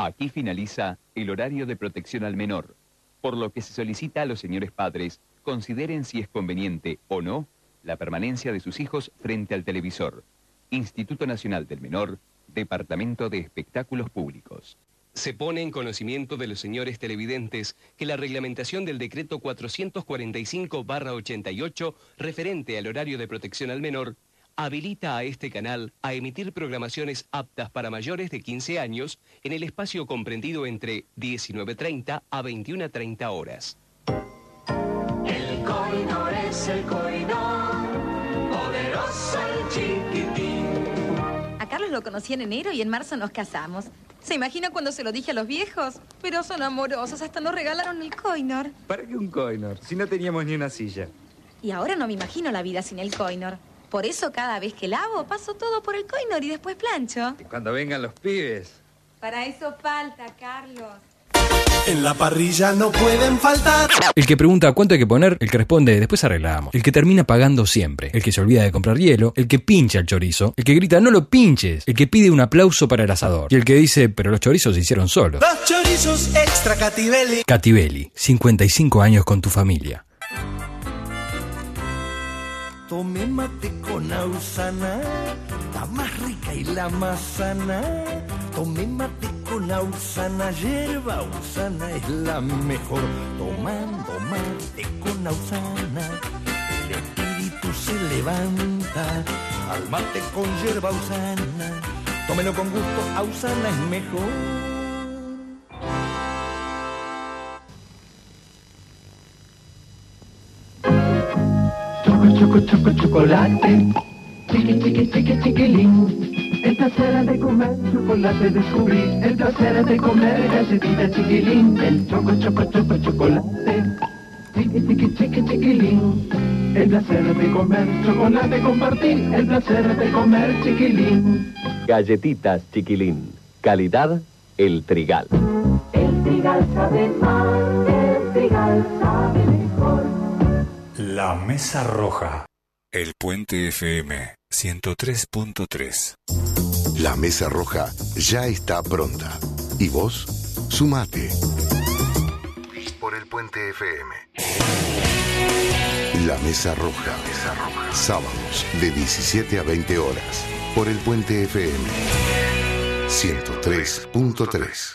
Aquí finaliza el horario de protección al menor, por lo que se solicita a los señores padres consideren si es conveniente o no la permanencia de sus hijos frente al televisor. Instituto Nacional del Menor, Departamento de Espectáculos Públicos. Se pone en conocimiento de los señores televidentes que la reglamentación del decreto 445/88 referente al horario de protección al menor habilita a este canal a emitir programaciones aptas para mayores de 15 años en el espacio comprendido entre 19:30 a 21:30 horas. El Coinor es el Coinor, poderoso el chiquitín. A Carlos lo conocí en enero y en marzo nos casamos. ¿Se imagina cuando se lo dije a los viejos? Pero son amorosos, hasta nos regalaron el Coinor. ¿Para qué un Coinor? Si no teníamos ni una silla. Y ahora no me imagino la vida sin el Coinor. Por eso cada vez que lavo, paso todo por el Coinor y después plancho. Y cuando vengan los pibes. Para eso falta, Carlos. En la parrilla no pueden faltar. El que pregunta cuánto hay que poner, el que responde después arreglamos. El que termina pagando siempre, el que se olvida de comprar hielo, el que pincha el chorizo, el que grita no lo pinches, el que pide un aplauso para el asador y el que dice pero los chorizos se hicieron solos. Los chorizos extra Catibelli. Catibelli, 55 años con tu familia. Tomé mate con ausana, la más rica y la más sana. Tomé mate con ausana, hierba ausana es la mejor. Tomando mate con ausana, el espíritu se levanta. Al mate con hierba ausana, tómelo con gusto, ausana es mejor. Choco, choco, chocolate, chiqui, chiqui, chiqui, chiquilín. El placer de comer chocolate descubrí. El placer de comer galletita chiquilín. El choco, choco, choco, chocolate, chiqui, chiqui, chiqui, chiquilín. El placer de comer chocolate compartir. El placer de comer chiquilín. Galletitas chiquilín, calidad El Trigal. El Trigal sabe más, El Trigal sabe mejor. La Mesa Roja. El Puente FM 103.3. La Mesa Roja ya está pronta. Y vos, sumate. Por El Puente FM. La Mesa Roja. Mesa Roja. Sábados de 17 a 20 horas. Por El Puente FM 103.3.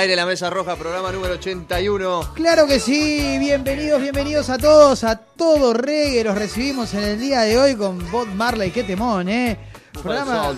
De la Mesa Roja, programa número 81. Claro que sí, bienvenidos, bienvenidos a todos, a todo reggae. Los recibimos en el día de hoy con Bob Marley, qué temón, Programa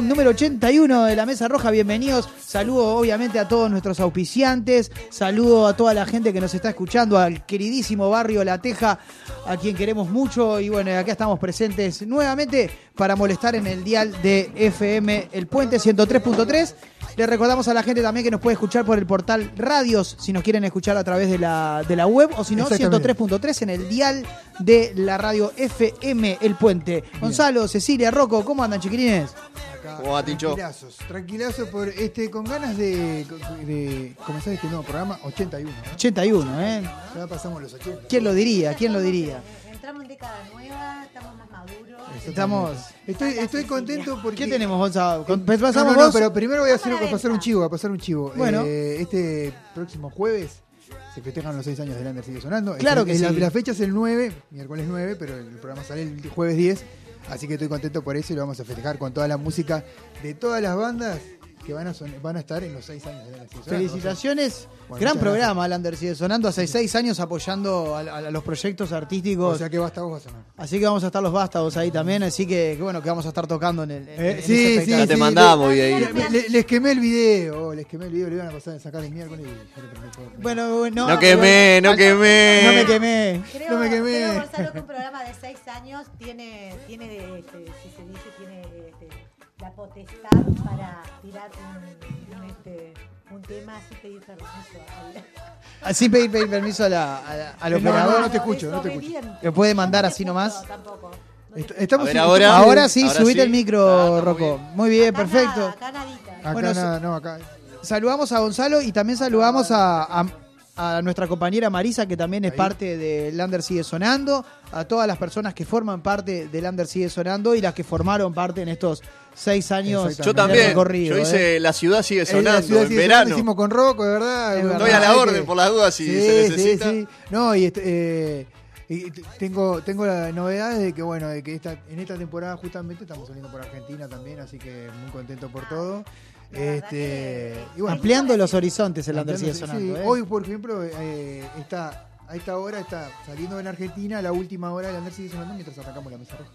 número 81 de la Mesa Roja, bienvenidos. Saludo obviamente a todos nuestros auspiciantes, saludo a toda la gente que nos está escuchando, al queridísimo barrio La Teja, a quien queremos mucho. Y bueno, acá estamos presentes nuevamente para molestar en el dial de FM El Puente 103.3. Le recordamos a la gente también que nos puede escuchar por el portal Radios, si nos quieren escuchar a través de la web, o si no, 103.3 en el dial de la radio FM El Puente. Bien. Gonzalo, Cecilia, Rocco, ¿cómo andan, chiquilines? ¿Cómo va, Tincho? Tranquilazos por con ganas de comenzar este nuevo programa 81. 81, ¿eh? Ya pasamos los 80. ¿Quién lo diría? ¿Quién lo diría? Entramos en década nueva, estamos más maduros. Estoy contento porque... ¿Qué tenemos, Gonzalo? No, pero primero voy a hacer pasar un chivo. Bueno. Este próximo jueves se festejan los 6 años de Lander Sigue Sonando. Claro que sí. La fecha es el 9, miércoles 9, pero el programa sale el jueves 10. Así que estoy contento por eso y lo vamos a festejar con toda la música de todas las bandas que van a estar en los 6 años de Lander Sigue Sonando. Felicitaciones. Bueno, gran programa, Lander Sigue Sonando. Hace 6 años apoyando a los proyectos artísticos. O sea que vástagos va a sonar. Así que vamos a estar los vástagos ahí también. Así que bueno, que vamos a estar tocando en el. Sí. Ya te mandamos ahí. Les quemé el video. Lo iban a pasar a sacar el miércoles. Bueno, No me quemé. Creo, Gonzalo, que un programa de 6 años tiene la potestad para tirar un tema sin pedir permiso al operador. No te escucho. ¿Me puede mandar así nomás? Tampoco. Ahora sí, subite el micro, Rocco. Muy bien, acá perfecto. Nada, acá nadita. Acá. Saludamos a Gonzalo y también saludamos a nuestra compañera Marisa, que también es parte de Lander Sigue Sonando, a todas las personas que forman parte de Lander Sigue Sonando y las que formaron parte en estos 6 años. Yo también, yo hice La Ciudad Sigue Sonando, verano. Lo hicimos con Rocco, de verdad. Estoy a la orden, por las dudas, si se necesita. Sí. No, y tengo la novedad de que, bueno, de que en esta temporada justamente estamos saliendo por Argentina también, así que muy contento por todo. Y bueno, ampliando los horizontes el Lander Sigue Sonando. Sí. Hoy, por ejemplo, a esta hora está saliendo en Argentina la última hora del Lander Sigue Sonando mientras atacamos la mesa roja.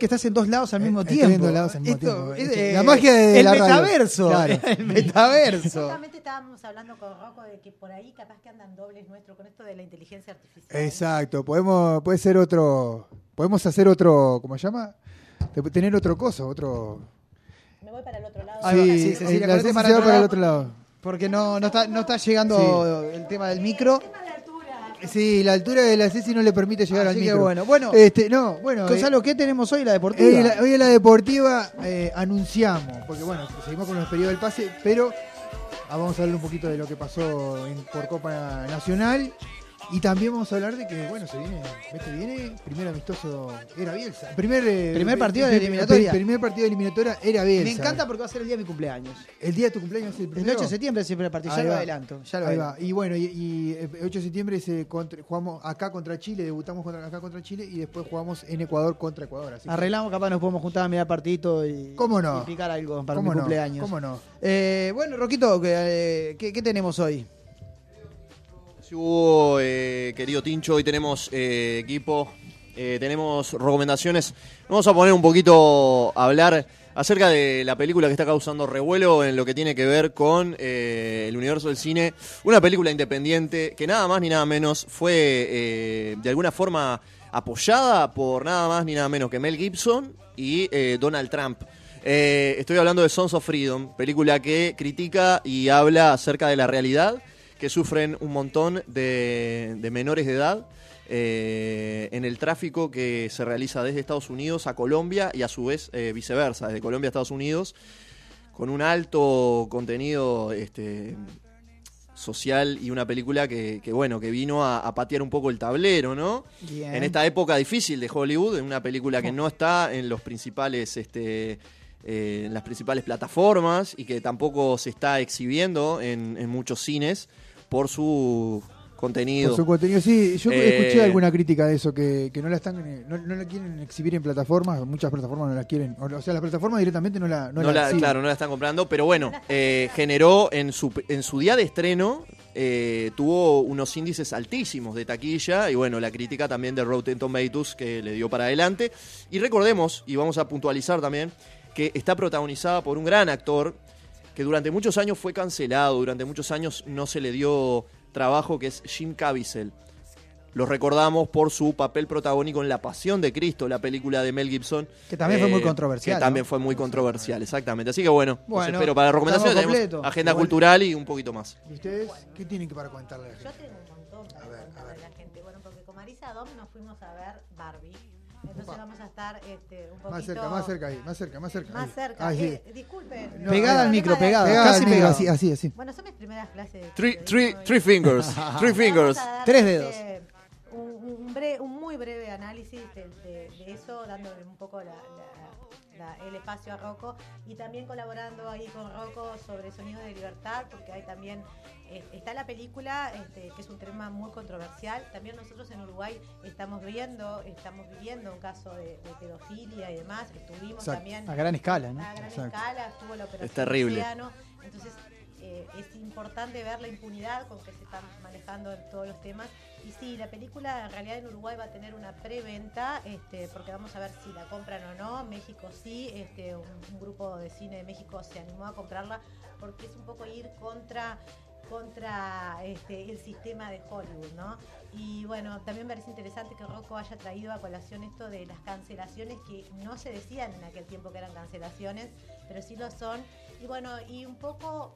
Estás en dos lados al mismo tiempo. En dos lados al mismo tiempo. La magia de la radio. Metaverso. Claro. El metaverso. Justamente estábamos hablando con Rocco de que por ahí capaz que andan dobles nuestros con esto de la inteligencia artificial. Exacto. Podemos hacer otro, ¿cómo se llama? Tener otro coso, otro... Me voy para el otro lado. Sí, la gente se va para el otro lado. Porque no está llegando el tema del micro. El tema de la altura. Sí, la altura de la Ceci no le permite llegar al micro. Así que bueno. Gonzalo, ¿qué tenemos hoy en la deportiva? Hoy en la deportiva anunciamos, porque bueno, seguimos con los periodos del pase, pero vamos a hablar un poquito de lo que pasó por Copa Nacional. Y también vamos a hablar de que, bueno, se viene primer amistoso, era Bielsa. Primer partido de eliminatoria. Primer partido de eliminatoria era Bielsa. Me encanta porque va a ser el día de mi cumpleaños. El día de tu cumpleaños es el primero. El 8 de septiembre es el primer partido, ya lo adelanto. Y bueno, y el 8 de septiembre jugamos acá contra Chile, debutamos acá contra Chile y después jugamos en Ecuador contra Ecuador. Así arreglamos, capaz nos podemos juntar a mirar partidito y picar algo para mi cumpleaños. ¿Cómo no? Bueno, Roquito, ¿qué tenemos hoy? Hubo, querido Tincho, hoy tenemos equipo, tenemos recomendaciones. Vamos a poner un poquito a hablar acerca de la película que está causando revuelo en lo que tiene que ver con el universo del cine. Una película independiente que nada más ni nada menos fue de alguna forma apoyada por nada más ni nada menos que Mel Gibson y Donald Trump. Estoy hablando de Sons of Freedom, película que critica y habla acerca de la realidad que sufren un montón de menores de edad en el tráfico que se realiza desde Estados Unidos a Colombia y a su vez viceversa, desde Colombia a Estados Unidos, con un alto contenido social y una película que vino a patear un poco el tablero, ¿no? Bien. En esta época difícil de Hollywood, en una película que no está en los principales... en las principales plataformas y que tampoco se está exhibiendo en muchos cines por su contenido. Por su contenido, sí. Yo escuché alguna crítica de eso, que no la están, no la quieren exhibir en plataformas, muchas plataformas no la quieren. O sea, las plataformas directamente no la claro, no la están comprando, pero bueno, generó en su día de estreno, tuvo unos índices altísimos de taquilla y bueno, la crítica también de Rotten Tomatoes que le dio para adelante. Y recordemos, y vamos a puntualizar también, que está protagonizada por un gran actor que durante muchos años fue cancelado, durante muchos años no se le dio trabajo, que es Jim Caviezel. Los recordamos por su papel protagónico en La Pasión de Cristo, la película de Mel Gibson. Que también fue muy controversial. Que también fue muy controversial, exactamente. Así que bueno espero para la recomendación. Tenemos agenda cultural y un poquito más. ¿Y ustedes qué tienen que para contarle a la gente? Yo tengo un montón para contarle a la gente. Bueno, porque con Marisa Dom nos fuimos a ver Barbie. Entonces vamos a estar un poquito... Más cerca. Disculpen. No, pegada al micro, pegada. Casi pegada. Así. Bueno, son mis primeras clases. Three fingers. Tres dedos. Un muy breve análisis de eso, dándole un poco el espacio a Rocco y también colaborando ahí con Rocco sobre Sonido de Libertad, porque hay también está la película, que es un tema muy controversial. También nosotros en Uruguay estamos viviendo un caso de pedofilia y demás. Estuvimos también... A gran escala, ¿no? A gran escala, estuvo la operación. Es terrible. Oceano. Entonces es importante ver la impunidad con que se están manejando en todos los temas. Y sí, la película en realidad en Uruguay va a tener una preventa, porque vamos a ver si la compran o no. México sí, un grupo de cine de México se animó a comprarla porque es un poco ir contra el sistema de Hollywood, ¿no? Y bueno, también me parece interesante que Rocco haya traído a colación esto de las cancelaciones que no se decían en aquel tiempo que eran cancelaciones, pero sí lo son. Y bueno, y un poco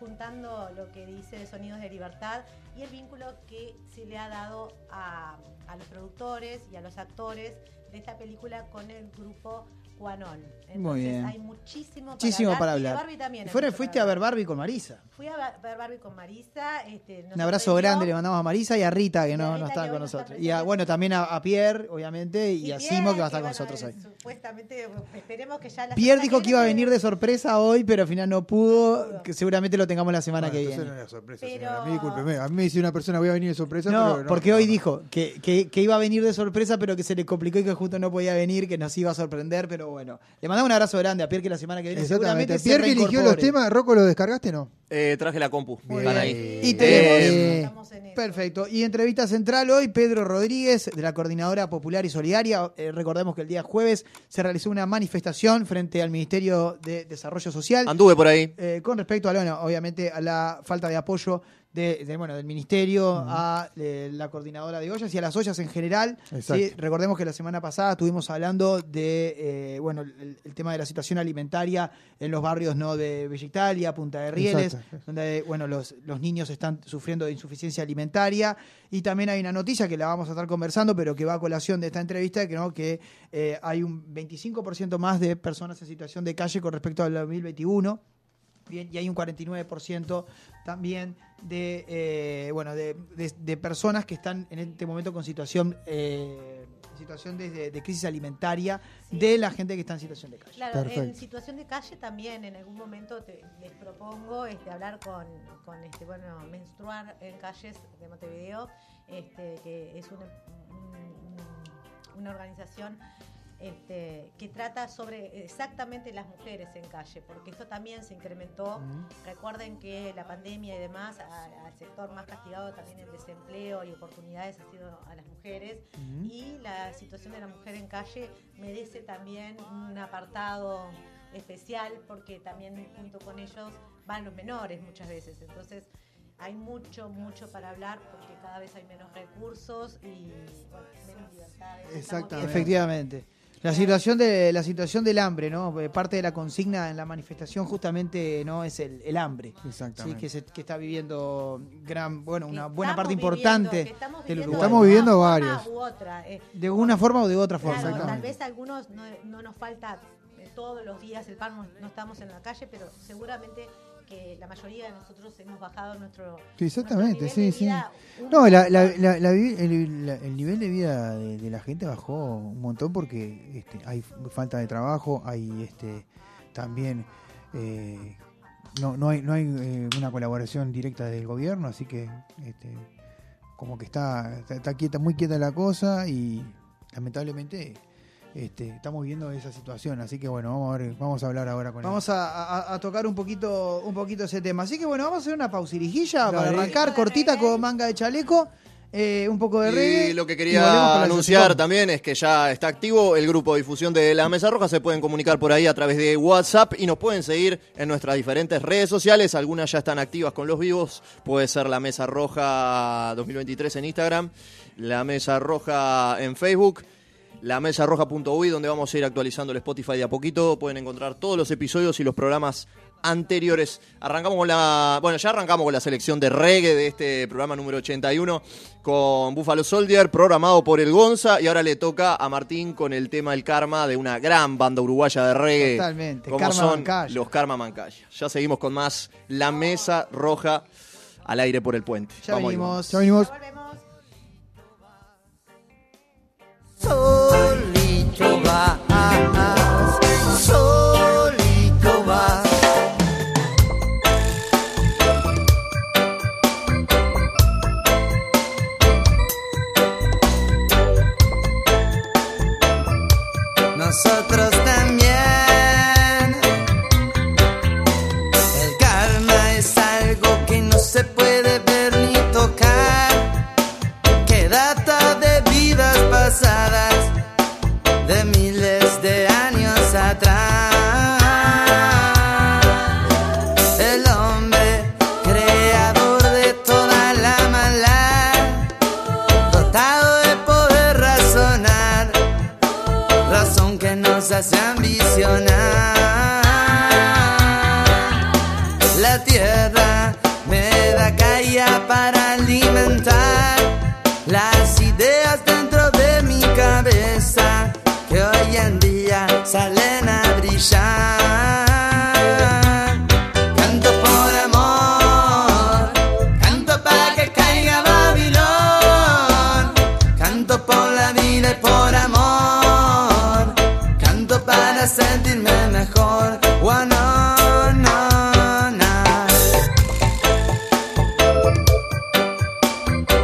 juntando lo que dice de Sonidos de Libertad y el vínculo que se le ha dado a los productores y a los actores de esta película con el grupo Cuanón. Entonces, muy bien. Hay muchísimo para hablar. Y Barbie también. ¿Fuiste a ver Barbie con Marisa? Fui a ver Barbie con Marisa. Un abrazo grande le mandamos a Marisa y a Rita, que no está con nosotros. Y también a Pierre, obviamente, y a Simo, que va a estar con nosotros hoy. Supuestamente, esperemos que ya... Pierre dijo que iba a venir de sorpresa hoy, pero al final no pudo. Que seguramente lo tengamos la semana que viene. No era sorpresa, señora. A mí, discúlpeme. A mí me dice una persona, voy a venir de sorpresa. No, porque hoy dijo que iba a venir de sorpresa, pero que se le complicó y que justo no podía venir, que nos iba a sorprender, pero bueno, le mandamos un abrazo grande a Pierre, que la semana que viene seguramente Pierre que eligió los temas. ¿Rocco, lo descargaste o no? Traje la compu. Están ahí. Y tenemos perfecto. Y entrevista central hoy, Pedro Rodríguez, de la Coordinadora Popular y Solidaria. Recordemos que el día jueves se realizó una manifestación frente al Ministerio de Desarrollo Social. Anduve por ahí. Con respecto obviamente, a la falta de apoyo del ministerio a la coordinadora de ollas y a las ollas en general. ¿Sí? Recordemos que la semana pasada estuvimos hablando de el tema de la situación alimentaria en los barrios de Villa Italia, Punta de Rieles, donde los niños están sufriendo de insuficiencia alimentaria. Y también hay una noticia que la vamos a estar conversando, pero que va a colación de esta entrevista, que hay un 25% más de personas en situación de calle con respecto al 2021. Bien, y hay un 49% también de personas que están en este momento con situación de crisis alimentaria, sí, de la gente que está en situación de calle. Claro, perfecto. En situación de calle también en algún momento les propongo hablar con Menstruar en Calles de Montevideo, que es una organización que trata sobre exactamente las mujeres en calle, porque esto también se incrementó. Recuerden que la pandemia y demás, al sector más castigado también el desempleo y oportunidades ha sido a las mujeres, y la situación de la mujer en calle merece también un apartado especial, porque también junto con ellos van los menores muchas veces. Entonces hay mucho para hablar, porque cada vez hay menos recursos y menos libertades. Exactamente. Efectivamente. La situación del hambre, ¿no? Parte de la consigna en la manifestación justamente no es el hambre. Exactamente. ¿Sí? Que está viviendo una buena parte importante del Uruguay. Estamos viviendo varios. De una forma o de otra forma. Claro, tal vez algunos no nos falta todos los días el pan, no estamos en la calle, pero seguramente que la mayoría de nosotros hemos bajado nuestro... Exactamente, nuestro nivel de vida. No, el nivel de vida de la gente bajó un montón porque hay falta de trabajo, hay también no hay una colaboración directa del gobierno, así que como que está quieta, muy quieta la cosa, y lamentablemente... estamos viendo esa situación, así que vamos a hablar ahora con él. Vamos a tocar un poquito ese tema. Así que vamos a hacer una pausirijilla para arrancar cortita con manga de chaleco. un poco de reggae. Y lo que quería anunciar también es que ya está activo el grupo de difusión de La Mesa Roja. Se pueden comunicar por ahí a través de WhatsApp y nos pueden seguir en nuestras diferentes redes sociales. Algunas ya están activas con los vivos. Puede ser La Mesa Roja 2023 en Instagram, La Mesa Roja en Facebook, lamesarroja.uy, donde vamos a ir actualizando el Spotify de a poquito. Pueden encontrar todos los episodios y los programas anteriores. Arrancamos con la... Bueno, ya arrancamos con la selección de reggae de este programa número 81 con Buffalo Soldier, programado por el Gonza, y ahora le toca a Martín con el tema El Karma, de una gran banda uruguaya de reggae. Totalmente, como Karma son Mancaya. Los Karma Mancaya. Ya seguimos con más La Mesa Roja al aire por el puente. Ya vamos, venimos. Ya venimos. Solito vas, solito vas. Nosotros también. El karma es algo que no se puede ver ni tocar, que data de vidas pasadas, de miles de años atrás. El hombre, creador de toda la maldad, dotado de poder razonar, razón que nos hace ambicionar. La tierra me da caña para alimentar las ideas dentro de mi cabeza, que hoy en día salen a brillar. Canto por amor, canto para que caiga Babilón, canto por la vida y por amor, canto para sentirme mejor. One on, on, on. ¿Cuánto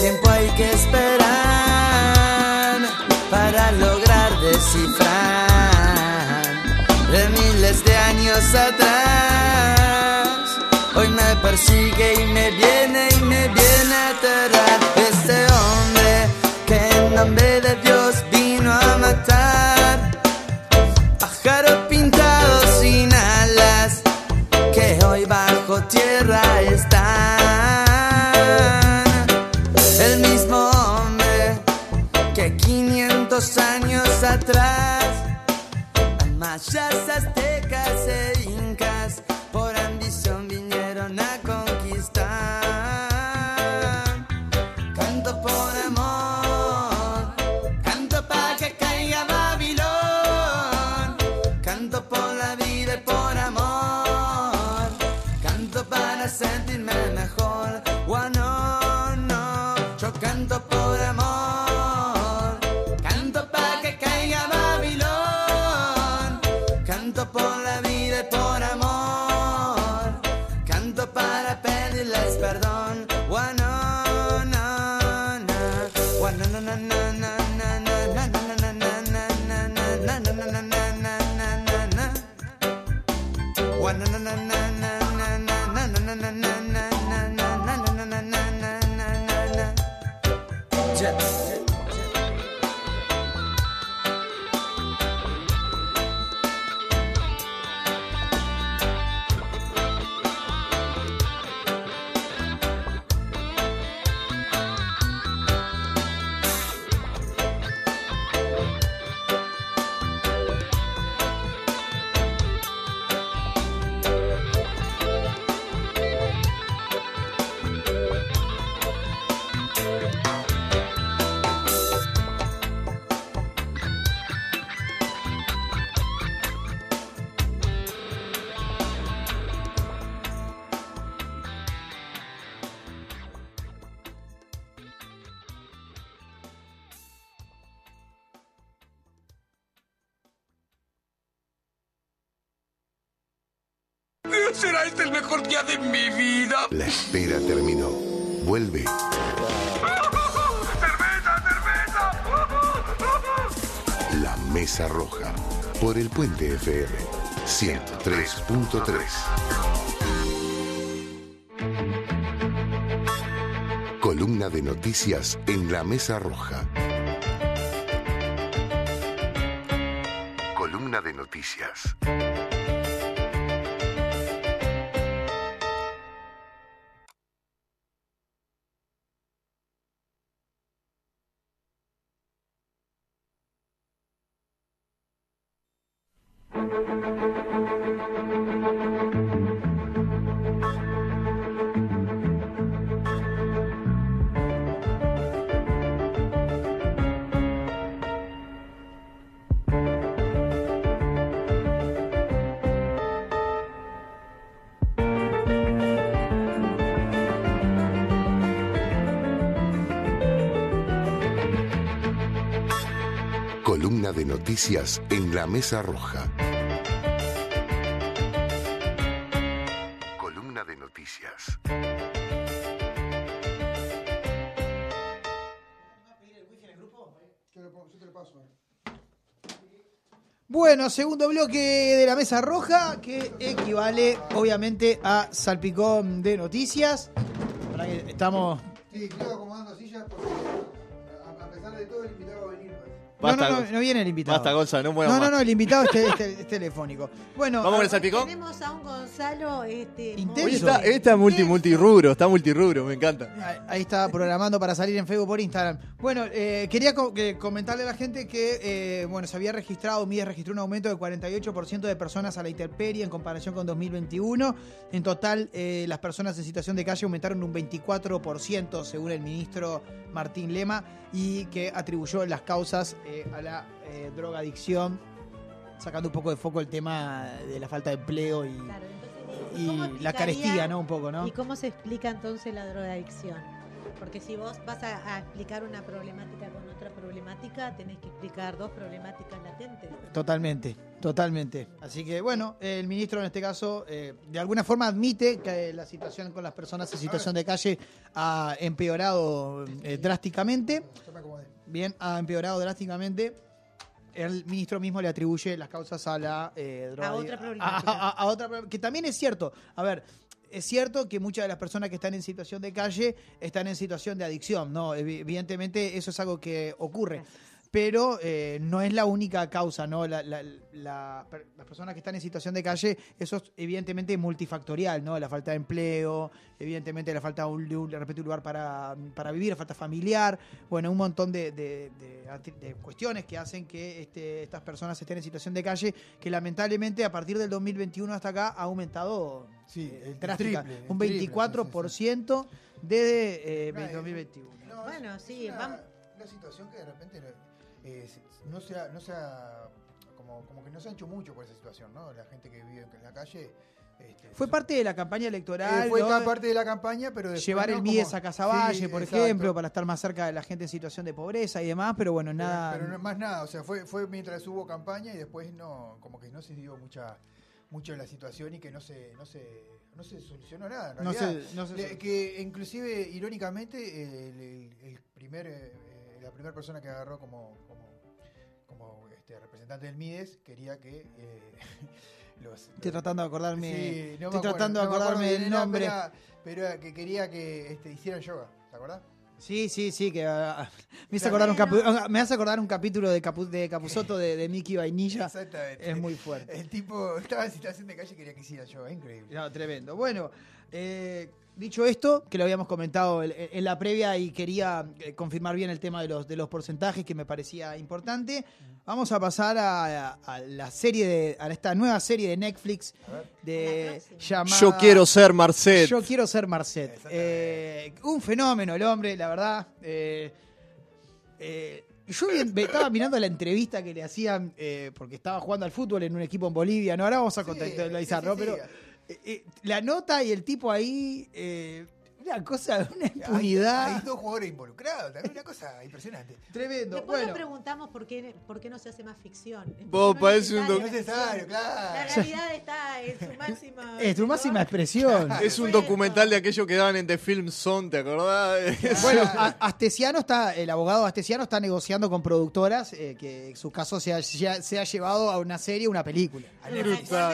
tiempo hay que esperar para lograr descifrar de miles de años atrás? Hoy me persigue y me viene a aterrar. Este hombre que en nombre de Dios vino a matar, pájaro pintado sin alas, que hoy bajo tierra está. El mismo hombre que 500 años atrás, a mayas, aztecas e incas, por ambición vinieron a conquistar. Canto por amor, canto para que caiga Babilón, canto por la vida y por amor, canto para sentirme mejor. One on, no, yo canto por amor, canto para que caiga Babilón, canto por la vida y por amor, canto para pedirles perdón. Será este el mejor día de mi vida. La espera terminó. Vuelve. ¡Cerveza, cerveza! Mesa Roja, por el Puente FM 103.3. Columna de noticias en la Mesa Roja. Columna de noticias. Columna de noticias en la Mesa Roja. Columna de noticias. Bueno, segundo bloque de la Mesa Roja, que equivale obviamente a salpicón de noticias. Para que estamos... Sí, claro, acomodando sillas porque a pesar de todo el invitado va a venir. No viene el invitado. Basta, Gonzalo, no muevan. No, el invitado es telefónico. Bueno, ¿vamos con el salpicón? Tenemos a un Gonzalo intenso. Hoy está multirrubro, está multirrubro, me encanta. Ahí está programando para salir en Facebook por Instagram. Bueno, quería comentarle a la gente que se había registrado, MIDES registró un aumento de 48% de personas a la intemperie en comparación con 2021. En total, las personas en situación de calle aumentaron un 24%, según el ministro Martín Lema, y que atribuyó las causas a la drogadicción, sacando un poco de foco el tema de la falta de empleo y, claro, entonces, y la carestía, ¿no? Un poco, ¿no? ¿Y cómo se explica entonces la drogadicción? Porque si vos vas a explicar una problemática con otra problemática, tenés que explicar dos problemáticas latentes. Totalmente. Así que, bueno, el ministro en este caso, de alguna forma admite que la situación con las personas en situación de calle ha empeorado drásticamente. El ministro mismo le atribuye las causas a la droga. A otra problemática. A otra problemática, que también es cierto. A ver, es cierto que muchas de las personas que están en situación de calle están en situación de adicción, ¿no? Evidentemente eso es algo que ocurre. Gracias. Pero no es la única causa, ¿no? Las personas que están en situación de calle, eso es evidentemente multifactorial, ¿no? La falta de empleo, evidentemente la falta de un lugar para vivir, la falta familiar, bueno, un montón de cuestiones que hacen que estas personas estén en situación de calle, que lamentablemente a partir del 2021 hasta acá ha aumentado drásticamente, un 24% desde 2021. Bueno, sí, vamos. La situación que de repente no se ha hecho mucho por esa situación, ¿no? La gente que vive en la calle fue parte de la campaña electoral, parte de la campaña, pero después, llevar el MIDES a Casaballe, por ejemplo, para estar más cerca de la gente en situación de pobreza y demás, pero bueno, nada, pero más nada, o sea, fue mientras hubo campaña y después no, como que no se dio mucho la situación y que no se solucionó nada, en realidad. Que inclusive irónicamente el primer la primera persona que agarró como representante del MIDES quería que estoy tratando de acordarme, del nombre, pero que quería que hicieran yoga, ¿te acordás? Sí, que me hace acordar un capítulo de Capusotto de Mickey Vainilla. Exactamente. Es muy fuerte. El tipo estaba en situación de calle y quería que hiciera yoga, increíble. No, tremendo. Bueno, dicho esto, que lo habíamos comentado en la previa y quería confirmar bien el tema de los porcentajes, que me parecía importante, vamos a pasar a la serie a esta nueva serie de Netflix de llamada Yo Quiero Ser Marset. Un fenómeno el hombre, la verdad. Yo estaba mirando la entrevista que le hacían porque estaba jugando al fútbol en un equipo en Bolivia, ¿no? Ahora vamos a contextualizar, ¿no? Pero la nota y el tipo ahí Una cosa, una impunidad. Hay dos jugadores involucrados, también una cosa impresionante. Tremendo. Después nos preguntamos por qué no se hace más ficción. Vos no parece un documental. Claro. La realidad está en su máxima, es su máxima expresión. Claro. Es un documental de aquello que daban en The Film Zone, ¿te acordás? Claro. Bueno, Astesiano está, el abogado Astesiano está negociando con productoras que su caso se ha llevado a una serie, una película.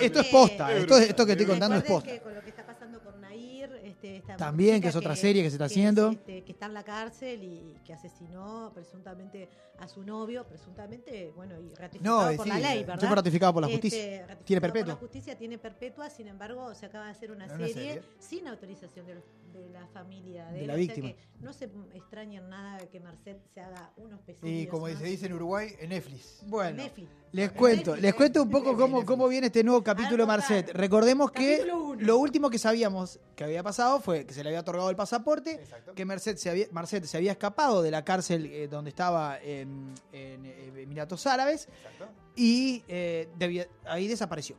Esto es posta. Esto que estoy contando es posta. Que con lo que está pasando con Nair, también, que es otra serie que se está haciendo. Que está en la cárcel y que asesinó presuntamente a su novio, presuntamente, bueno, y ratificado por la ley, ¿verdad? No fue ratificado por la justicia. Tiene perpetua. La justicia tiene perpetua, sin embargo, se acaba de hacer una serie sin autorización de la familia de la víctima. O sea que no se extraña nada que Marcet se haga unos pesitos. Y como se dice en Uruguay, en Netflix. Bueno, Netflix. Les cuento un poco cómo viene este nuevo capítulo de Marcet. Recordemos que lo último que sabíamos que había pasado fue que se le había otorgado el pasaporte. Exacto. Que Marcet se había escapado de la cárcel donde estaba en Emiratos Árabes. Exacto. Y ahí desapareció.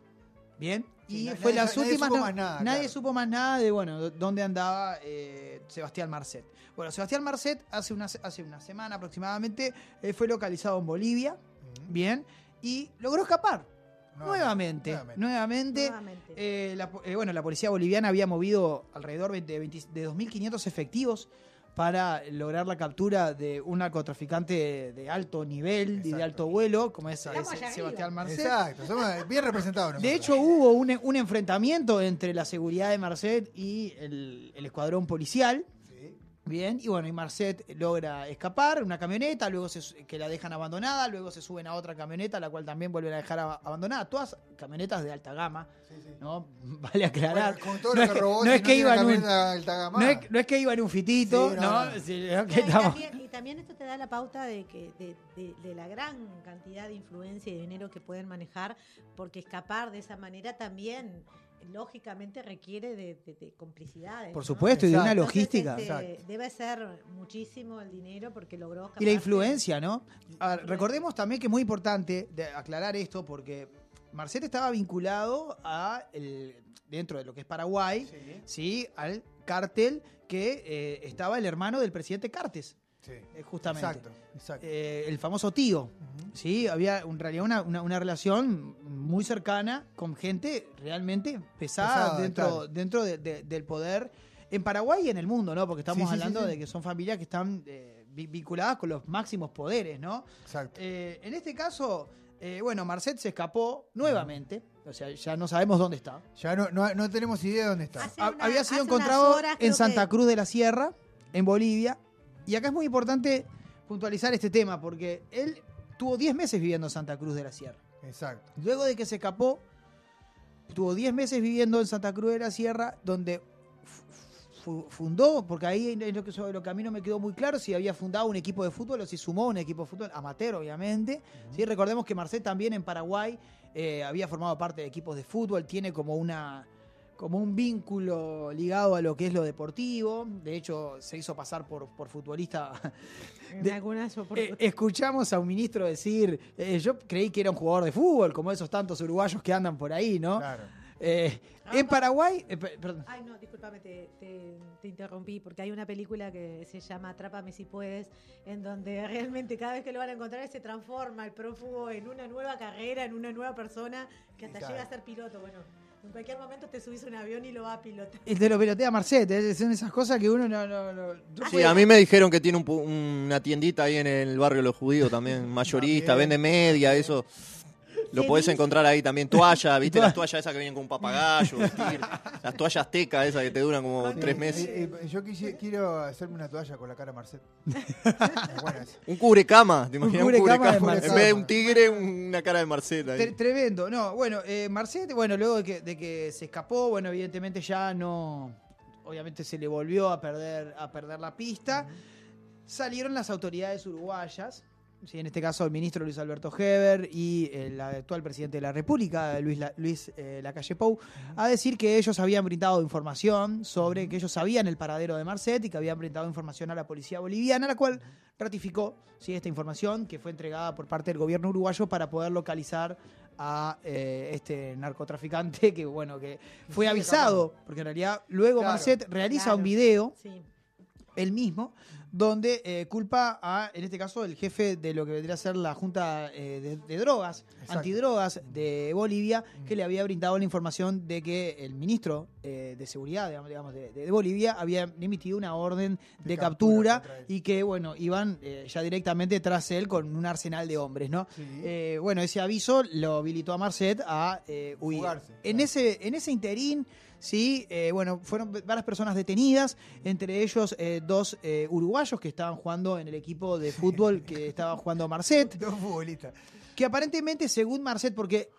Bien. Sí, y fue las últimas. Nadie supo más nada de dónde andaba Sebastián Marset. Bueno, Sebastián Marset hace una semana aproximadamente fue localizado en Bolivia. Uh-huh. Bien. Y logró escapar. Nuevamente. La policía boliviana había movido alrededor de 2.500 efectivos para lograr la captura de un narcotraficante de alto nivel. Exacto. Y de alto vuelo, como es Sebastián Marset. Exacto, somos bien representados. Nosotros. De hecho, hubo un enfrentamiento entre la seguridad de Marset y el escuadrón policial. Bien, y Marset logra escapar, una camioneta, luego que la dejan abandonada, luego se suben a otra camioneta, la cual también vuelven a dejar abandonada. Todas camionetas de alta gama, sí. ¿No? Vale aclarar. Bueno, con todo lo que robó, no es que iban en un fitito, sí, ¿no? Y también esto te da la pauta de que de la gran cantidad de influencia y de dinero que pueden manejar, porque escapar de esa manera también lógicamente requiere de complicidades. Por supuesto, ¿no? Y de una logística. Entonces, debe ser muchísimo el dinero porque logró escapar. Y la influencia, ¿no? A ver, recordemos también que es muy importante aclarar esto porque Marcet estaba vinculado dentro de lo que es Paraguay, sí al cártel que estaba el hermano del presidente Cartes. Sí, justamente. Exacto. El famoso tío. Uh-huh. ¿Sí? Había en realidad una relación muy cercana con gente realmente pesada dentro del poder en Paraguay y en el mundo, ¿no? Porque estamos hablando de que son familias que están vinculadas con los máximos poderes, ¿no? Exacto. En este caso, Marcet se escapó nuevamente. O sea, ya no sabemos dónde está. Ya no tenemos idea de dónde está. Había sido encontrado en Santa Cruz de la Sierra, en Bolivia. Y acá es muy importante puntualizar este tema, porque él tuvo 10 meses viviendo en Santa Cruz de la Sierra. Exacto. Luego de que se escapó, tuvo 10 meses viviendo en Santa Cruz de la Sierra, donde fundó, porque ahí es lo que a mí no me quedó muy claro, si había fundado un equipo de fútbol o si sumó un equipo de fútbol amateur, obviamente. Uh-huh. ¿Sí? Recordemos que Marcet también en Paraguay había formado parte de equipos de fútbol, tiene como un vínculo ligado a lo que es lo deportivo. De hecho, se hizo pasar por futbolista. Escuchamos a un ministro decir, yo creí que era un jugador de fútbol, como esos tantos uruguayos que andan por ahí, ¿no? Claro. En Paraguay... perdón. Ay, no, discúlpame, te interrumpí, porque hay una película que se llama Atrápame si puedes, en donde realmente cada vez que lo van a encontrar se transforma el prófugo en una nueva carrera, en una nueva persona, que hasta llega a ser piloto, En cualquier momento te subís a un avión y lo va a pilotar. Y te lo pilotea Marcet, son esas cosas que uno no. Sí, a mí me dijeron que tiene una tiendita ahí en el barrio de los judíos también, mayorista, vende media, eso. Lo podés encontrar ahí también, toalla, ¿viste? Las toallas esas que vienen con un papagayo, las toallas tecas esas que te duran como 3 meses. Yo quiero hacerme una toalla con la cara de Marcet. Un cubrecama, ¿te imaginas? Un cubrecama. En vez de un tigre, una cara de Marcet ahí. Tremendo. Marcet, luego de que se escapó, evidentemente ya no... Obviamente se le volvió a perder la pista. Uh-huh. Salieron las autoridades uruguayas. Sí, en este caso el ministro Luis Alberto Heber y el actual presidente de la República, Luis Lacalle Pou, a decir que ellos habían brindado información sobre que ellos sabían el paradero de Marset y que habían brindado información a la policía boliviana, la cual ratificó, sí, esta información que fue entregada por parte del gobierno uruguayo para poder localizar a este narcotraficante que, bueno, que fue avisado, porque en realidad luego Marset realiza un video, él mismo, donde culpa a, en este caso, el jefe de lo que vendría a ser la Junta de Drogas, Antidrogas de Bolivia, que le había brindado la información de que el ministro de Seguridad, digamos, de Bolivia, había emitido una orden de captura y que, bueno, iban ya directamente tras él con un arsenal de hombres, ¿no? Sí. Bueno, ese aviso lo habilitó a Marset a huir. Fugarse, en ese interín, sí, bueno, fueron varias personas detenidas, entre ellos dos uruguayos que estaban jugando en el equipo de fútbol que estaba jugando Marset. Dos futbolistas. Que aparentemente, según Marset, porque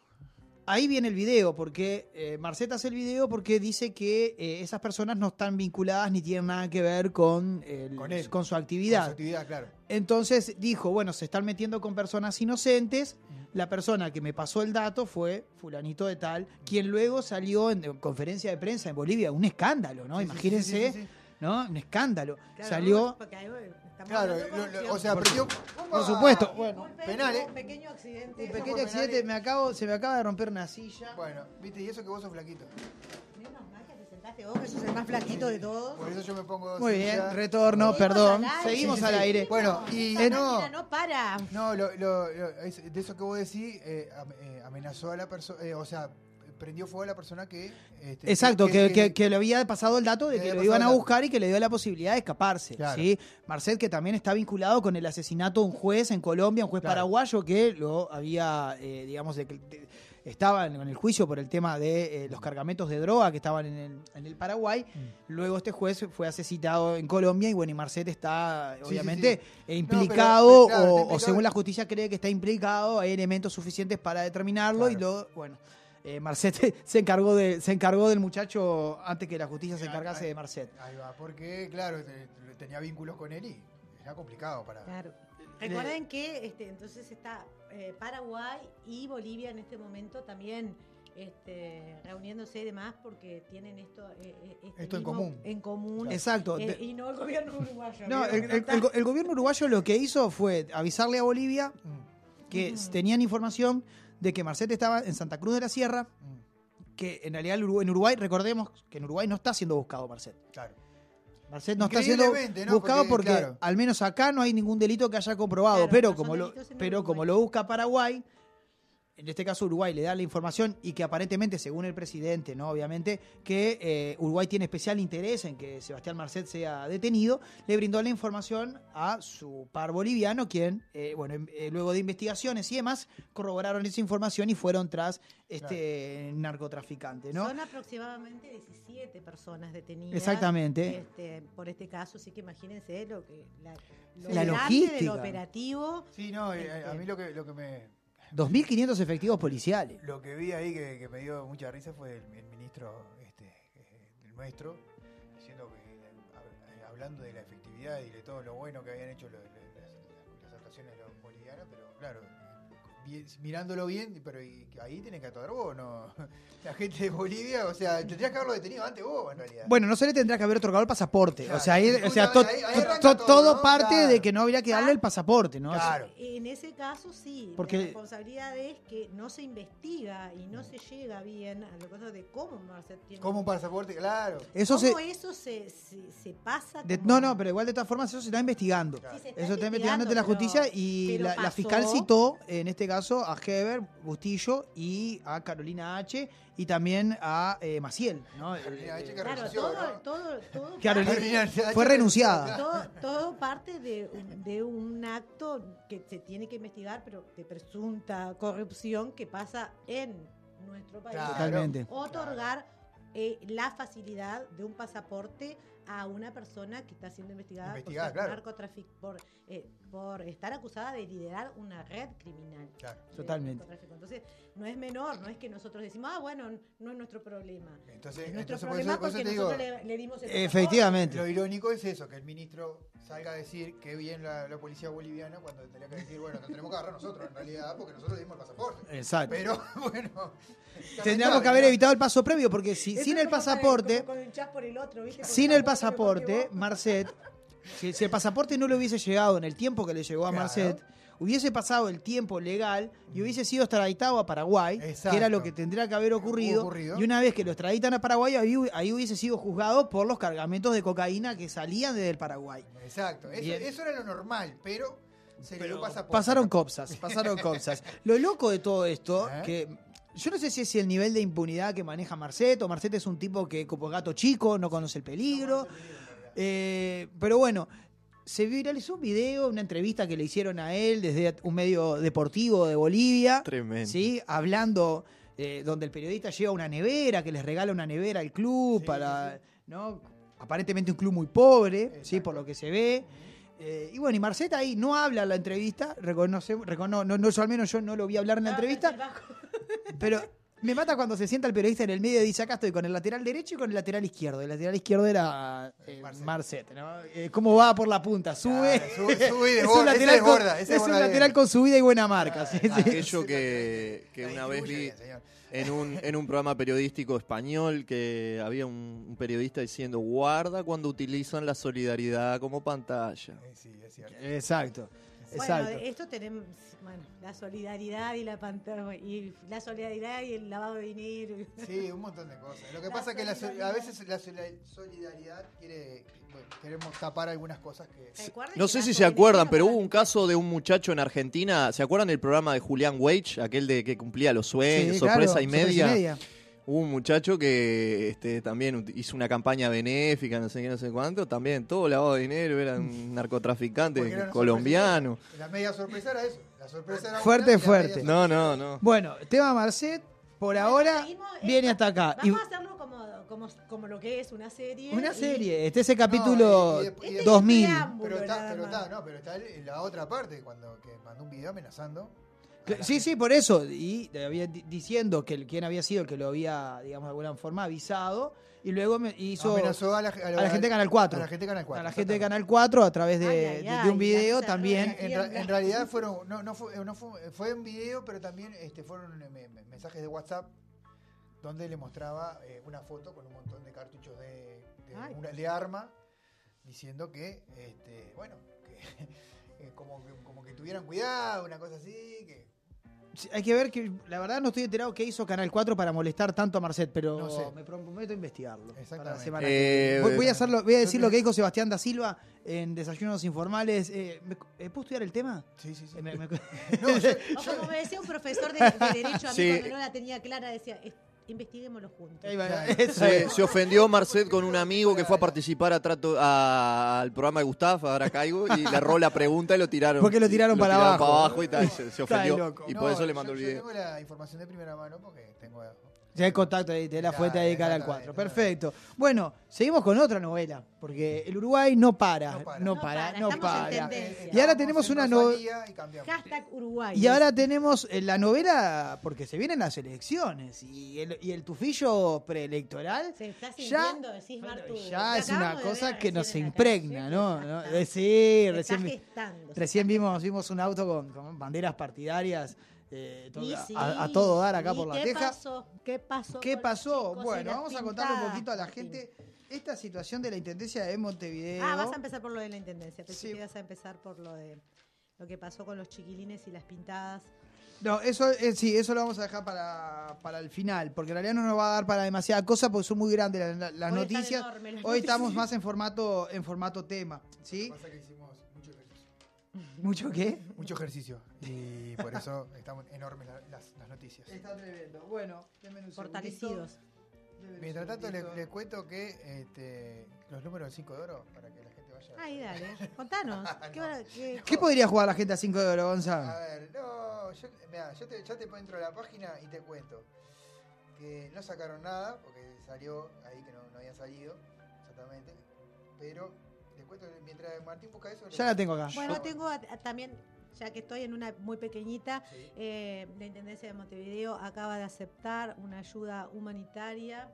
ahí viene el video, porque Marset hace el video porque dice que esas personas no están vinculadas ni tienen nada que ver con su actividad. Con su actividad, claro. Entonces dijo, bueno, se están metiendo con personas inocentes. La persona que me pasó el dato fue fulanito de tal, quien luego salió en conferencia de prensa en Bolivia. Un escándalo, ¿no? Sí, imagínense, sí. ¿No? Un escándalo. Claro, salió... Claro, o sea, perdió... Por supuesto. Bueno, penal, ¿eh? Un pequeño accidente. Se me acaba de romper una silla. Bueno, viste, y eso que vos sos flaquito. Menos mal que te sentaste vos, que sos el más flaquito de todos. Por eso yo me pongo dos. Muy bien, sillas. Retorno, perdón. Seguimos al aire. Bueno, y... No para. No, de eso que vos decís, amenazó a la persona... o sea... prendió fuego a la persona que... exacto, que le había pasado el dato de que lo iban a buscar y que le dio la posibilidad de escaparse. Claro. ¿Sí? Marset, que también está vinculado con el asesinato de un juez en Colombia, un juez paraguayo que lo había, digamos, estaban en el juicio por el tema de los cargamentos de droga que estaban en el Paraguay. Luego este juez fue asesinado en Colombia y bueno, y Marset está obviamente implicado, o según la justicia cree que está implicado, hay elementos suficientes para determinarlo y luego, bueno... Marset se encargó del muchacho antes que la justicia se encargase de Marset. Ahí va, porque, claro, tenía vínculos con él y era complicado para... Claro. Recuerden que entonces está Paraguay y Bolivia en este momento también reuniéndose y demás porque tienen esto en común. En común. Exacto. Y no el gobierno uruguayo. No, el gobierno uruguayo lo que hizo fue avisarle a Bolivia que tenían información de que Marset estaba en Santa Cruz de la Sierra, que en realidad en Uruguay, recordemos que en Uruguay no está siendo buscado Marset. Claro. Marset no está siendo buscado porque claro, al menos acá no hay ningún delito que haya comprobado, claro, pero como lo busca Paraguay, en este caso Uruguay le da la información y que aparentemente, según el presidente, ¿no? Obviamente, que Uruguay tiene especial interés en que Sebastián Marset sea detenido, le brindó la información a su par boliviano, quien, luego de investigaciones y demás, corroboraron esa información y fueron tras narcotraficante, ¿no? Son aproximadamente 17 personas detenidas. Exactamente. Por este caso, así que imagínense lo que... La logística del operativo. Sí, no, a mí lo que me... 2.500 efectivos policiales. Lo que vi ahí que me dio mucha risa fue el ministro el nuestro, diciendo que, hablando de la efectividad y de todo lo bueno que habían hecho las actuaciones de los bolivianos, pero claro, mirándolo bien, pero ahí tenés que atorar vos, ¿no? La gente de Bolivia, o sea, tendrías que haberlo detenido antes vos, en realidad. Bueno, no se le tendría que haber otorgado el pasaporte. Claro, todo ¿no? Parte claro, de que no habría que darle el pasaporte, ¿no? Claro. O sea, en ese caso sí, porque la responsabilidad es que no se investiga y no se llega bien a lo caso de cómo Marset tiene. Como un pasaporte, claro. Eso se pasa. Pero igual de todas formas eso se está investigando. Claro. Sí, eso está investigando ante la justicia y la fiscal citó, en este caso, a Heber, Bustillo y a Carolina H. y también a Maciel. ¿No? Fue renunciada. Todo parte de un acto que se tiene que investigar, pero de presunta corrupción que pasa en nuestro país. Totalmente. Otorgar la facilidad de un pasaporte a una persona que está siendo investigada por ser narcotráfico, por estar acusada de liderar una red criminal. Claro, totalmente. Entonces, no es menor, no es que nosotros decimos, bueno, no es nuestro problema. Entonces, es nuestro problema por eso, porque nosotros le dimos el efectivamente. Lo irónico es eso, que el ministro salga a decir que bien la policía boliviana, cuando tendría que decir, bueno, nos tenemos que agarrar nosotros en realidad, porque nosotros dimos el pasaporte. Exacto. Pero, bueno... Tendríamos que haber evitado el paso previo, porque sin el pasaporte... Sin el pasaporte, Marset... Si el pasaporte no le hubiese llegado en el tiempo que le llegó a Marset, hubiese pasado el tiempo legal y hubiese sido extraditado a Paraguay, exacto, que era lo que tendría que haber ocurrido. Y una vez que lo extraditan a Paraguay, ahí hubiese sido juzgado por los cargamentos de cocaína que salían desde el Paraguay. Exacto, eso era lo normal, pero se le dio pasaporte. Pasaron copsas. Lo loco de todo esto, que... Yo no sé si es el nivel de impunidad que maneja Marset, o Marset es un tipo que como gato chico no conoce el peligro. Pero bueno, se viralizó un video, una entrevista que le hicieron a él desde un medio deportivo de Bolivia. Tremendo. ¿Sí? Hablando, donde el periodista lleva una nevera, que les regala una nevera al club, sí. ¿No? Aparentemente un club muy pobre, ¿sí? Por lo que se ve. Y bueno, y Marset ahí no habla en la entrevista, yo al menos yo no lo vi hablar en la entrevista, pero me mata cuando se sienta el periodista en el medio y dice, acá estoy con el lateral derecho y con el lateral izquierdo. El lateral izquierdo era Marset, ¿no? ¿Cómo va por la punta? Sube de borda, es un lateral con subida y buena marca. Aquello que una vez vi en un programa periodístico español, que había un periodista diciendo, guarda cuando utilizan la solidaridad como pantalla. Sí, es cierto. Exacto. Exacto. Bueno, esto tenemos, la solidaridad y la pantalla, y la solidaridad y el lavado de dinero. Sí, un montón de cosas. Lo que pasa es que a veces la solidaridad queremos tapar algunas cosas que... No sé si se acuerdan, pero hubo un caso de un muchacho en Argentina, ¿se acuerdan el programa de Julián Weich? Aquel de que cumplía los sueños, sí, sorpresa, claro, sorpresa y media. Hubo un muchacho que también hizo una campaña benéfica, no sé cuánto, también todo lavado de dinero, era un narcotraficante colombiano. La media sorpresa era eso. La sorpresa era fuerte. No. Bueno, tema Marset, por ahora, viene hasta acá. Vamos a hacerlo como lo que es una serie. Una serie, es el capítulo 2000. Pero está en la otra parte, cuando que mandó un video amenazando. Sí, por eso. Y diciendo que quien había sido el que lo había, digamos, de alguna forma avisado. Y luego amenazó a la gente de Canal 4. A la gente de Canal 4 a través de un video también. En realidad fue un video, pero también fueron mensajes de WhatsApp donde le mostraba una foto con un montón de cartuchos de arma, diciendo que, como que tuvieran cuidado, una cosa así, que... Sí, hay que ver, que la verdad no estoy enterado qué hizo Canal 4 para molestar tanto a Marset, pero no sé. Me prometo investigarlo. Exactamente. Para la voy a decir lo que dijo Sebastián da Silva en Desayunos Informales. ¿Puedo estudiar el tema? Sí. Como me decía un profesor de Derecho, a mí cuando no la tenía clara, decía... Investiguémoslo juntos. Se ofendió Marset con un amigo que fue a participar al programa de Gustavo, ahora caigo, y le erró la pregunta y lo tiraron. Porque lo tiraron para abajo y tal, y se ofendió. Y por eso le mandó el video. Yo tengo la información de primera mano porque tengo... Ya hay contacto de la fuente dedicada al 4. Perfecto. Bueno, seguimos con otra novela, porque el Uruguay no para. Y ahora tenemos una novela. Y ahora tenemos la novela, porque se vienen las elecciones y el tufillo preelectoral. Se está sintiendo, decís, Martu. Ya es una cosa que nos impregna, ¿no? Sí, recién vimos un auto con banderas partidarias. A todo dar acá por la teja. ¿Qué pasó? Bueno, vamos a contarle un poquito a la gente esta situación de la Intendencia de Montevideo. Vas a empezar por lo de la Intendencia. Pensé que ibas a empezar por lo de lo que pasó con los chiquilines y las pintadas. No, eso lo vamos a dejar para el final, porque en realidad no nos va a dar para demasiada cosa, porque son muy grandes las noticias. Hoy estamos más en formato tema, ¿sí? Lo que pasa es que hicimos ¿Mucho qué? Mucho ejercicio. Y por eso están enormes las noticias. Está tremendo. Bueno, fortalecidos. Mientras tanto, les cuento que los números de 5 de oro, para que la gente vaya... Ahí, dale. Contanos. ¿Qué podría jugar la gente a 5 de oro, Gonzalo? A ver, yo te pongo dentro de la página y te cuento que no sacaron nada, porque salió ahí que no había salido. Exactamente. pero les cuento, mientras Martín busca eso... Ya la tengo acá. Bueno, tengo también, ya que estoy en una muy pequeñita, sí. La Intendencia de Montevideo acaba de aceptar una ayuda humanitaria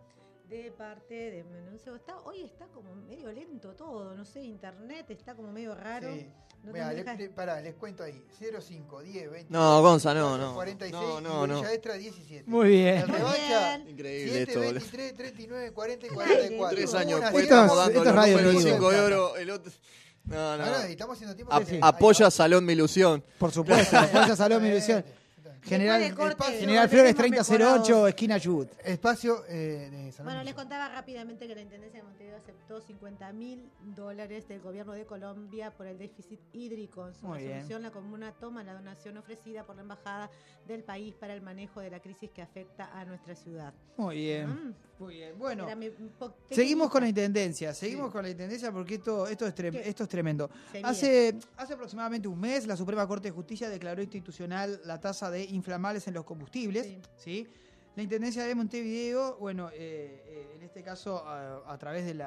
de parte de... No sé, hoy está como medio lento todo, no sé, internet está como medio raro. Sí. No. Mirá, pará, les cuento ahí. 05, 10, 20... No, Gonza, no. 46, no. Extra 17. Muy bien. El revancha, increíble 7, esto, 23, 39, 40 y 44. 3 años. Estos cinco de oro, el otro... No. Ahora, estamos haciendo tiempo... Apoya Salón Mi Ilusión. Por supuesto, apoya Salón Mi Ilusión. General Flores 3008, esquina Yud. Espacio de Salón. Bueno, les contaba rápidamente que la Intendencia de Montevideo aceptó $50.000 del gobierno de Colombia por el déficit hídrico. En su resolución, la comuna toma la donación ofrecida por la Embajada del país para el manejo de la crisis que afecta a nuestra ciudad. Muy bien. Muy bien. Bueno, seguimos con la Intendencia. Seguimos con la Intendencia porque esto es tremendo. Hace aproximadamente un mes, la Suprema Corte de Justicia declaró institucional la tasa de inflamables en los combustibles, ¿sí? La Intendencia de Montevideo, bueno, en este caso a través de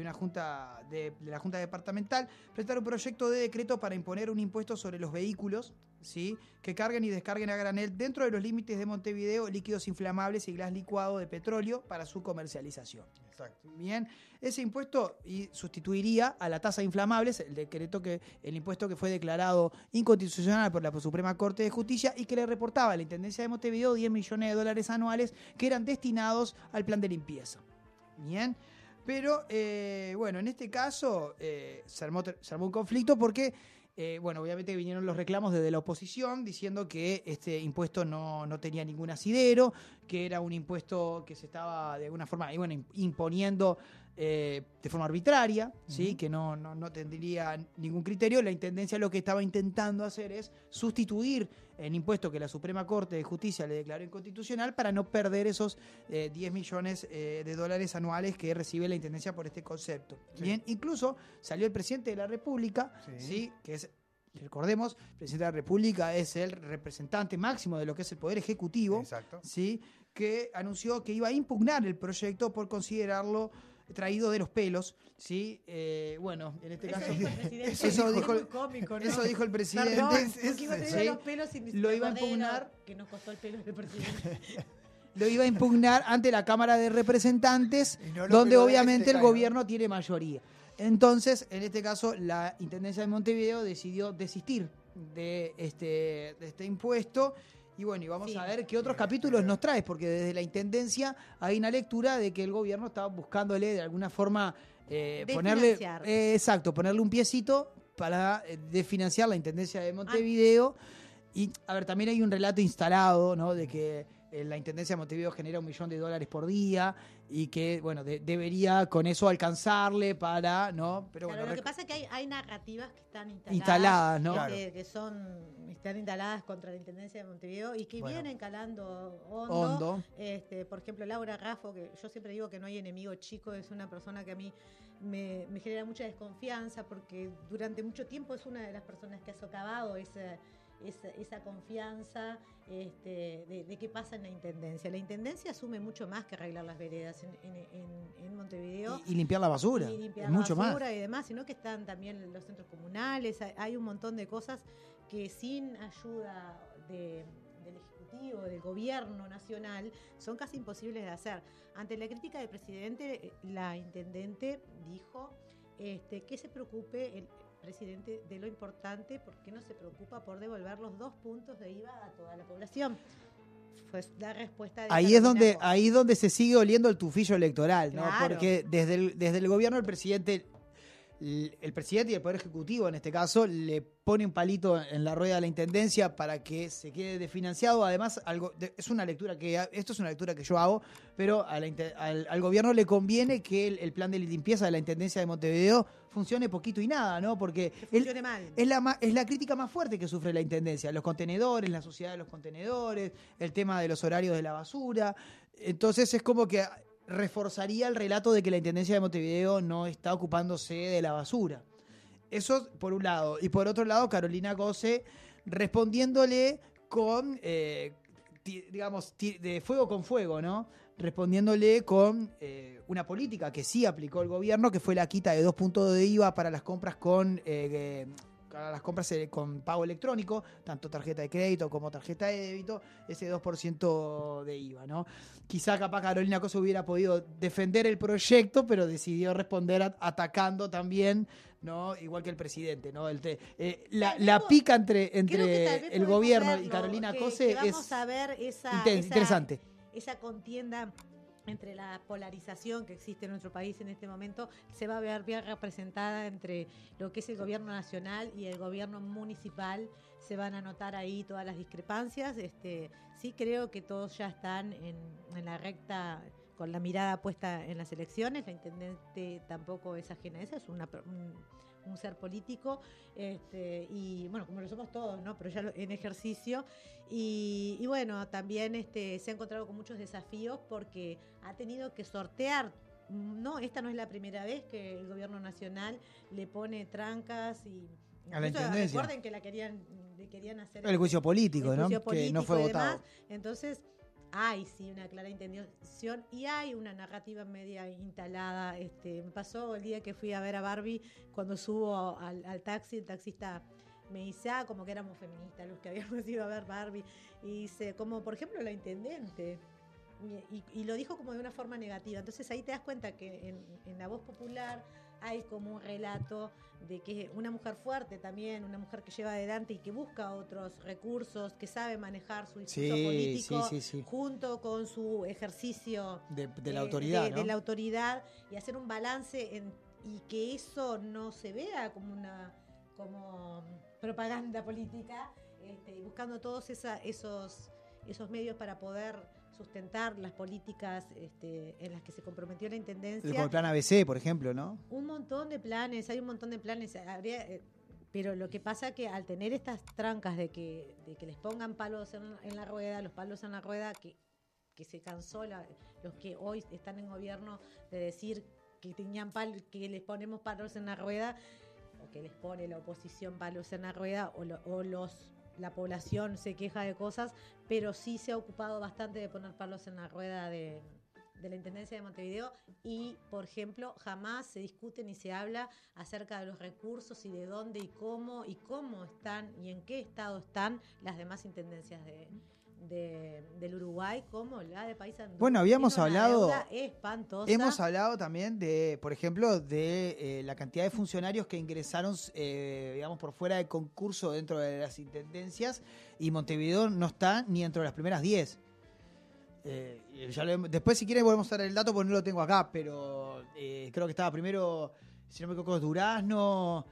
una junta departamental, presentar un proyecto de decreto para imponer un impuesto sobre los vehículos, ¿sí? Que carguen y descarguen a granel dentro de los límites de Montevideo líquidos inflamables y gas licuado de petróleo para su comercialización. Exacto. Bien, ese impuesto sustituiría a la tasa de inflamables, el impuesto que fue declarado inconstitucional por la Suprema Corte de Justicia y que le reportaba a la Intendencia de Montevideo $10 millones anuales que eran destinados al plan de limpieza. Bien, pero bueno, en este caso se armó un conflicto porque bueno, obviamente vinieron los reclamos desde la oposición diciendo que este impuesto no tenía ningún asidero, que era un impuesto que se estaba de alguna forma imponiendo de forma arbitraria, ¿sí? Que no tendría ningún criterio. La Intendencia lo que estaba intentando hacer es sustituir el impuesto que la Suprema Corte de Justicia le declaró inconstitucional para no perder esos $10 millones de dólares anuales que recibe la Intendencia por este concepto. Sí. Bien, incluso salió el presidente de la República, ¿sí? Que es... Recordemos, el presidente de la República es el representante máximo de lo que es el Poder Ejecutivo, ¿sí? Que anunció que iba a impugnar el proyecto por considerarlo traído de los pelos, ¿sí? Bueno, en este caso... Eso dijo el presidente. Lo iba a impugnar... Que nos costó el pelo del presidente. Lo iba a impugnar ante la Cámara de Representantes, donde obviamente el gobierno tiene mayoría. Entonces, en este caso, la Intendencia de Montevideo decidió desistir de este impuesto. Y bueno, y vamos a ver qué otros capítulos nos traes, porque desde la Intendencia hay una lectura de que el gobierno estaba buscándole de alguna forma ponerle un piecito para desfinanciar la Intendencia de Montevideo. Y, a ver, también hay un relato instalado, ¿no?, de que... La Intendencia de Montevideo genera $1 millón por día y que, bueno, debería con eso alcanzarle para, ¿no? Pero claro, bueno, lo que pasa es que hay narrativas que están instaladas, ¿no? Están instaladas contra la Intendencia de Montevideo y que vienen calando hondo. Por ejemplo, Laura Raffo, que yo siempre digo que no hay enemigo chico, es una persona que a mí me genera mucha desconfianza porque durante mucho tiempo es una de las personas que ha socavado esa confianza de qué pasa en la Intendencia. La Intendencia asume mucho más que arreglar las veredas en Montevideo. Y limpiar la basura. Y limpiar mucho la basura más. Y demás, sino que están también los centros comunales. Hay un montón de cosas que sin ayuda del Ejecutivo, del Gobierno Nacional, son casi imposibles de hacer. Ante la crítica del presidente, la Intendente dijo que se preocupe el presidente de lo importante, porque no se preocupa por devolver los 2 puntos de IVA a toda la población. Pues la respuesta de ahí es donde se sigue oliendo el tufillo electoral, ¿no? Claro. Porque desde el gobierno el presidente y el Poder Ejecutivo en este caso le pone un palito en la rueda de la Intendencia para que se quede desfinanciado. Además, es una lectura que yo hago, pero al gobierno le conviene que el plan de limpieza de la Intendencia de Montevideo funcione poquito y nada, ¿no? Porque es la crítica más fuerte que sufre la Intendencia, los contenedores, la suciedad de los contenedores, el tema de los horarios de la basura. Entonces es como que reforzaría el relato de que la Intendencia de Montevideo no está ocupándose de la basura. Eso por un lado. Y por otro lado, Carolina Cosse respondiéndole con, digamos, de fuego con fuego, ¿no? respondiéndole con una política que sí aplicó el gobierno, que fue la quita de 2 puntos de IVA para las compras con pago electrónico, tanto tarjeta de crédito como tarjeta de débito, ese 2% de IVA, ¿no? Quizá capaz Carolina Cosse hubiera podido defender el proyecto, pero decidió responder atacando también, ¿no? Igual que el presidente, ¿no? La pica entre el gobierno y Carolina Cosse es interesante. Esa contienda entre la polarización que existe en nuestro país en este momento se va a ver bien representada entre lo que es el gobierno nacional y el gobierno municipal. Se van a notar ahí todas las discrepancias. Sí creo que todos ya están en la recta, con la mirada puesta en las elecciones. La intendente tampoco es ajena a esa, es un ser político, y bueno, como lo somos todos, ¿no? Pero ya en ejercicio. Y bueno, también se ha encontrado con muchos desafíos porque ha tenido que sortear, ¿no? Esta no es la primera vez que el gobierno nacional le pone trancas y... A la intendencia. Recuerden que le querían hacer... El juicio político, ¿no? Que no fue votado. Entonces... Hay sí una clara intención y hay una narrativa media instalada. Me pasó el día que fui a ver a Barbie, cuando subo al taxi, el taxista me dice, como que éramos feministas los que habíamos ido a ver Barbie. Y dice, como por ejemplo la intendente. Y lo dijo como de una forma negativa. Entonces ahí te das cuenta que en la voz popular hay como un relato de que una mujer fuerte también, una mujer que lleva adelante y que busca otros recursos, que sabe manejar su discurso político junto con su ejercicio de la autoridad, ¿no? De la autoridad, y hacer un balance y que eso no se vea como como propaganda política, y buscando todos esos medios para poder sustentar las políticas en las que se comprometió la intendencia. Como el plan ABC, por ejemplo, ¿no? Hay un montón de planes. Pero lo que pasa que al tener estas trancas de que les pongan palos en la rueda, que se cansó los que hoy están en gobierno de decir que tenían que les ponemos palos en la rueda, o que les pone la oposición palos en la rueda, la población se queja de cosas, pero sí se ha ocupado bastante de poner palos en la rueda de la Intendencia de Montevideo y, por ejemplo, jamás se discute ni se habla acerca de los recursos y de dónde y cómo están y en qué estado están las demás intendencias del Uruguay, como la de País Andú. Bueno, habíamos hablado, hemos hablado también de, por ejemplo, de la cantidad de funcionarios que ingresaron, digamos, por fuera de concurso dentro de las intendencias, y Montevideo no está ni dentro de las primeras 10. Después, si quieren, volvemos a dar el dato porque no lo tengo acá, pero creo que estaba primero, si no me equivoco, Durazno,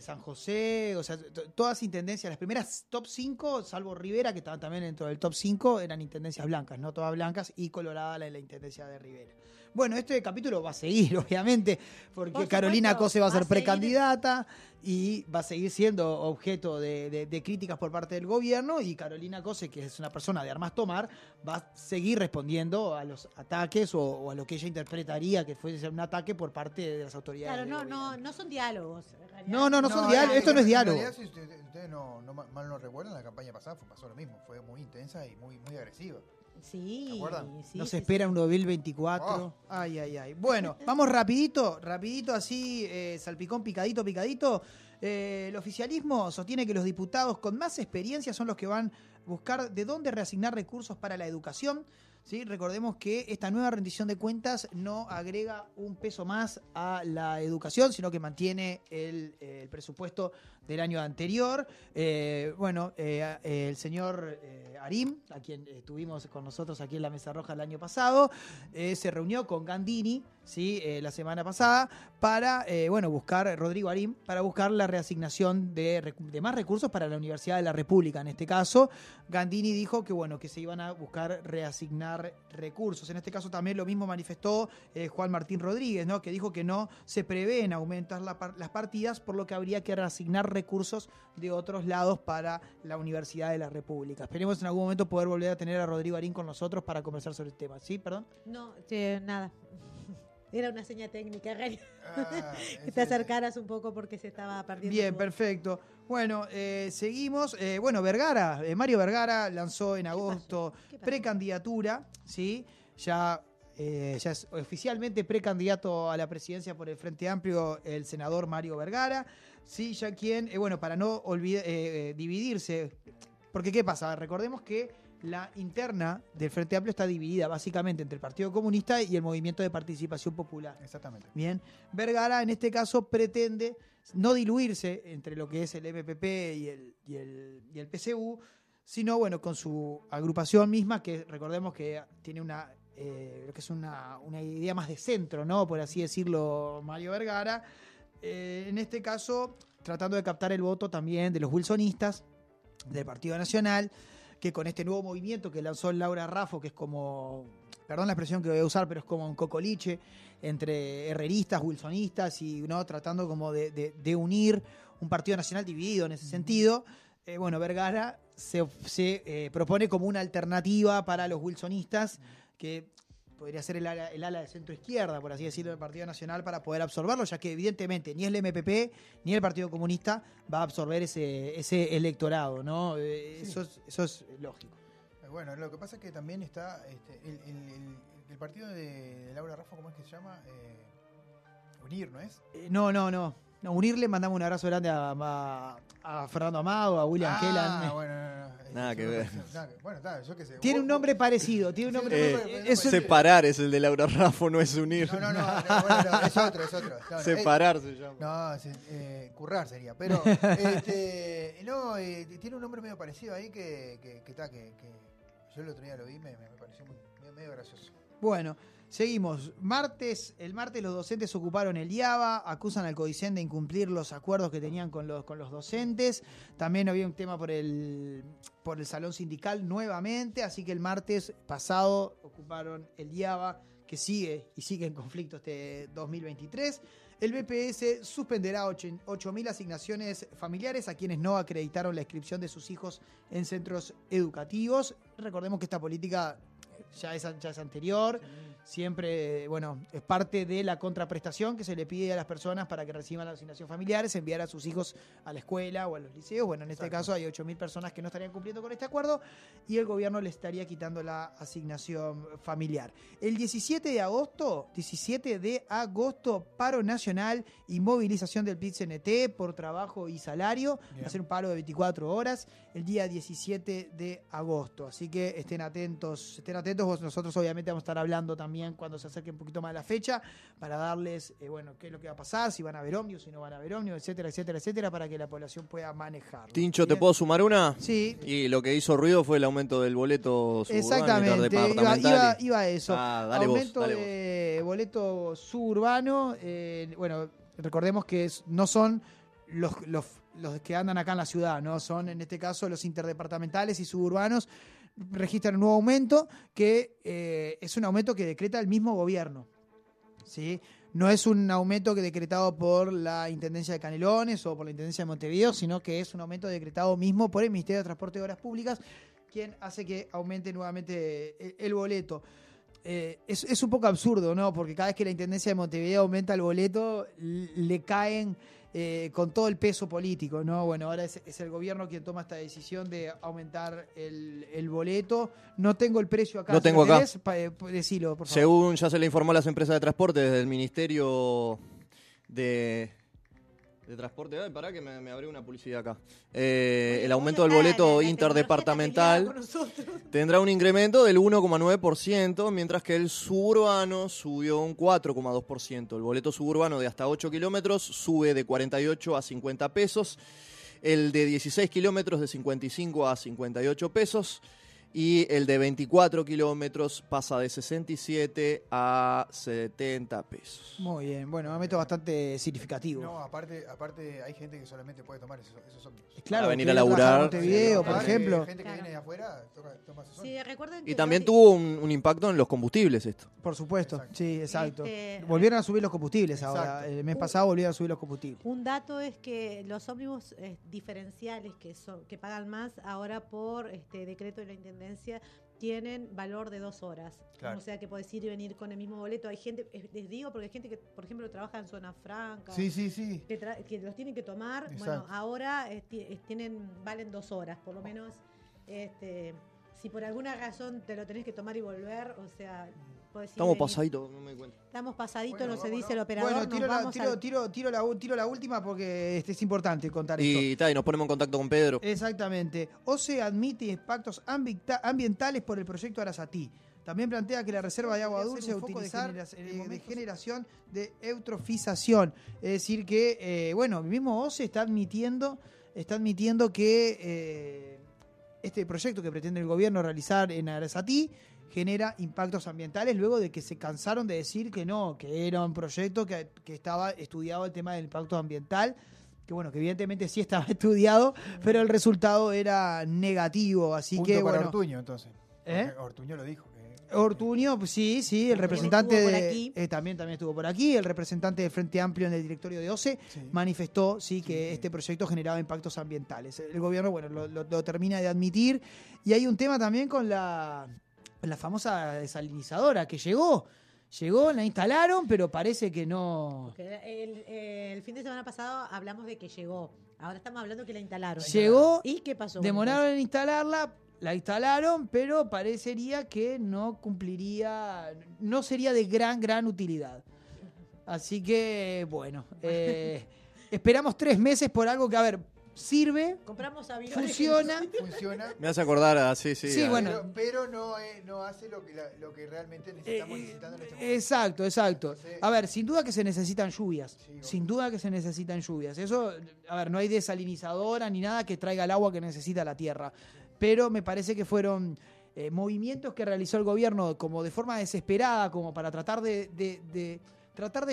San José, o sea, todas intendencias, las primeras top 5, salvo Rivera, que estaban también dentro del top 5, eran intendencias blancas, no todas blancas, y Colorada la intendencia de Rivera. Bueno, este capítulo va a seguir, obviamente, porque por supuesto, Carolina Cosse va a ser precandidata y va a seguir siendo objeto de críticas por parte del gobierno, y Carolina Cosse, que es una persona de armas tomar, va a seguir respondiendo a los ataques o a lo que ella interpretaría que fuese un ataque por parte de las autoridades. Claro, no son diálogos. No son diálogos, esto no es diálogo. En realidad, si ustedes no mal no recuerdan, la campaña pasada pasó lo mismo, fue muy intensa y muy, muy agresiva. Sí, sí. Nos espera un 2024. Oh. Ay. Bueno, vamos rapidito así, salpicón, picadito. El oficialismo sostiene que los diputados con más experiencia son los que van a buscar de dónde reasignar recursos para la educación. ¿Sí? Recordemos que esta nueva rendición de cuentas no agrega un peso más a la educación, sino que mantiene el presupuesto del año anterior. El señor Arim, a quien estuvimos con nosotros aquí en la Mesa Roja el año pasado, se reunió con Gandini, ¿sí? La semana pasada, para Rodrigo Arim, para buscar la reasignación de más recursos para la Universidad de la República. En este caso, Gandini dijo que se iban a buscar reasignar recursos. En este caso también lo mismo manifestó Juan Martín Rodríguez, ¿no? Que dijo que no se prevén aumentar las partidas, por lo que habría que reasignar recursos de otros lados para la Universidad de la República. Esperemos en algún momento poder volver a tener a Rodrigo Arín con nosotros para conversar sobre el tema. ¿Sí? ¿Perdón? No, nada. Era una seña técnica, Ray. Que te acercaras un poco porque se estaba perdiendo. Bien, perfecto. Bueno, seguimos. Mario Bergara lanzó en agosto precandidatura, ¿sí? Ya es oficialmente precandidato a la presidencia por el Frente Amplio el senador Mario Bergara. Sí, ya quien, bueno, para no olvidar, dividirse, porque ¿qué pasa? Recordemos que la interna del Frente Amplio está dividida básicamente entre el Partido Comunista y el Movimiento de Participación Popular. Exactamente. Bien, Bergara en este caso pretende no diluirse entre lo que es el MPP y el PSU, sino, bueno, con su agrupación misma, que recordemos que tiene una idea más de centro, ¿no? Por así decirlo, Mario Bergara. En este caso, tratando de captar el voto también de los wilsonistas, del Partido Nacional, que con este nuevo movimiento que lanzó Laura Raffo, que es como, perdón la expresión que voy a usar, pero es como un cocoliche entre herreristas, wilsonistas y, ¿no?, tratando como de unir un Partido Nacional dividido en ese sentido. Bueno, Vergara se propone como una alternativa para los wilsonistas, que podría ser el ala de centro izquierda, por así decirlo, del Partido Nacional, para poder absorberlo, ya que evidentemente ni el MPP ni el Partido Comunista va a absorber ese electorado, ¿no? Sí. Eso es lógico. Bueno, lo que pasa es que también está el partido de Laura Raffo, ¿cómo es que se llama? Unir, ¿no es? No, Unir, le mandamos un abrazo grande a Fernando Amado, a William Kellan. No. Nada que ver. Bueno, está, yo qué sé. Tiene un nombre parecido. Separar es el de Laura Raffo, no es unir. No, es otro. Separar se llama. Currar sería. Pero, tiene un nombre medio parecido ahí que yo el otro día lo vi y me pareció medio gracioso. Bueno. Seguimos. El martes los docentes ocuparon el IABA, acusan al Codicen de incumplir los acuerdos que tenían con los docentes. También había un tema por el salón sindical nuevamente, así que el martes pasado ocuparon el IABA, que sigue en conflicto este 2023. El BPS suspenderá 8.000 asignaciones familiares a quienes no acreditaron la inscripción de sus hijos en centros educativos. Recordemos que esta política ya es anterior. Siempre, bueno, es parte de la contraprestación que se le pide a las personas para que reciban la asignación familiar, es enviar a sus hijos a la escuela o a los liceos. Bueno, en este caso hay 8.000 personas que no estarían cumpliendo con este acuerdo y el gobierno le estaría quitando la asignación familiar. El 17 de agosto, paro nacional y movilización del PIT-CNT por trabajo y salario. Bien. Va a ser un paro de 24 horas el día 17 de agosto. Así que estén atentos. Nosotros obviamente vamos a estar hablando también cuando se acerque un poquito más la fecha, para darles, qué es lo que va a pasar, si van a haber ómnibus, si no van a haber ómnibus, etcétera, para que la población pueda manejar. Tincho, ¿te puedo sumar una? Sí. Y lo que hizo ruido fue el aumento del boleto suburbano. Exactamente, iba a eso. Aumento de boleto suburbano, bueno, recordemos que no son los que andan acá en la ciudad, ¿no? Son, en este caso, los interdepartamentales y suburbanos, registran un nuevo aumento que es un aumento que decreta el mismo gobierno, ¿sí? No es un aumento que decretado por la Intendencia de Canelones o por la Intendencia de Montevideo, sino que es un aumento decretado mismo por el Ministerio de Transporte y Obras Públicas, quien hace que aumente nuevamente el boleto. Es un poco absurdo, ¿no? Porque cada vez que la Intendencia de Montevideo aumenta el boleto, le caen con todo el peso político, ¿no? Bueno, ahora es el gobierno quien toma esta decisión de aumentar el boleto. No tengo el precio acá. No tengo acá. Decilo, por favor. Según ya se le informó a las empresas de transporte desde el Ministerio de Transporte. Ay, pará que me abrió una publicidad acá. El aumento del boleto interdepartamental tendrá un incremento del 1,9%, mientras que el suburbano subió un 4,2%. El boleto suburbano de hasta 8 kilómetros sube de 48 a 50 pesos. El de 16 kilómetros de 55 a 58 pesos. Y el de 24 kilómetros pasa de 67 a 70 pesos. Muy bien, bueno, un aumento bastante significativo. No, aparte hay gente que solamente puede tomar esos ómnibus. Claro, para venir a laburar. Montevideo, por ejemplo. Gente que viene de afuera toma esos ómnibus. Y también tuvo un impacto en los combustibles esto. Por supuesto, exacto. Sí, exacto. Volvieron a subir los combustibles ahora. El mes pasado volvieron a subir los combustibles. Un dato es que los ómnibus diferenciales que pagan más ahora por decreto de la Intendencia tienen valor de 2 horas. Claro. O sea que podés ir y venir con el mismo boleto. Hay gente, les digo, porque hay gente que, por ejemplo, trabaja en zona franca. Sí. Que los tienen que tomar. Exacto. Bueno, ahora valen 2 horas, por lo menos. si por alguna razón te lo tenés que tomar y volver, o sea... Estamos pasaditos, no me cuento. Estamos pasaditos, bueno, no se dice el operador. Bueno, tiro la última porque es importante contar esto. Y nos ponemos en contacto con Pedro. Exactamente. OCE admite impactos ambientales por el proyecto Arasatí. También plantea que la reserva de agua dulce es un foco de generación de eutrofización. Es decir que, bueno, el mismo OCE está admitiendo que este proyecto que pretende el gobierno realizar en Arasatí genera impactos ambientales luego de que se cansaron de decir que no, que era un proyecto que estaba estudiado el tema del impacto ambiental, que bueno, que evidentemente sí estaba estudiado, pero el resultado era negativo, así punto que bueno. Ortuño, entonces. Ortuño lo dijo. Ortuño, sí, el representante de, también estuvo por aquí, el representante del Frente Amplio en el directorio de OCE manifestó que este proyecto generaba impactos ambientales. El gobierno, bueno, lo termina de admitir, y hay un tema también con la famosa desalinizadora que llegó, la instalaron, pero parece que no... El fin de semana pasado hablamos de que llegó, ahora estamos hablando que la instalaron. Llegó, ¿y qué pasó? Demoraron en instalarla, la instalaron, pero parecería que no cumpliría, no sería de gran utilidad. Así que, bueno, esperamos 3 meses por algo que, a ver... Sirve, compramos aviones, funciona. Me hace acordar, sí, bueno. Pero no hace lo que realmente necesitamos. Exacto. A ver, sin duda que se necesitan lluvias. Sí, Eso, a ver, no hay desalinizadora ni nada que traiga el agua que necesita la tierra. Pero me parece que fueron movimientos que realizó el gobierno como de forma desesperada, como para tratar de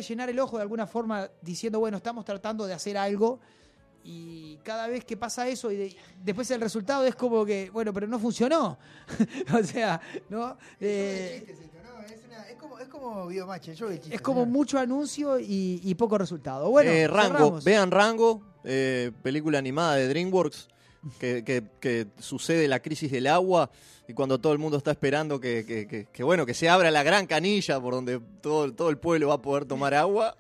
llenar el ojo de alguna forma, diciendo, bueno, estamos tratando de hacer algo. Y cada vez que pasa eso y después el resultado es como que, bueno, pero no funcionó. O sea, ¿no? Es como Biomache, yo de chiste. Es como mucho anuncio y poco resultado. Bueno, Rango, vean Rango, película animada de DreamWorks, que sucede la crisis del agua y cuando todo el mundo está esperando que se abra la gran canilla por donde todo el pueblo va a poder tomar agua.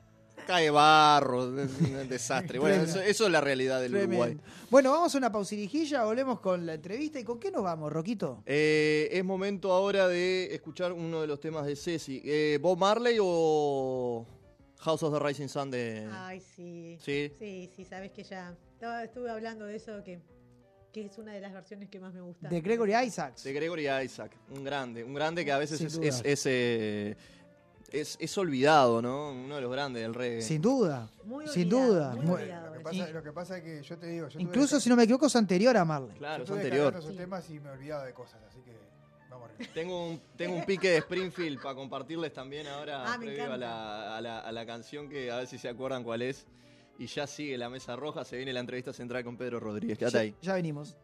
Cae barro, es un desastre. Bueno, eso es la realidad del Uruguay. Bueno, vamos a una pausirijilla, volvemos con la entrevista. ¿Y con qué nos vamos, Roquito? Es momento ahora de escuchar uno de los temas de Ceci. ¿Bob Marley o House of the Rising Sun de...? Ay, sí. Sí, sabes que ya... Estuve hablando de eso, que es una de las versiones que más me gusta. De Gregory Isaac. Un grande que a veces es olvidado, ¿no? Uno de los grandes del reggae. Sin duda. Lo que pasa es que yo te digo... Incluso, si no me equivoco, es anterior a Marley. Claro, es anterior. Yo esos temas y me olvidaba de cosas, así que vamos arriba. Tengo un pique de Springfield para compartirles también ahora, previo a la canción, que a ver si se acuerdan cuál es. Y ya sigue la mesa roja, se viene la entrevista central con Pedro Rodríguez. Quédate ahí. Ya venimos.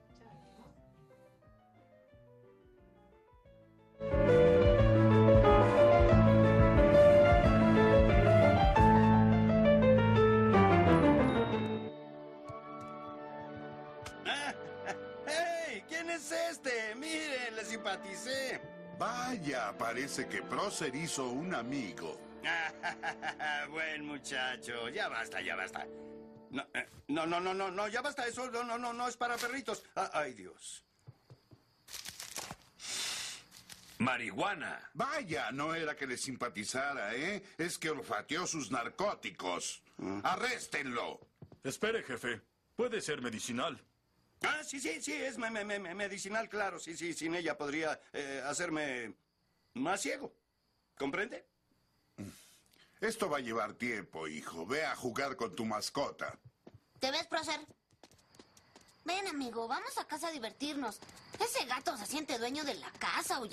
Vaya, parece que Prócer hizo un amigo. Buen muchacho, ya basta. No, ya basta eso, no, es para perritos. Ay, Dios. Marihuana. Vaya, no era que le simpatizara, ¿eh? Es que olfateó sus narcóticos. Arréstenlo. Espere, jefe. Puede ser medicinal. Ah, sí, es medicinal, claro, sí, sin ella podría hacerme más ciego, ¿comprende? Esto va a llevar tiempo, hijo, ve a jugar con tu mascota. ¿Te ves, Prócer? Ven, amigo, vamos a casa a divertirnos. Ese gato se siente dueño de la casa, oye.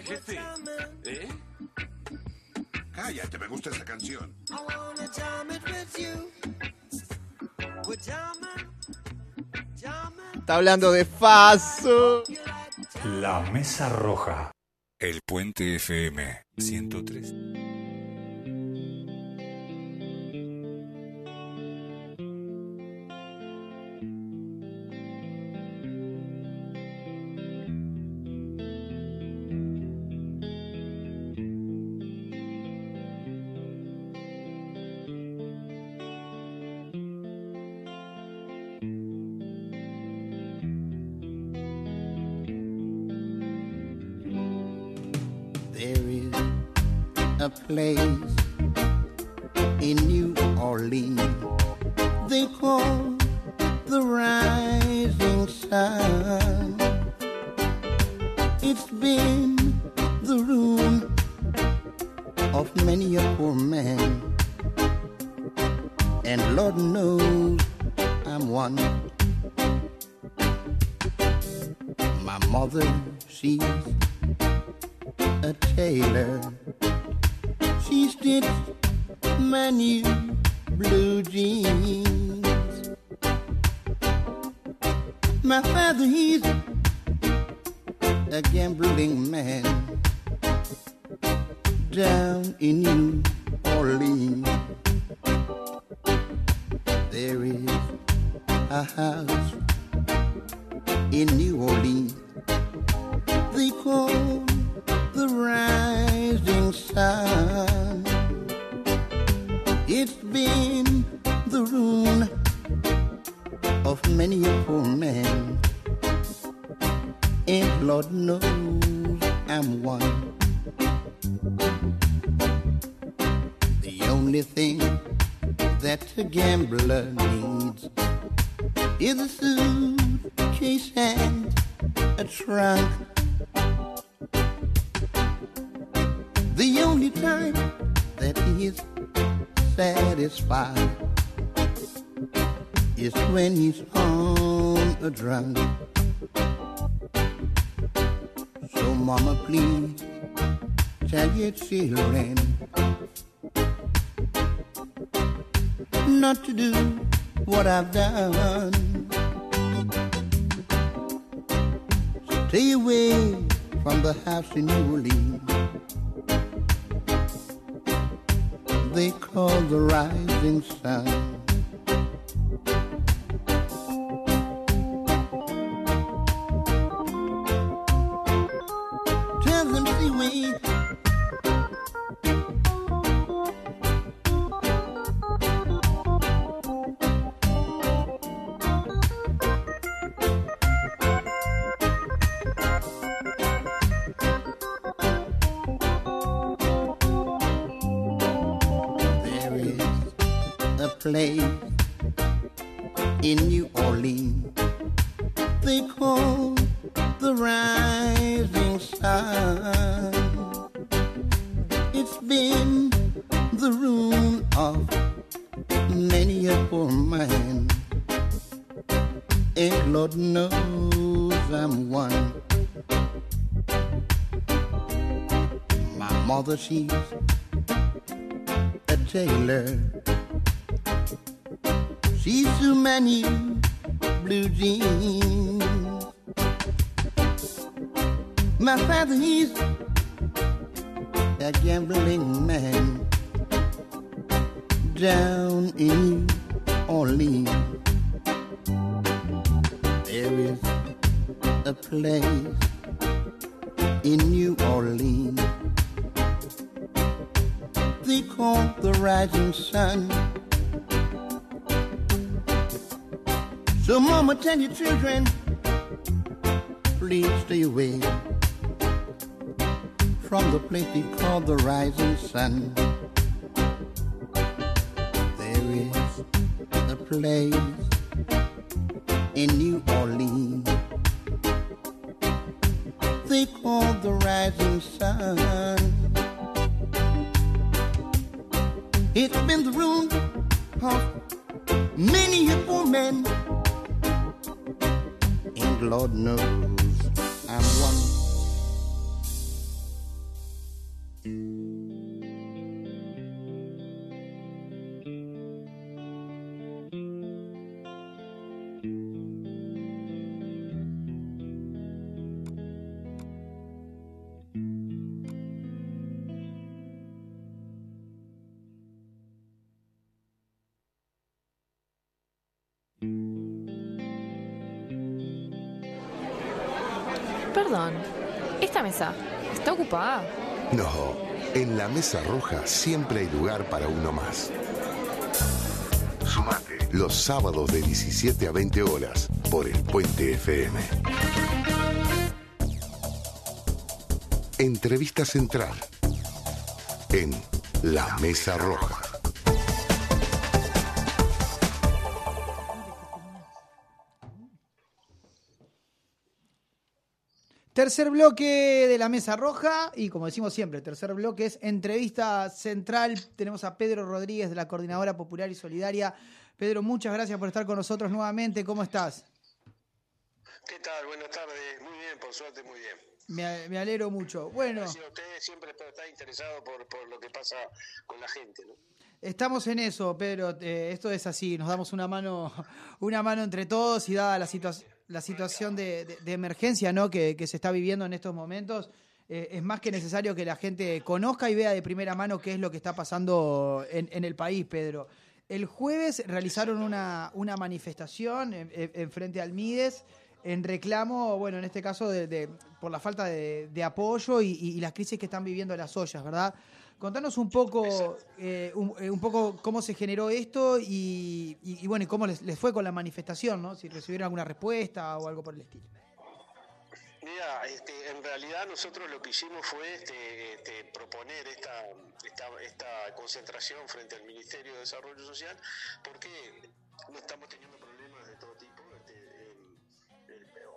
Jefe, ¿eh? Cállate, me gusta esta canción. Está hablando de Faso. La mesa roja. El Puente FM 103. a place in New Orleans they call the rising sun. It's been the ruin of many a poor man, and Lord knows I'm one. My mother, she's a tailor. She stitched my new blue jeans. My father, he's a gambling man down in New Orleans. There is a house in New Orleans they call the rising sun. It's been the ruin of many a poor man, and Lord knows I'm one. The only thing that a gambler needs is a suitcase and a trunk. The only time that he is satisfied is when he's on a drunk. So mama, please tell your children not to do what I've done. Stay away from the house in New Orleans they call the rising sun. Place in New Orleans they call the rising sun. It's been the ruin of many a poor man, and Lord knows I'm one. My mother, she's a tailor. She's too many blue jeans. My father, he's a gambling man down in Orleans. There is a place in New Orleans they call the rising sun. So mama, tell your children, please stay away from the place they call the rising sun. There is a place in New Orleans they call the rising sun. It's been the ruin of many a poor man, Lord knows I'm one. Perdón, ¿esta mesa está ocupada? No, en la mesa roja siempre hay lugar para uno más. Sumate los sábados de 17 a 20 horas por el Puente FM. Entrevista central. en La Mesa Roja. Tercer bloque de La Mesa Roja, y como decimos siempre, tercer bloque es entrevista central. Tenemos a Pedro Rodríguez de la Coordinadora Popular y Solidaria. Pedro, muchas gracias por estar con nosotros nuevamente. ¿Cómo estás? ¿Qué tal? Buenas tardes. Muy bien, por suerte, muy bien. Me alegro mucho. Bueno, gracias a ustedes, siempre están interesados por lo que pasa con la gente, ¿no? Estamos en eso, Pedro. Esto es así, nos damos una mano entre todos, y dada la situación de emergencia, ¿no?, que se está viviendo en estos momentos, es más que necesario que la gente conozca y vea de primera mano qué es lo que está pasando en el país, Pedro. El jueves realizaron una manifestación en frente al MIDES en reclamo, bueno, en este caso por la falta de apoyo y las crisis que están viviendo las ollas, ¿verdad? Contanos un poco cómo se generó esto y bueno, y cómo les fue con la manifestación, ¿no? Si recibieron alguna respuesta o algo por el estilo. Mira, en realidad nosotros lo que hicimos fue proponer esta concentración frente al Ministerio de Desarrollo Social, porque no estamos teniendo problemas de todo tipo.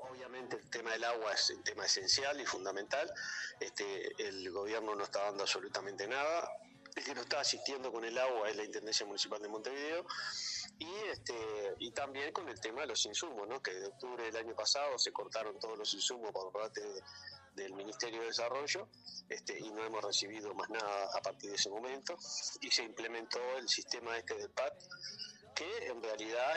Obviamente el tema del agua es un tema esencial y fundamental. El gobierno no está dando absolutamente nada. El que no está asistiendo con el agua es la Intendencia Municipal de Montevideo. Y también con el tema de los insumos, ¿no?, que de octubre del año pasado se cortaron todos los insumos por parte del Ministerio de Desarrollo, y no hemos recibido más nada a partir de ese momento. Y se implementó el sistema del PAT, que en realidad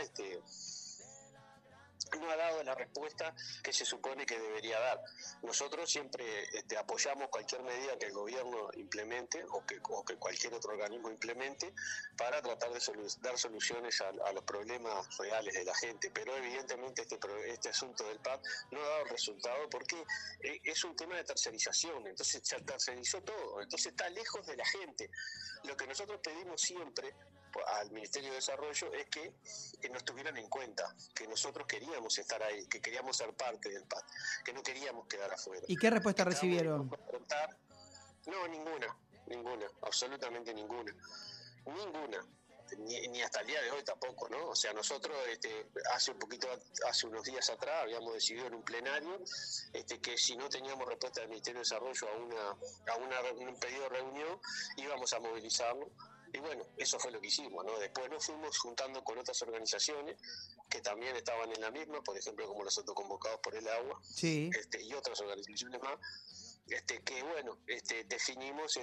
no ha dado la respuesta que se supone que debería dar. Nosotros siempre apoyamos cualquier medida que el gobierno implemente o que cualquier otro organismo implemente para tratar de dar soluciones a los problemas reales de la gente, pero evidentemente este asunto del PAP no ha dado resultado porque es un tema de tercerización, entonces se tercerizó todo, entonces está lejos de la gente. Lo que nosotros pedimos siempre al Ministerio de Desarrollo es que nos tuvieran en cuenta, que nosotros queríamos estar ahí, que queríamos ser parte del PAT, que no queríamos quedar afuera. ¿Y qué respuesta recibieron? No, ninguna, absolutamente ninguna. Ni hasta el día de hoy tampoco, ¿no? O sea, nosotros hace unos días atrás habíamos decidido en un plenario que si no teníamos respuesta del Ministerio de Desarrollo a un pedido de reunión, íbamos a movilizarlo. Y bueno, eso fue lo que hicimos, ¿no? Después nos fuimos juntando con otras organizaciones que también estaban en la misma, por ejemplo, como los autoconvocados por el agua, sí, y otras organizaciones más, que bueno, definimos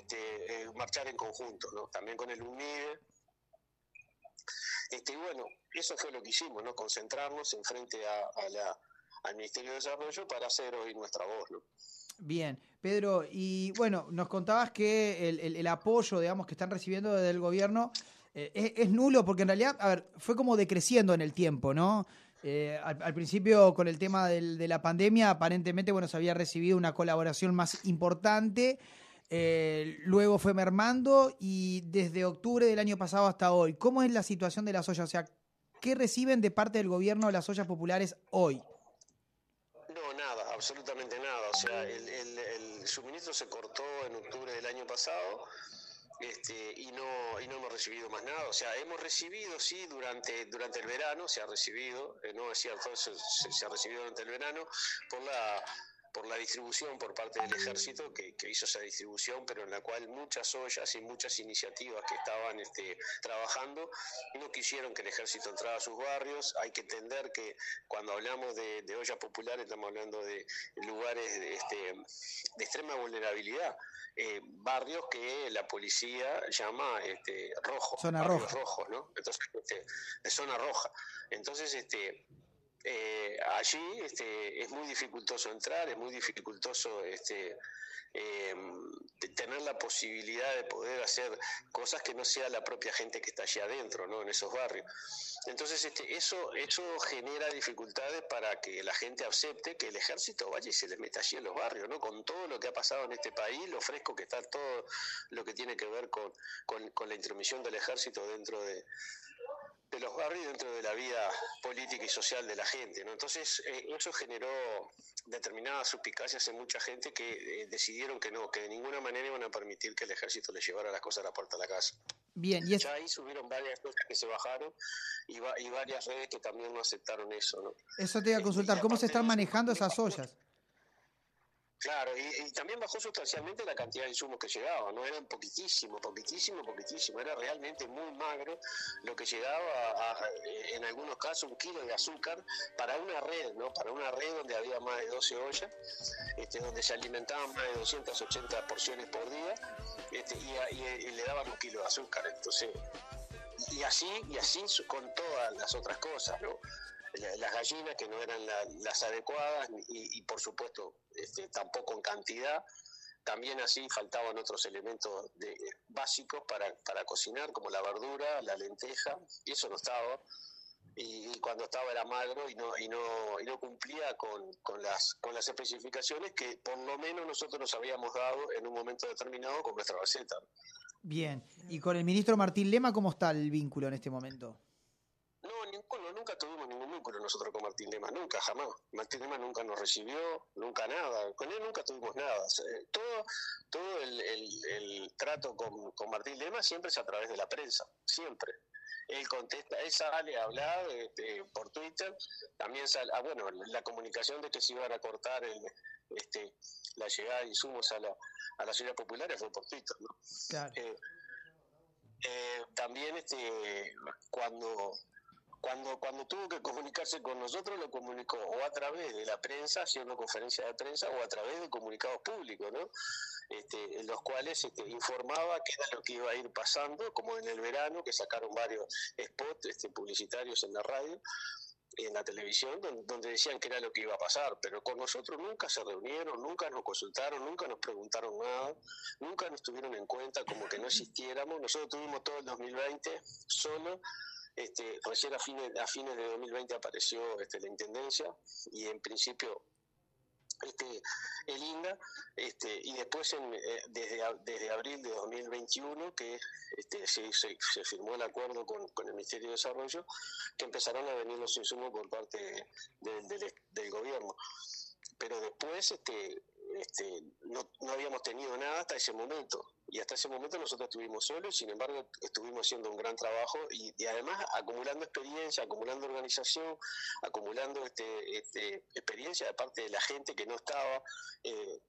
marchar en conjunto, ¿no? También con el UNIDE. Bueno, eso fue lo que hicimos, ¿no? Concentrarnos en frente al Ministerio de Desarrollo para hacer oír nuestra voz, ¿no? Bien, Pedro, y bueno, nos contabas que el apoyo, digamos, que están recibiendo desde el gobierno es nulo, porque en realidad, a ver, fue como decreciendo en el tiempo, ¿no? Al principio, con el tema de la pandemia, aparentemente, bueno, se había recibido una colaboración más importante, luego fue mermando, y desde octubre del año pasado hasta hoy, ¿cómo es la situación de las ollas? O sea, ¿qué reciben de parte del gobierno las ollas populares hoy? Nada, absolutamente nada. O sea, el suministro se cortó en octubre del año pasado, y no hemos recibido más nada. O sea, hemos recibido, sí, durante el verano se ha recibido, se ha recibido durante el verano por la distribución por parte del ejército que hizo esa distribución, pero en la cual muchas ollas y muchas iniciativas que estaban trabajando no quisieron que el ejército entrara a sus barrios. Hay que entender que cuando hablamos de ollas populares estamos hablando de lugares de extrema vulnerabilidad, barrios que la policía llama rojos, zona roja. Rojos, ¿no? Entonces, de zona roja. Entonces, allí es muy dificultoso entrar, es muy dificultoso tener la posibilidad de poder hacer cosas que no sea la propia gente que está allí adentro, ¿no?, en esos barrios. Entonces eso genera dificultades para que la gente acepte que el ejército vaya y se le meta allí en los barrios, ¿no?, con todo lo que ha pasado en este país, lo fresco que está todo lo que tiene que ver con la intromisión del ejército dentro de de los Barbies dentro de la vida política y social de la gente, ¿no? Entonces, eso generó determinadas suspicacias en mucha gente que decidieron que no, que de ninguna manera iban a permitir que el ejército les llevara las cosas a la puerta de la casa. Bien, y ya ahí subieron varias cosas que se bajaron y varias redes que también no aceptaron eso, ¿no? Eso te iba a consultar, ¿cómo se están manejando esas ollas? Claro, y también bajó sustancialmente la cantidad de insumos que llegaba, no eran poquitísimo, era realmente muy magro lo que llegaba, en algunos casos 1 kilo de azúcar para una red, ¿no? Para una red donde había más de 12 ollas, donde se alimentaban más de 280 porciones por día, y le daban 1 kilo de azúcar, entonces, y así con todas las otras cosas, ¿no? Las gallinas que no eran las adecuadas y por supuesto tampoco en cantidad, también así faltaban otros elementos básicos para cocinar como la verdura, la lenteja, y eso no estaba, y cuando estaba era magro y no cumplía con las especificaciones que por lo menos nosotros nos habíamos dado en un momento determinado con nuestra receta. Bien, y con el ministro Martín Lema, ¿cómo está el vínculo en este momento? No, ninguno, nunca tuvimos ningún vínculo nosotros con Martín Lema, nunca, jamás. Martín Lema nunca nos recibió, nunca nada, con él nunca tuvimos nada. Todo el trato con Martín Lema siempre es a través de la prensa, siempre. Él contesta, él sale a hablar por Twitter, también sale, bueno, la comunicación de que se iban a cortar la llegada de insumos a la ciudad popular fue por Twitter, ¿no? Claro. También cuando tuvo que comunicarse con nosotros, lo comunicó o a través de la prensa, haciendo conferencias de prensa, o a través de comunicados públicos, ¿no? En los cuales informaba qué era lo que iba a ir pasando, como en el verano, que sacaron varios spots publicitarios en la radio y en la televisión, donde decían qué era lo que iba a pasar, pero con nosotros nunca se reunieron, nunca nos consultaron, nunca nos preguntaron nada, nunca nos tuvieron en cuenta, como que no existiéramos. Nosotros tuvimos todo el 2020 solo. Recién a fines de 2020 apareció la Intendencia y en principio el INDA, y después desde abril de 2021 que se firmó el acuerdo con el Ministerio de Desarrollo, que empezaron a venir los insumos por parte del gobierno. Pero después no habíamos tenido nada hasta ese momento. Y hasta ese momento nosotros estuvimos solos, sin embargo estuvimos haciendo un gran trabajo y además acumulando experiencia, acumulando organización, acumulando experiencia de parte de la gente que no estaba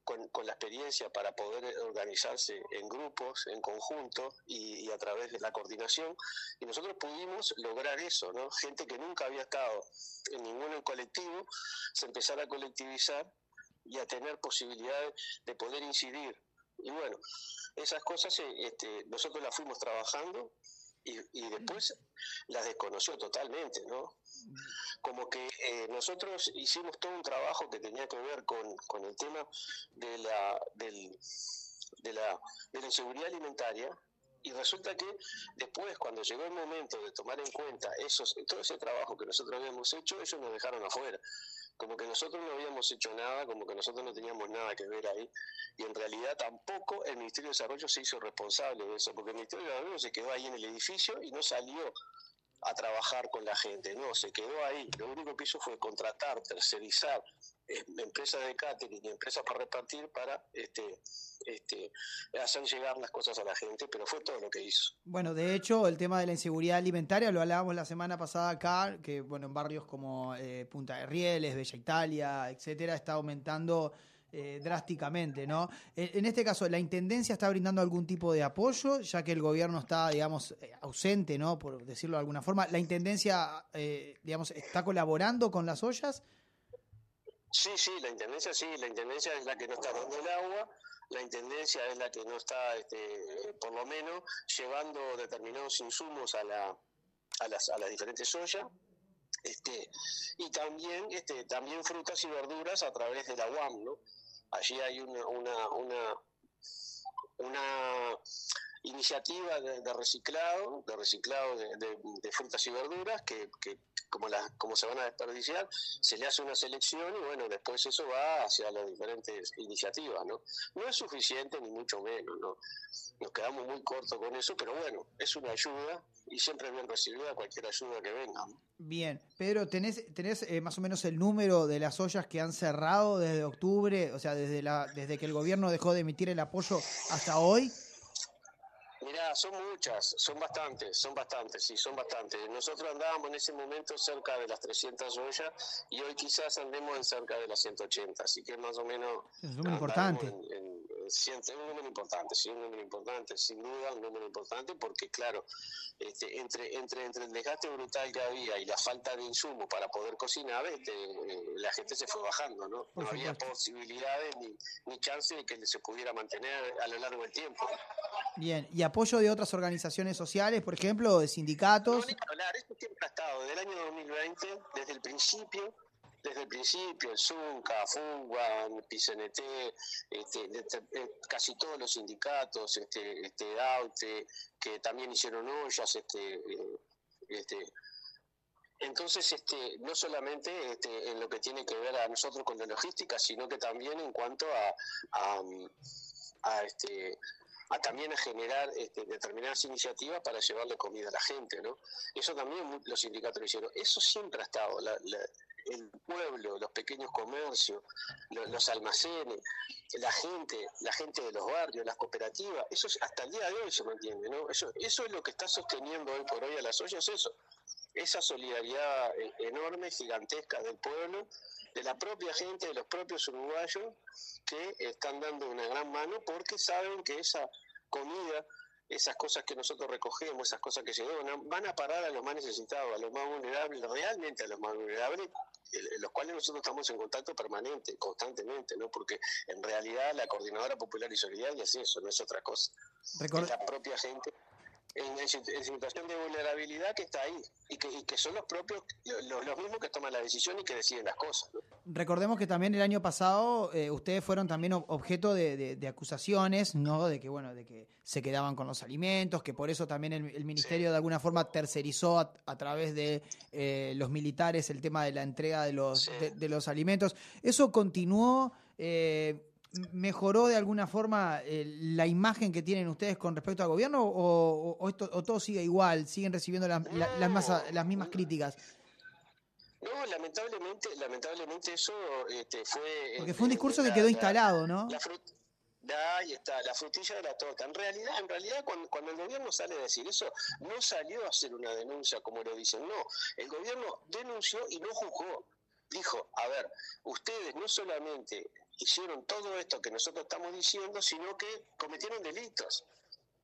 con la experiencia para poder organizarse en grupos, en conjunto y a través de la coordinación. Y nosotros pudimos lograr eso, ¿no? Gente que nunca había estado en ningún colectivo, se empezara a colectivizar y a tener posibilidades de poder incidir. Y bueno, esas cosas nosotros las fuimos trabajando y después las desconoció totalmente, ¿no? Como que nosotros hicimos todo un trabajo que tenía que ver con el tema de la inseguridad alimentaria. Y resulta que después, cuando llegó el momento de tomar en cuenta todo ese trabajo que nosotros habíamos hecho, ellos nos dejaron afuera. Como que nosotros no habíamos hecho nada, como que nosotros no teníamos nada que ver ahí. Y en realidad tampoco el Ministerio de Desarrollo se hizo responsable de eso, porque el Ministerio de Desarrollo se quedó ahí en el edificio y no salió a trabajar con la gente, no, se quedó ahí. Lo único que hizo fue contratar, tercerizar empresas de catering y empresas para repartir para hacer llegar las cosas a la gente, pero fue todo lo que hizo. Bueno, de hecho, el tema de la inseguridad alimentaria lo hablábamos la semana pasada acá, que bueno, en barrios como Punta de Rieles, Bella Italia, etcétera, está aumentando drásticamente, ¿no? En este caso, ¿la Intendencia está brindando algún tipo de apoyo, ya que el gobierno está, digamos, ausente, ¿no? Por decirlo de alguna forma. ¿La Intendencia, digamos, está colaborando con las ollas? Sí, la Intendencia es la que no está dando el agua. La Intendencia es la que no está, por lo menos, llevando determinados insumos a las diferentes ollas. Y también también frutas y verduras a través de la UAM, ¿no? Allí hay una iniciativa de reciclado de frutas y verduras que como se van a desperdiciar, se le hace una selección y bueno, después eso va hacia las diferentes iniciativas, ¿no? No es suficiente ni mucho menos, ¿no? Nos quedamos muy cortos con eso, pero bueno, es una ayuda y siempre bien recibida cualquier ayuda que venga. Bien. Pedro, ¿tenés más o menos el número de las ollas que han cerrado desde octubre? O sea, desde que el gobierno dejó de emitir el apoyo hasta hoy. Mirá, son muchas, son bastantes, sí, son bastantes. Nosotros andábamos en ese momento cerca de las 300 ollas y hoy quizás andemos en cerca de las 180, así que más o menos... Es un número importante. Es un número importante, sin duda un número importante, porque claro, entre el desgaste brutal que había y la falta de insumo para poder cocinar, la gente se fue bajando, ¿no? No había posibilidades ni chance de que se pudiera mantener a lo largo del tiempo. Bien, y apoyo de otras organizaciones sociales, por ejemplo, de sindicatos. Esto siempre ha estado, desde el año 2020, desde el principio, el SUNCA, FUGAN, PICNT, casi todos los sindicatos, AUTE, que también hicieron ollas, entonces, no solamente en lo que tiene que ver a nosotros con la logística, sino que también en cuanto a generar determinadas iniciativas para llevarle comida a la gente, ¿no? Eso también los sindicatos lo hicieron. Eso siempre ha estado, el pueblo, los pequeños comercios, los almacenes, la gente de los barrios, las cooperativas, eso es, hasta el día de hoy se mantiene, ¿no? Eso es lo que está sosteniendo hoy por hoy a las ollas, esa solidaridad enorme, gigantesca del pueblo, de la propia gente, de los propios uruguayos, que están dando una gran mano porque saben que esa comida, esas cosas que nosotros recogemos, esas cosas que se donan, van a parar a los más necesitados, a los más vulnerables, realmente a los más vulnerables, los cuales nosotros estamos en contacto permanente, constantemente, ¿no? Porque en realidad la Coordinadora Popular y Solidaria es eso, no es otra cosa. Es la propia gente en situación de vulnerabilidad que está ahí y que son los propios, los mismos que toman la decisión y que deciden las cosas, ¿no? Recordemos que también el año pasado ustedes fueron también objeto de acusaciones, ¿no? De que se quedaban con los alimentos, que por eso también el ministerio, sí, de alguna forma tercerizó a través de los militares el tema de la entrega de los, sí, de los alimentos. Eso continuó, ¿mejoró de alguna forma la imagen que tienen ustedes con respecto al gobierno o todo sigue igual? ¿Siguen recibiendo las mismas críticas? No, lamentablemente eso fue... Porque fue un discurso que quedó instalado, ¿no? Ahí está, la frutilla de la torta. En realidad cuando el gobierno sale a decir eso, no salió a hacer una denuncia como lo dicen, no. El gobierno denunció y no juzgó. Dijo, a ver, ustedes no solamente hicieron todo esto que nosotros estamos diciendo, sino que cometieron delitos.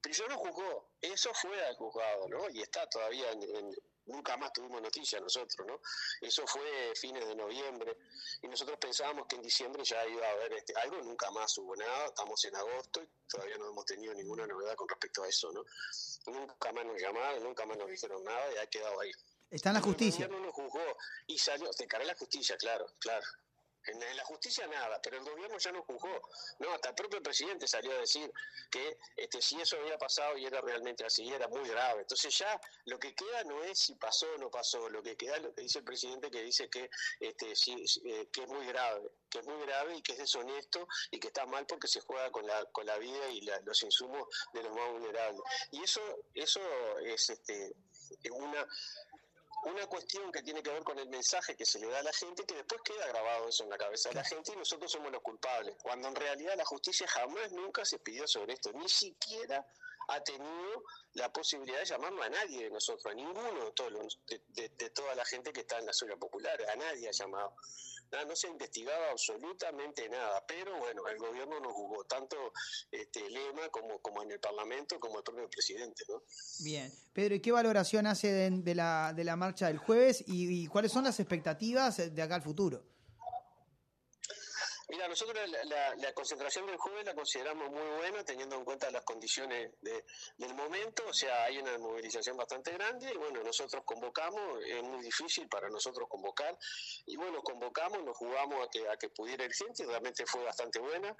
Pero yo no juzgó, eso fue al juzgado, ¿no? Y está todavía nunca más tuvimos noticia nosotros, ¿no? Eso fue fines de noviembre, y nosotros pensábamos que en diciembre ya iba a haber algo, nunca más hubo nada, estamos en agosto y todavía no hemos tenido ninguna novedad con respecto a eso, ¿no? Nunca más nos llamaron, nunca más nos dijeron nada y ha quedado ahí. Está en la justicia. El gobierno no juzgó y salió, se encaró la justicia, claro. En la justicia nada, pero el gobierno ya no juzgó. No, hasta el propio presidente salió a decir que si eso había pasado y era realmente así, era muy grave. Entonces ya lo que queda no es si pasó o no pasó, lo que queda es lo que dice el presidente, que dice que que es muy grave, y que es deshonesto y que está mal porque se juega con la vida y los insumos de los más vulnerables. Y eso es una cuestión que tiene que ver con el mensaje que se le da a la gente, que después queda grabado eso en la cabeza de la gente y nosotros somos los culpables, cuando en realidad la justicia jamás nunca se pidió sobre esto, ni siquiera ha tenido la posibilidad de llamarlo a nadie de nosotros, a ninguno de toda la gente que está en la zona popular, a nadie ha llamado. No se investigaba absolutamente nada, pero bueno, el gobierno nos jugó, tanto Lema como en el Parlamento, como el propio presidente, ¿no? Bien. Pedro, ¿y qué valoración hace de la marcha del jueves y cuáles son las expectativas de acá al futuro? Mira, nosotros la concentración del jueves la consideramos muy buena, teniendo en cuenta las condiciones del momento, o sea, hay una movilización bastante grande, y bueno, nosotros convocamos, es muy difícil para nosotros convocar, y bueno, convocamos, nos jugamos a que pudiera ir gente, realmente fue bastante buena,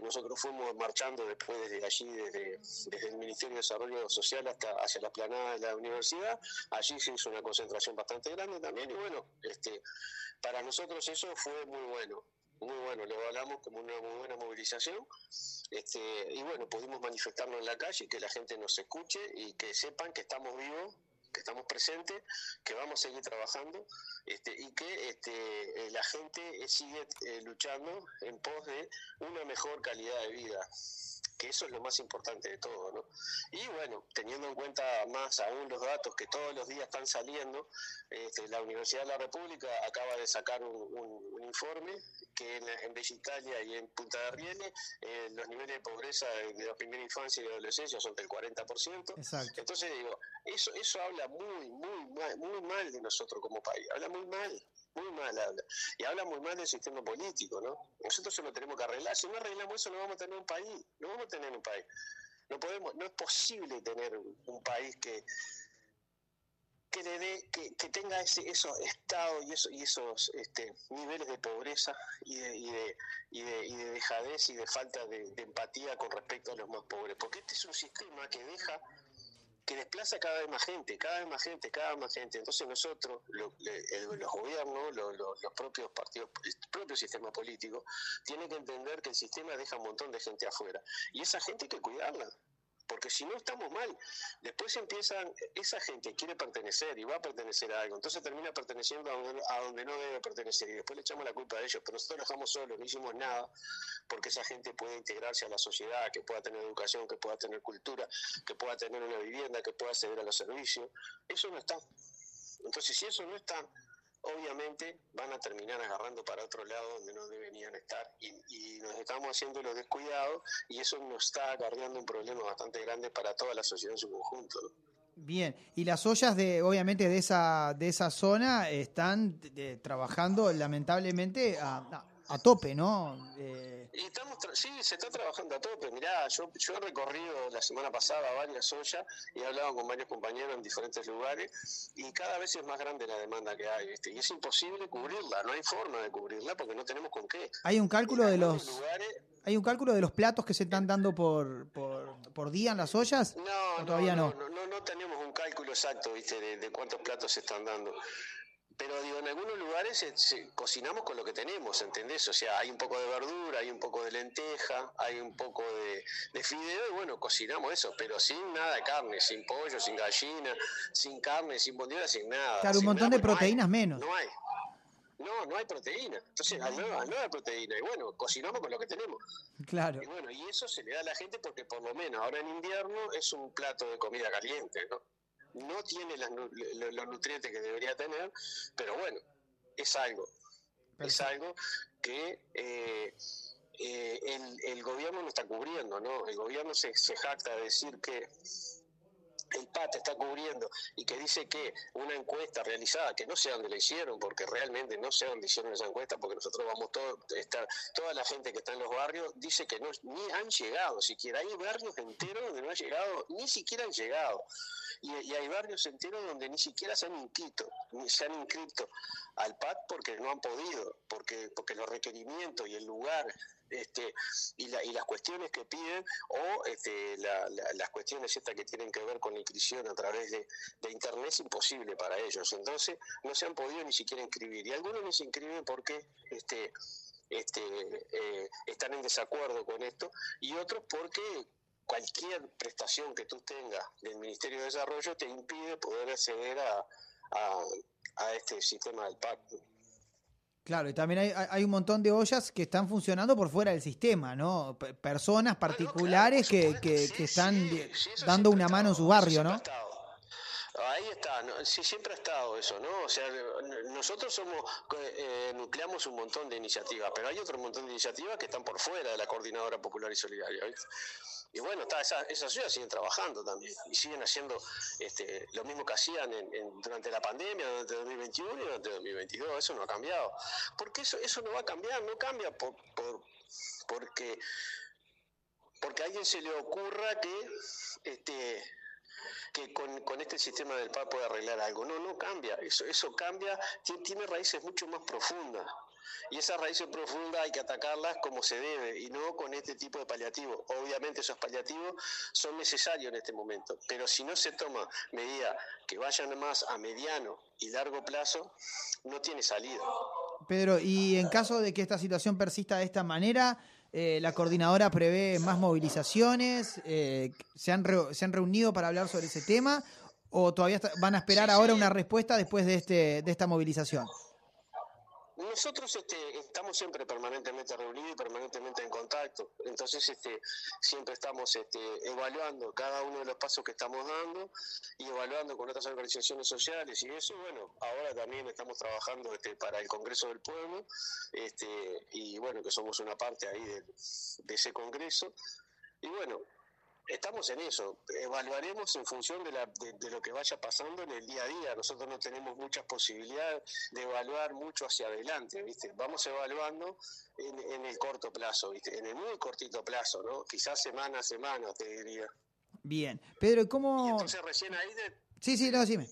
nosotros fuimos marchando después desde allí, desde el Ministerio de Desarrollo Social hacia la explanada de la universidad, allí se hizo una concentración bastante grande también, y bueno, para nosotros eso fue muy bueno. muy bueno, lo hablamos como una muy buena movilización, y bueno, pudimos manifestarnos en la calle, que la gente nos escuche y que sepan que estamos vivos, que estamos presentes, que vamos a seguir trabajando, y que la gente sigue luchando en pos de una mejor calidad de vida, que eso es lo más importante de todo, ¿no? Y bueno, teniendo en cuenta más aún los datos que todos los días están saliendo, la Universidad de la República acaba de sacar un informe que en Bella Italia y en Punta de Rieles los niveles de pobreza de la primera infancia y de la adolescencia son del 40%. Exacto. Entonces digo, eso habla muy mal de nosotros como país, habla muy mal habla, y habla muy mal del sistema político, ¿no? Nosotros se lo tenemos que arreglar, si no arreglamos eso no vamos a tener un país, no podemos, no es posible tener un país que le dé, que tenga esos estados y esos niveles de pobreza y de dejadez y de falta de empatía con respecto a los más pobres, porque este es un sistema que deja, que desplaza cada vez más gente. Entonces nosotros, los gobiernos, los propios partidos, el propio sistema político, tiene que entender que el sistema deja un montón de gente afuera. Y esa gente hay que cuidarla, porque si no estamos mal. Después esa gente quiere pertenecer y va a pertenecer a algo, entonces termina perteneciendo a donde no debe pertenecer, y después le echamos la culpa a ellos, pero nosotros lo dejamos solos, no hicimos nada, porque esa gente puede integrarse a la sociedad, que pueda tener educación, que pueda tener cultura, que pueda tener una vivienda, que pueda acceder a los servicios. Eso no está. Entonces si eso no está, obviamente van a terminar agarrando para otro lado donde no deberían estar, y nos estamos haciendo los descuidados, y eso nos está acarreando un problema bastante grande para toda la sociedad en su conjunto, ¿no? Bien, y las ollas de esa zona están trabajando lamentablemente a tope, ¿no? Y sí, se está trabajando a tope. Mirá, yo he recorrido la semana pasada varias ollas y he hablado con varios compañeros en diferentes lugares, y cada vez es más grande la demanda que hay, y es imposible cubrirla, no hay forma de cubrirla porque no tenemos con qué. Hay un cálculo de los lugares. ¿Hay un cálculo de los platos que se están dando por día en las ollas? No, todavía no. No tenemos un cálculo exacto, ¿viste? De cuántos platos se están dando. Pero digo, en algunos lugares cocinamos con lo que tenemos, ¿entendés? O sea, hay un poco de verdura, hay un poco de lenteja, hay un poco de fideo, y bueno, cocinamos eso, pero sin nada de carne, sin pollo, sin gallina, sin carne, sin bondiola, sin nada. Claro, un montón de proteínas menos. No hay. No hay proteína. Entonces, hay nueva proteína. Y bueno, cocinamos con lo que tenemos. Claro. Y bueno, y eso se le da a la gente porque por lo menos ahora en invierno es un plato de comida caliente, ¿no? No tiene los nutrientes que debería tener, pero bueno, es algo. Perfecto. Es algo que el gobierno no está cubriendo, ¿no? El gobierno se jacta de decir que el PAT está cubriendo, y que dice que una encuesta realizada, que no sé dónde la hicieron, porque realmente no sé dónde hicieron esa encuesta, porque nosotros vamos toda la gente que está en los barrios dice que no, ni han llegado siquiera. Hay barrios enteros donde no ha llegado, ni siquiera han llegado, y hay barrios enteros donde ni siquiera se han inscrito al PAT porque no han podido, porque los requerimientos y el lugar y las cuestiones que piden, o las cuestiones estas que tienen que ver con la inscripción a través de internet, es imposible para ellos. Entonces no se han podido ni siquiera inscribir, y algunos no se inscriben porque están en desacuerdo con esto, y otros porque cualquier prestación que tú tengas del Ministerio de Desarrollo te impide poder acceder a este sistema del pacto. Claro, y también hay un montón de ollas que están funcionando por fuera del sistema, ¿no? Personas particulares que están dando una mano en su barrio, ¿no? Ahí está, ¿no? Sí, siempre ha estado eso, ¿no? O sea, nosotros nucleamos un montón de iniciativas, pero hay otro montón de iniciativas que están por fuera de la Coordinadora Popular y Solidaria, ¿viste? Y bueno, esas ciudades siguen trabajando también, y siguen haciendo lo mismo que hacían durante la pandemia, durante 2021 y durante 2022. Eso no ha cambiado, porque eso no va a cambiar, no cambia porque a alguien se le ocurra que con este sistema del PAP puede arreglar algo. No cambia, eso cambia, tiene raíces mucho más profundas, y esas raíces profundas hay que atacarlas como se debe, y no con este tipo de paliativos. Obviamente esos paliativos son necesarios en este momento, pero si no se toma medidas que vayan más a mediano y largo plazo, no tiene salida. Pedro, y en caso de que esta situación persista de esta manera, la coordinadora prevé más movilizaciones, se han reunido para hablar sobre ese tema, o todavía van a esperar ahora una respuesta después de esta movilización. Nosotros estamos siempre permanentemente reunidos y permanentemente en contacto, entonces siempre estamos evaluando cada uno de los pasos que estamos dando y evaluando con otras organizaciones sociales y eso, bueno, ahora también estamos trabajando para el Congreso del Pueblo y bueno, que somos una parte ahí de ese Congreso y bueno, estamos en eso, evaluaremos en función de lo que vaya pasando en el día a día. Nosotros no tenemos muchas posibilidades de evaluar mucho hacia adelante, ¿viste? Vamos evaluando en el corto plazo, ¿viste? En el muy cortito plazo, ¿no? Quizás semana a semana, te diría. Bien. Pedro, ¿cómo...? Y entonces recién ahí... Sí, no, dime.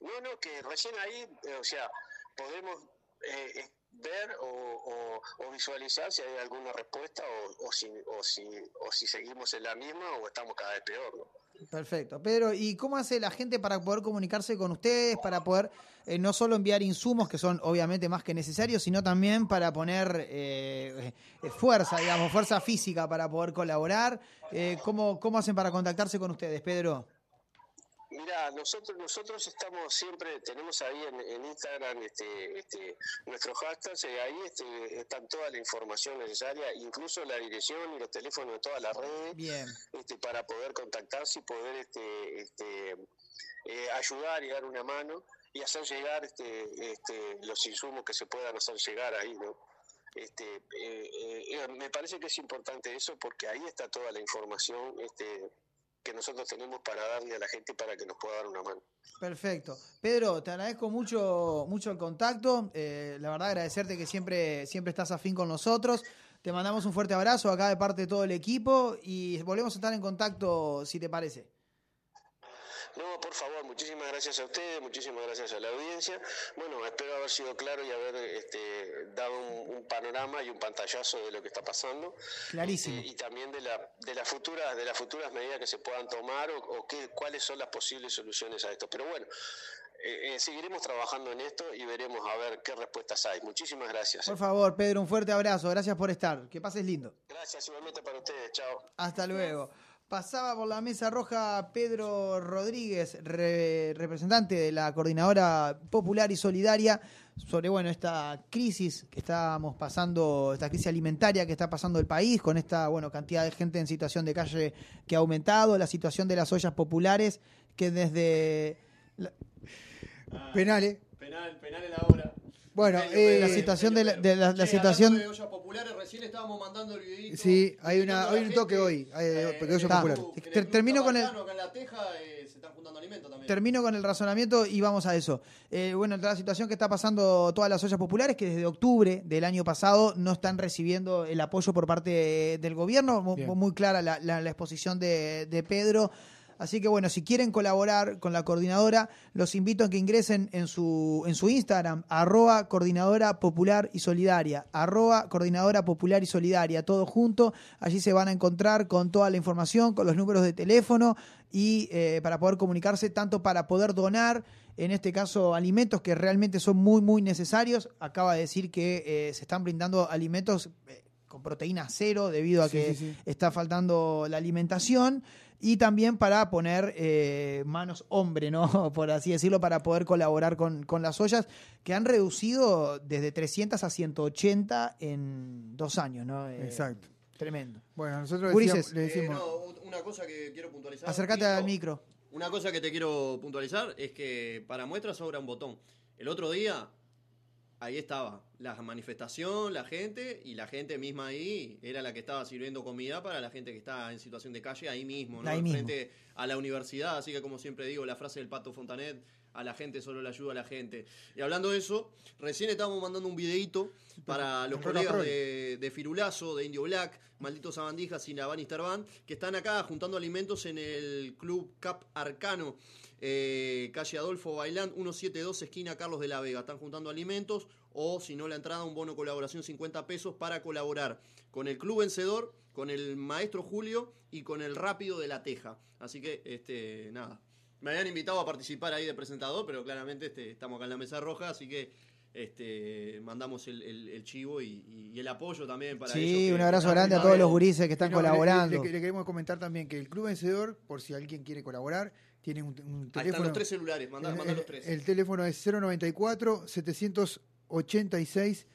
No, que recién ahí, o sea, podemos... ver o visualizar si hay alguna respuesta o si seguimos en la misma o estamos cada vez peor, ¿no? Perfecto. Pedro, ¿y cómo hace la gente para poder comunicarse con ustedes, para poder no solo enviar insumos, que son obviamente más que necesarios, sino también para poner fuerza física para poder colaborar? ¿Cómo hacen para contactarse con ustedes, Pedro? Mirá, nosotros estamos siempre, tenemos ahí en Instagram nuestros hashtags, ahí están toda la información necesaria, incluso la dirección y los teléfonos de todas las redes. Bien. Para poder contactarse y poder ayudar y dar una mano y hacer llegar los insumos que se puedan hacer llegar ahí, ¿no? Me parece que es importante eso porque ahí está toda la información que nosotros tenemos para darle a la gente para que nos pueda dar una mano. Perfecto. Pedro, te agradezco mucho el contacto. La verdad, agradecerte que siempre estás afín con nosotros. Te mandamos un fuerte abrazo acá de parte de todo el equipo y volvemos a estar en contacto, si te parece. No, por favor, muchísimas gracias a ustedes, muchísimas gracias a la audiencia. Bueno, espero haber sido claro y haber dado un panorama y un pantallazo de lo que está pasando. Clarísimo. Y también de las futuras medidas que se puedan tomar cuáles son las posibles soluciones a esto. Pero bueno, seguiremos trabajando en esto y veremos a ver qué respuestas hay. Muchísimas gracias. Por favor, Pedro, un fuerte abrazo. Gracias por estar. Que pases lindo. Gracias, igualmente para ustedes. Chao. Hasta luego. Pasaba por la mesa roja Pedro Rodríguez, representante de la Coordinadora Popular y Solidaria, sobre esta crisis que estamos pasando, esta crisis alimentaria que está pasando el país, con esta cantidad de gente en situación de calle que ha aumentado, la situación de las ollas populares, que desde... Penal en la hora. Bueno, la situación de la situación de ollas populares, recién estábamos mandando el videito. Sí, hay un toque hoy, porque ollas populares. Termino con el razonamiento y vamos a eso. La situación que está pasando todas las ollas populares, que desde octubre del año pasado no están recibiendo el apoyo por parte del gobierno. Bien. Muy clara la exposición de Pedro. Así que si quieren colaborar con la coordinadora, los invito a que ingresen en su Instagram, @coordinadora popular y solidaria, todo junto. Allí se van a encontrar con toda la información, con los números de teléfono y para poder comunicarse, tanto para poder donar, en este caso, alimentos que realmente son muy, muy necesarios. Acaba de decir que se están brindando alimentos con proteína cero debido a que está faltando la alimentación. Y también para poner manos hombre, ¿no? Por así decirlo, para poder colaborar con las ollas, que han reducido desde 300 a 180 en 2 años, ¿no? Exacto. Tremendo. Bueno, nosotros le decimos... una cosa que quiero puntualizar... Acércate al micro. Una cosa que te quiero puntualizar es que para muestra sobra un botón. El otro día, ahí estaba la manifestación, la gente, y la gente misma ahí era la que estaba sirviendo comida para la gente que está en situación de calle ahí mismo, ¿no? Ahí mismo. Frente a la universidad, así que como siempre digo, la frase del Pato Fontanet, a la gente solo le ayuda a la gente. Y hablando de eso, recién estábamos mandando un videíto para los colegas de Firulazo, de Indio Black, Malditos Sabandijas y Navan Easterband, que están acá juntando alimentos en el Club Cap Arcano. Calle Adolfo Bailán, 172, esquina Carlos de la Vega. Están juntando alimentos o, si no, la entrada, un bono colaboración, 50 pesos para colaborar con el Club Vencedor, con el Maestro Julio y con el Rápido de la Teja. Así que, nada. Me habían invitado a participar ahí de presentador, pero claramente estamos acá en la mesa roja, así que mandamos el chivo y el apoyo también para ellos. Sí, un abrazo grande a todos los gurises que están colaborando. Le queremos comentar también que el Club Vencedor, por si alguien quiere colaborar, tiene un teléfono. Están los tres celulares, mandá los tres. El teléfono es 094-786,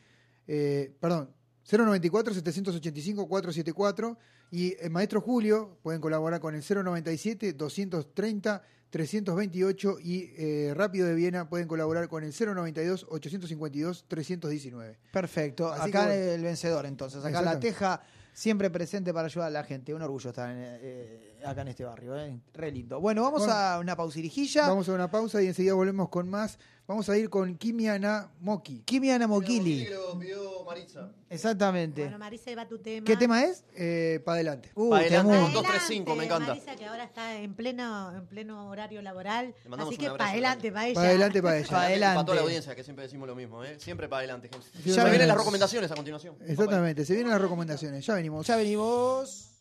perdón, 094-785-474, y el Maestro Julio pueden colaborar con el 097-230-328 y Rápido de Viena pueden colaborar con el 092-852-319. Perfecto. Así acá el vencedor, entonces. Acá La Teja, siempre presente para ayudar a la gente. Un orgullo estar acá en este barrio. Re lindo. Bueno, vamos a una pausirijilla. Vamos a una pausa y enseguida volvemos con más. Vamos a ir con Kimiana Moki. Kimiana Mokili. Marisa. Exactamente. Bueno, Marisa, va tu tema. ¿Qué tema es? Para adelante. Pa adelante. 235, me encanta. Marisa, que ahora está en pleno horario laboral. Así que para adelante, para ella. Para adelante, para ella. Para adelante. Para toda la audiencia, que siempre decimos lo mismo, ¿eh? Siempre para adelante, gente. Ya vienen las recomendaciones a continuación. Exactamente, se vienen las recomendaciones. Ya venimos. Ya venimos.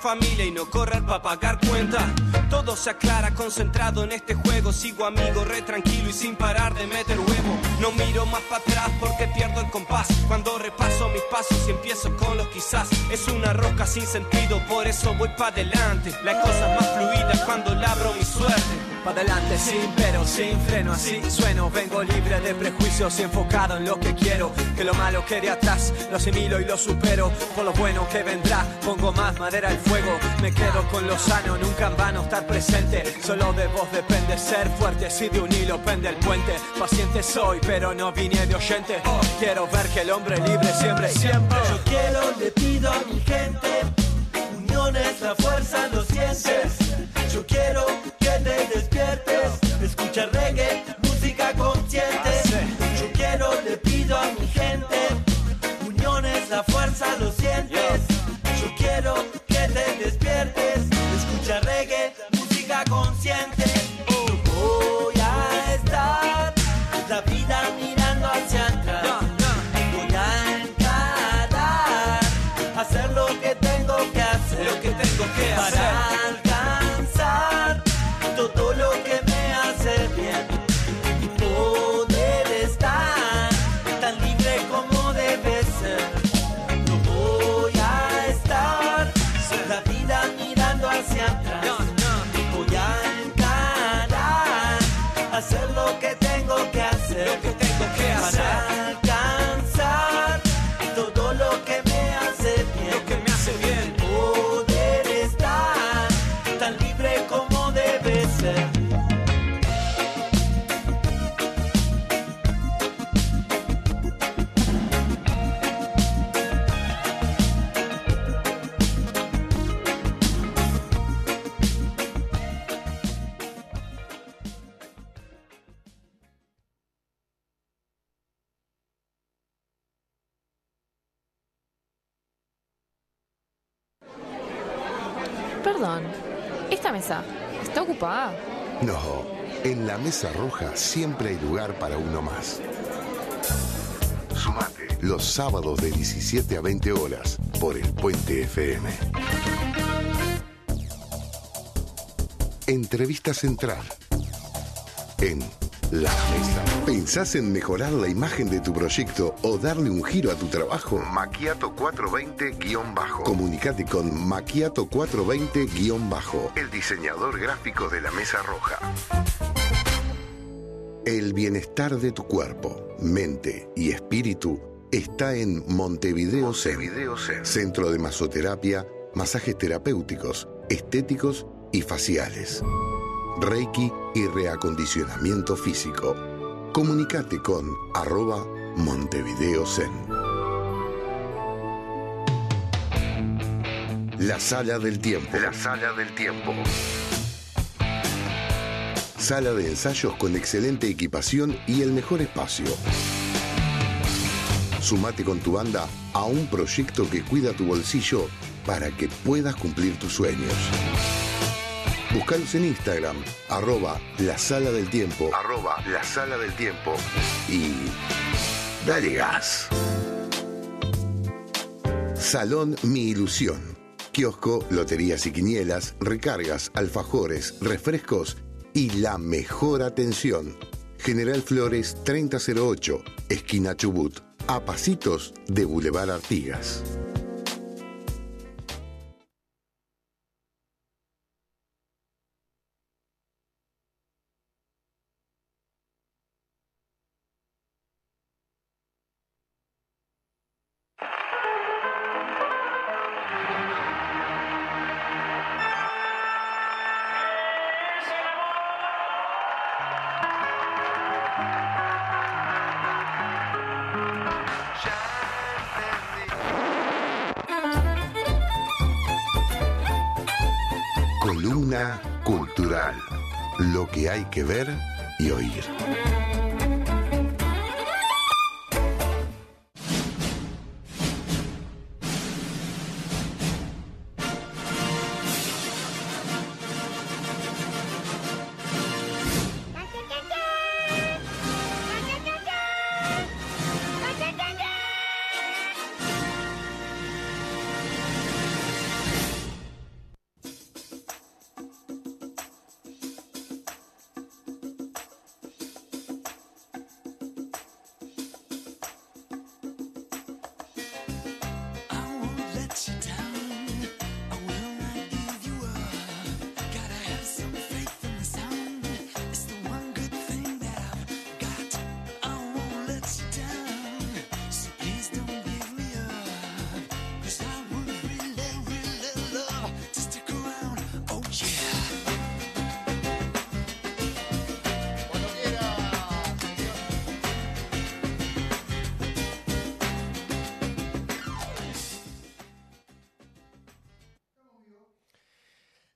Familia y no correr pa' pagar cuentas. Todo se aclara, concentrado en este juego. Sigo amigo, re tranquilo y sin parar de meter huevo. No miro más para atrás porque pierdo el compás cuando repaso mis pasos y empiezo con los quizás. Es una rosca sin sentido, por eso voy pa' adelante. La cosa es más fluida cuando labro mi suerte. Pa' adelante sin pero, sin freno, así sueno. Vengo libre de prejuicios y enfocado en lo que quiero. Que lo malo quede atrás, lo asimilo y lo supero. Por lo bueno que vendrá, pongo más madera al fuego. Me quedo con lo sano, nunca en vano estar presente. Solo de vos depende ser fuerte, si de un hilo pende el puente. Paciente soy, pero no vine de oyente. Quiero ver que el hombre libre siempre, siempre. Yo quiero, le pido a mi gente, unión es la fuerza, lo sientes. Yo quiero que te despiertes, escucha reggae, música consciente. Yo quiero, le pido a mi gente, unión es la fuerza, lo sientes. Yo quiero que te despiertes, escucha reggae, música consciente. No voy a estar la vida mirando hacia atrás. Voy a encarar, hacer lo que tengo que hacer, lo que tengo que hacer. Poder estar tan libre como debe ser. No voy Perdón, ¿esta mesa está ocupada? No, en la mesa roja siempre hay lugar para uno más. Sumate los sábados de 17 a 20 horas por el Puente FM. Entrevista central en La Mesa. ¿Pensás en mejorar la imagen de tu proyecto o darle un giro a tu trabajo? Macchiato 420-. Comunicate con Macchiato 420-. El diseñador gráfico de La Mesa Roja. El bienestar de tu cuerpo, mente y espíritu está en Montevideo Zen. Centro de masoterapia, masajes terapéuticos, estéticos y faciales, Reiki y reacondicionamiento físico. Comunicate con @MontevideoZen. La Sala del Tiempo. Sala de ensayos con excelente equipación y el mejor espacio. Sumate con tu banda a un proyecto que cuida tu bolsillo para que puedas cumplir tus sueños. Buscalos en Instagram, @La Sala del Tiempo y dale gas. Salón Mi Ilusión. Kiosco, loterías y quinielas, recargas, alfajores, refrescos y la mejor atención. General Flores 3008, esquina Chubut, a pasitos de Boulevard Artigas. Cultural, lo que hay que ver y oír.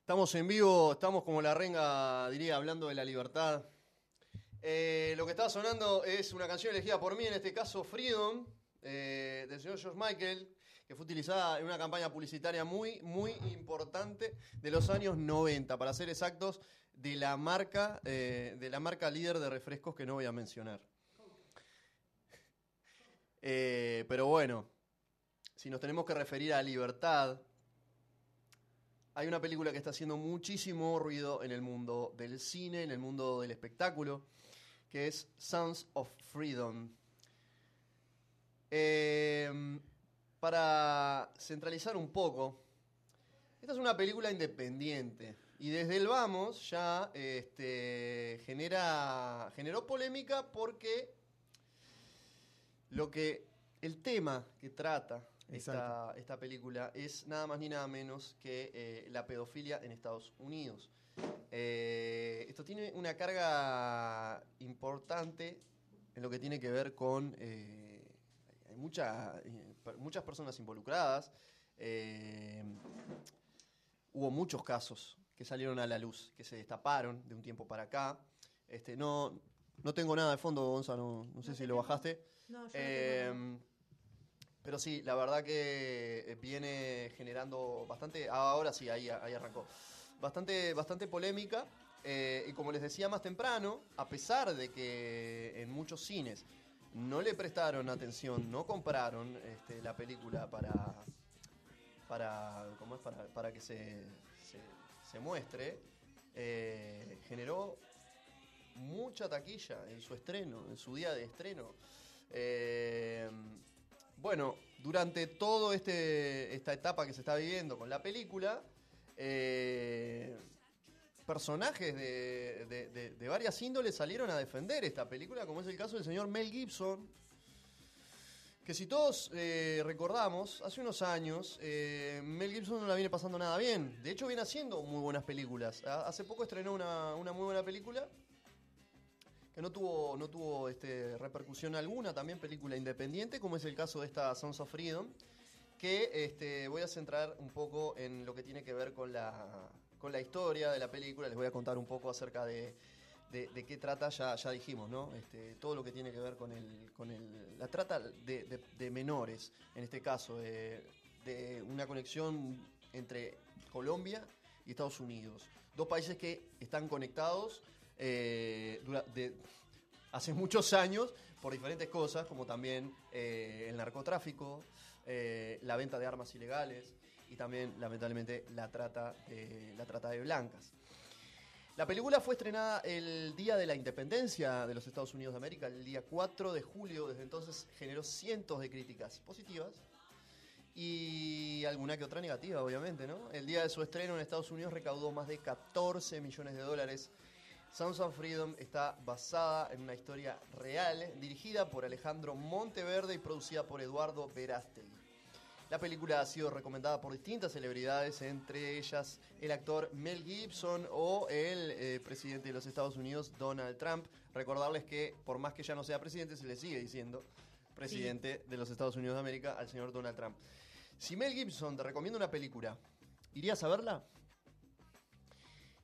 Estamos en vivo, estamos como la renga, diría, hablando de la libertad. Lo que estaba sonando es una canción elegida por mí, en este caso Freedom, del señor George Michael, que fue utilizada en una campaña publicitaria muy, muy importante de los años 90, para ser exactos, de la marca líder de refrescos que no voy a mencionar. Pero bueno, si nos tenemos que referir a libertad, hay una película que está haciendo muchísimo ruido en el mundo del cine, en el mundo del espectáculo, que es Sons of Freedom. Para centralizar un poco, esta es una película independiente y desde el vamos ya generó polémica porque el tema que trata esta película es nada más ni nada menos que la pedofilia en Estados Unidos. Esto tiene una carga importante en lo que tiene que ver con hay muchas personas involucradas. Hubo muchos casos que salieron a la luz, que se destaparon de un tiempo para acá. No tengo nada de fondo, Gonza, no sé si lo bajaste. No, yo no tengo nada. Pero sí, la verdad que viene generando bastante... Ahora sí, ahí arrancó. Bastante polémica. Y como les decía más temprano, a pesar de que en muchos cines no le prestaron atención, no compraron la película para que se muestre, generó mucha taquilla en su estreno, en su día de estreno. Bueno, durante toda esta etapa que se está viviendo con la película, personajes de varias índoles salieron a defender esta película, como es el caso del señor Mel Gibson, que si todos recordamos, hace unos años Mel Gibson no la viene pasando nada bien. De hecho, viene haciendo muy buenas películas. Hace poco estrenó una muy buena película que no tuvo repercusión alguna, también película independiente, como es el caso de esta Sons of Freedom, que voy a centrar un poco en lo que tiene que ver con la historia de la película. Les voy a contar un poco acerca de qué trata, ya dijimos, ¿no? Todo lo que tiene que ver con la trata de menores, en este caso, de una conexión entre Colombia y Estados Unidos. Dos países que están conectados hace muchos años por diferentes cosas, como también el narcotráfico, la venta de armas ilegales y también, lamentablemente, la trata de blancas. La película fue estrenada el día de la independencia de los Estados Unidos de América, el día 4 de julio. Desde entonces generó cientos de críticas positivas y alguna que otra negativa, obviamente, ¿no? El día de su estreno en Estados Unidos recaudó más de $14 millones. Sons of Freedom está basada en una historia real, dirigida por Alejandro Monteverde y producida por Eduardo Verástegui. La película ha sido recomendada por distintas celebridades, entre ellas el actor Mel Gibson o el presidente de los Estados Unidos, Donald Trump. Recordarles que, por más que ya no sea presidente, se le sigue diciendo presidente de los Estados Unidos de América al señor Donald Trump. Si Mel Gibson te recomienda una película, ¿irías a verla?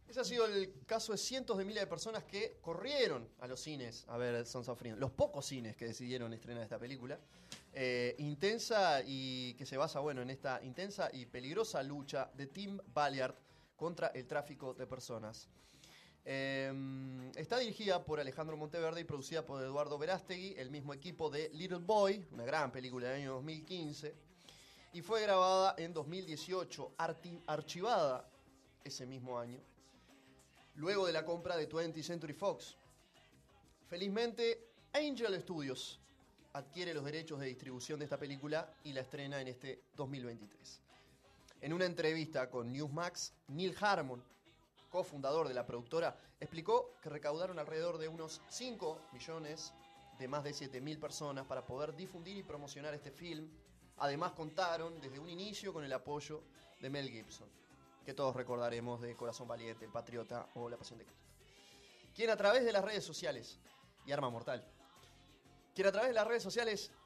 Ese ha sido el caso de cientos de miles de personas que corrieron a los cines a ver Sons of Freedom. Los pocos cines que decidieron estrenar esta película. Intensa y que se basa, bueno, en esta intensa y peligrosa lucha de Tim Ballard contra el tráfico de personas. Está dirigida por Alejandro Monteverde y producida por Eduardo Verástegui, el mismo equipo de Little Boy, una gran película del año 2015. Y fue grabada en 2018, archivada ese mismo año, luego de la compra de 20th Century Fox. Felizmente, Angel Studios adquiere los derechos de distribución de esta película y la estrena en este 2023. En una entrevista con Newsmax, Neil Harmon, cofundador de la productora, explicó que recaudaron alrededor de unos 5 millones de más de 7.000 personas para poder difundir y promocionar este film. Además, contaron desde un inicio con el apoyo de Mel Gibson, que todos recordaremos de Corazón Valiente, El Patriota o La Pasión de Cristo, quien a través de las redes sociales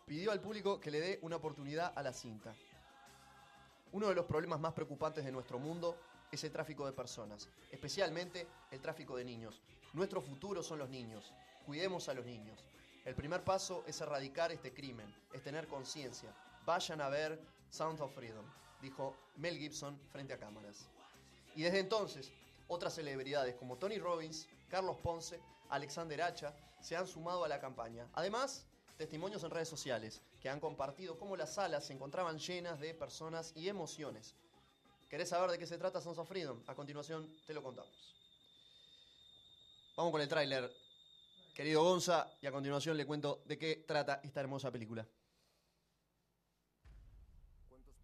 pidió al público que le dé una oportunidad a la cinta. Uno de los problemas más preocupantes de nuestro mundo es el tráfico de personas, especialmente el tráfico de niños. Nuestro futuro son los niños, cuidemos a los niños. El primer paso es erradicar este crimen, es tener conciencia. Vayan a ver Sound of Freedom, dijo Mel Gibson frente a cámaras. Y desde entonces, otras celebridades como Tony Robbins, Carlos Ponce, Alexander Hacha se han sumado a la campaña. Además, testimonios en redes sociales que han compartido cómo las salas se encontraban llenas de personas y emociones. ¿Querés saber de qué se trata Sons of Freedom? A continuación te lo contamos. Vamos con el tráiler, querido Gonza, y a continuación le cuento de qué trata esta hermosa película.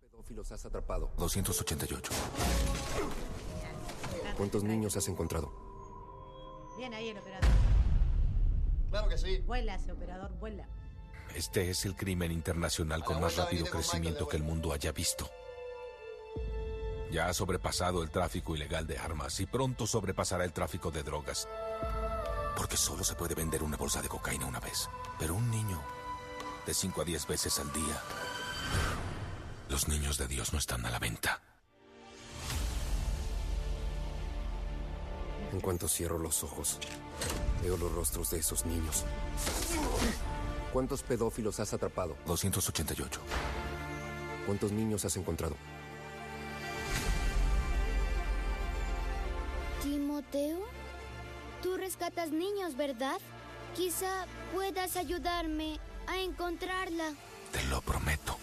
¿Pedófilos has atrapado? 288. ¿Cuántos niños has encontrado? Bien ahí el operador. Claro que sí. Vuela ese operador, vuela. Este es el crimen internacional con más rápido crecimiento que el mundo haya visto. Ya ha sobrepasado el tráfico ilegal de armas y pronto sobrepasará el tráfico de drogas. Porque solo se puede vender una bolsa de cocaína una vez. Pero un niño, de 5 a 10 veces al día. Los niños de Dios no están a la venta. En cuanto cierro los ojos, veo los rostros de esos niños. ¿Cuántos pedófilos has atrapado? 288. ¿Cuántos niños has encontrado? ¿Timoteo? Tú rescatas niños, ¿verdad? Quizá puedas ayudarme a encontrarla. Te lo prometo.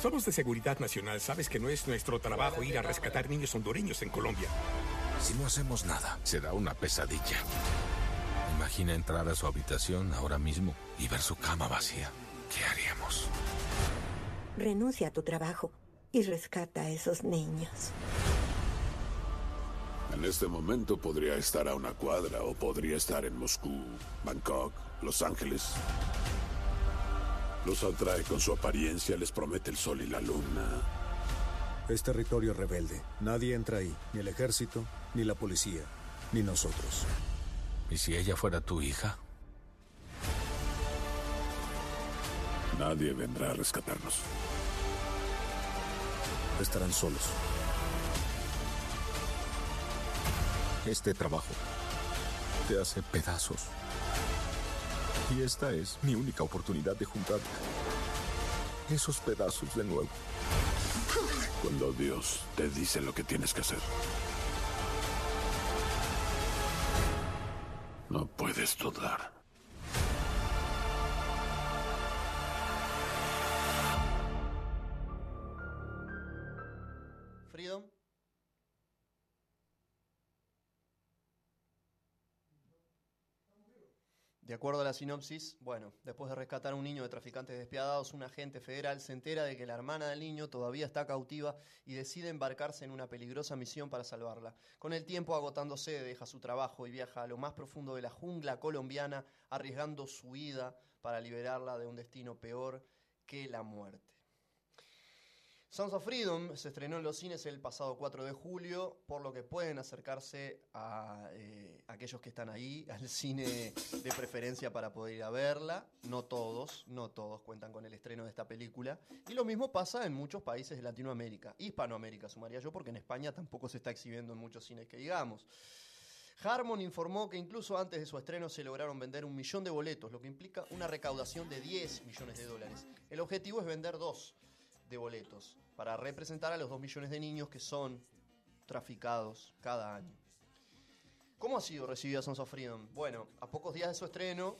Somos de Seguridad Nacional. Sabes que no es nuestro trabajo ir a rescatar niños hondureños en Colombia. Si no hacemos nada, será una pesadilla. Imagina entrar a su habitación ahora mismo y ver su cama vacía. ¿Qué haríamos? Renuncia a tu trabajo y rescata a esos niños. En este momento podría estar a una cuadra o podría estar en Moscú, Bangkok, Los Ángeles. Los atrae con su apariencia, les promete el sol y la luna. Es territorio rebelde. Nadie entra ahí, ni el ejército, ni la policía, ni nosotros. ¿Y si ella fuera tu hija? Nadie vendrá a rescatarnos. Estarán solos. Este trabajo te hace pedazos. Y esta es mi única oportunidad de juntar esos pedazos de nuevo. Cuando Dios te dice lo que tienes que hacer, no puedes dudar. Freedom. De acuerdo a la sinopsis, bueno, después de rescatar a un niño de traficantes despiadados, un agente federal se entera de que la hermana del niño todavía está cautiva y decide embarcarse en una peligrosa misión para salvarla. Con el tiempo, agotándose, deja su trabajo y viaja a lo más profundo de la jungla colombiana, arriesgando su vida para liberarla de un destino peor que la muerte. Sons of Freedom se estrenó en los cines el pasado 4 de julio, por lo que pueden acercarse a aquellos que están ahí, al cine de preferencia para poder ir a verla. No todos cuentan con el estreno de esta película. Y lo mismo pasa en muchos países de Latinoamérica, Hispanoamérica sumaría yo, porque en España tampoco se está exhibiendo en muchos cines que digamos. Harmon informó que incluso antes de su estreno se lograron vender 1 millón de boletos, lo que implica una recaudación de $10 millones. El objetivo es vender 2 de boletos, para representar a los 2 millones de niños que son traficados cada año. ¿Cómo ha sido recibida Sons of Freedom? Bueno, a pocos días de su estreno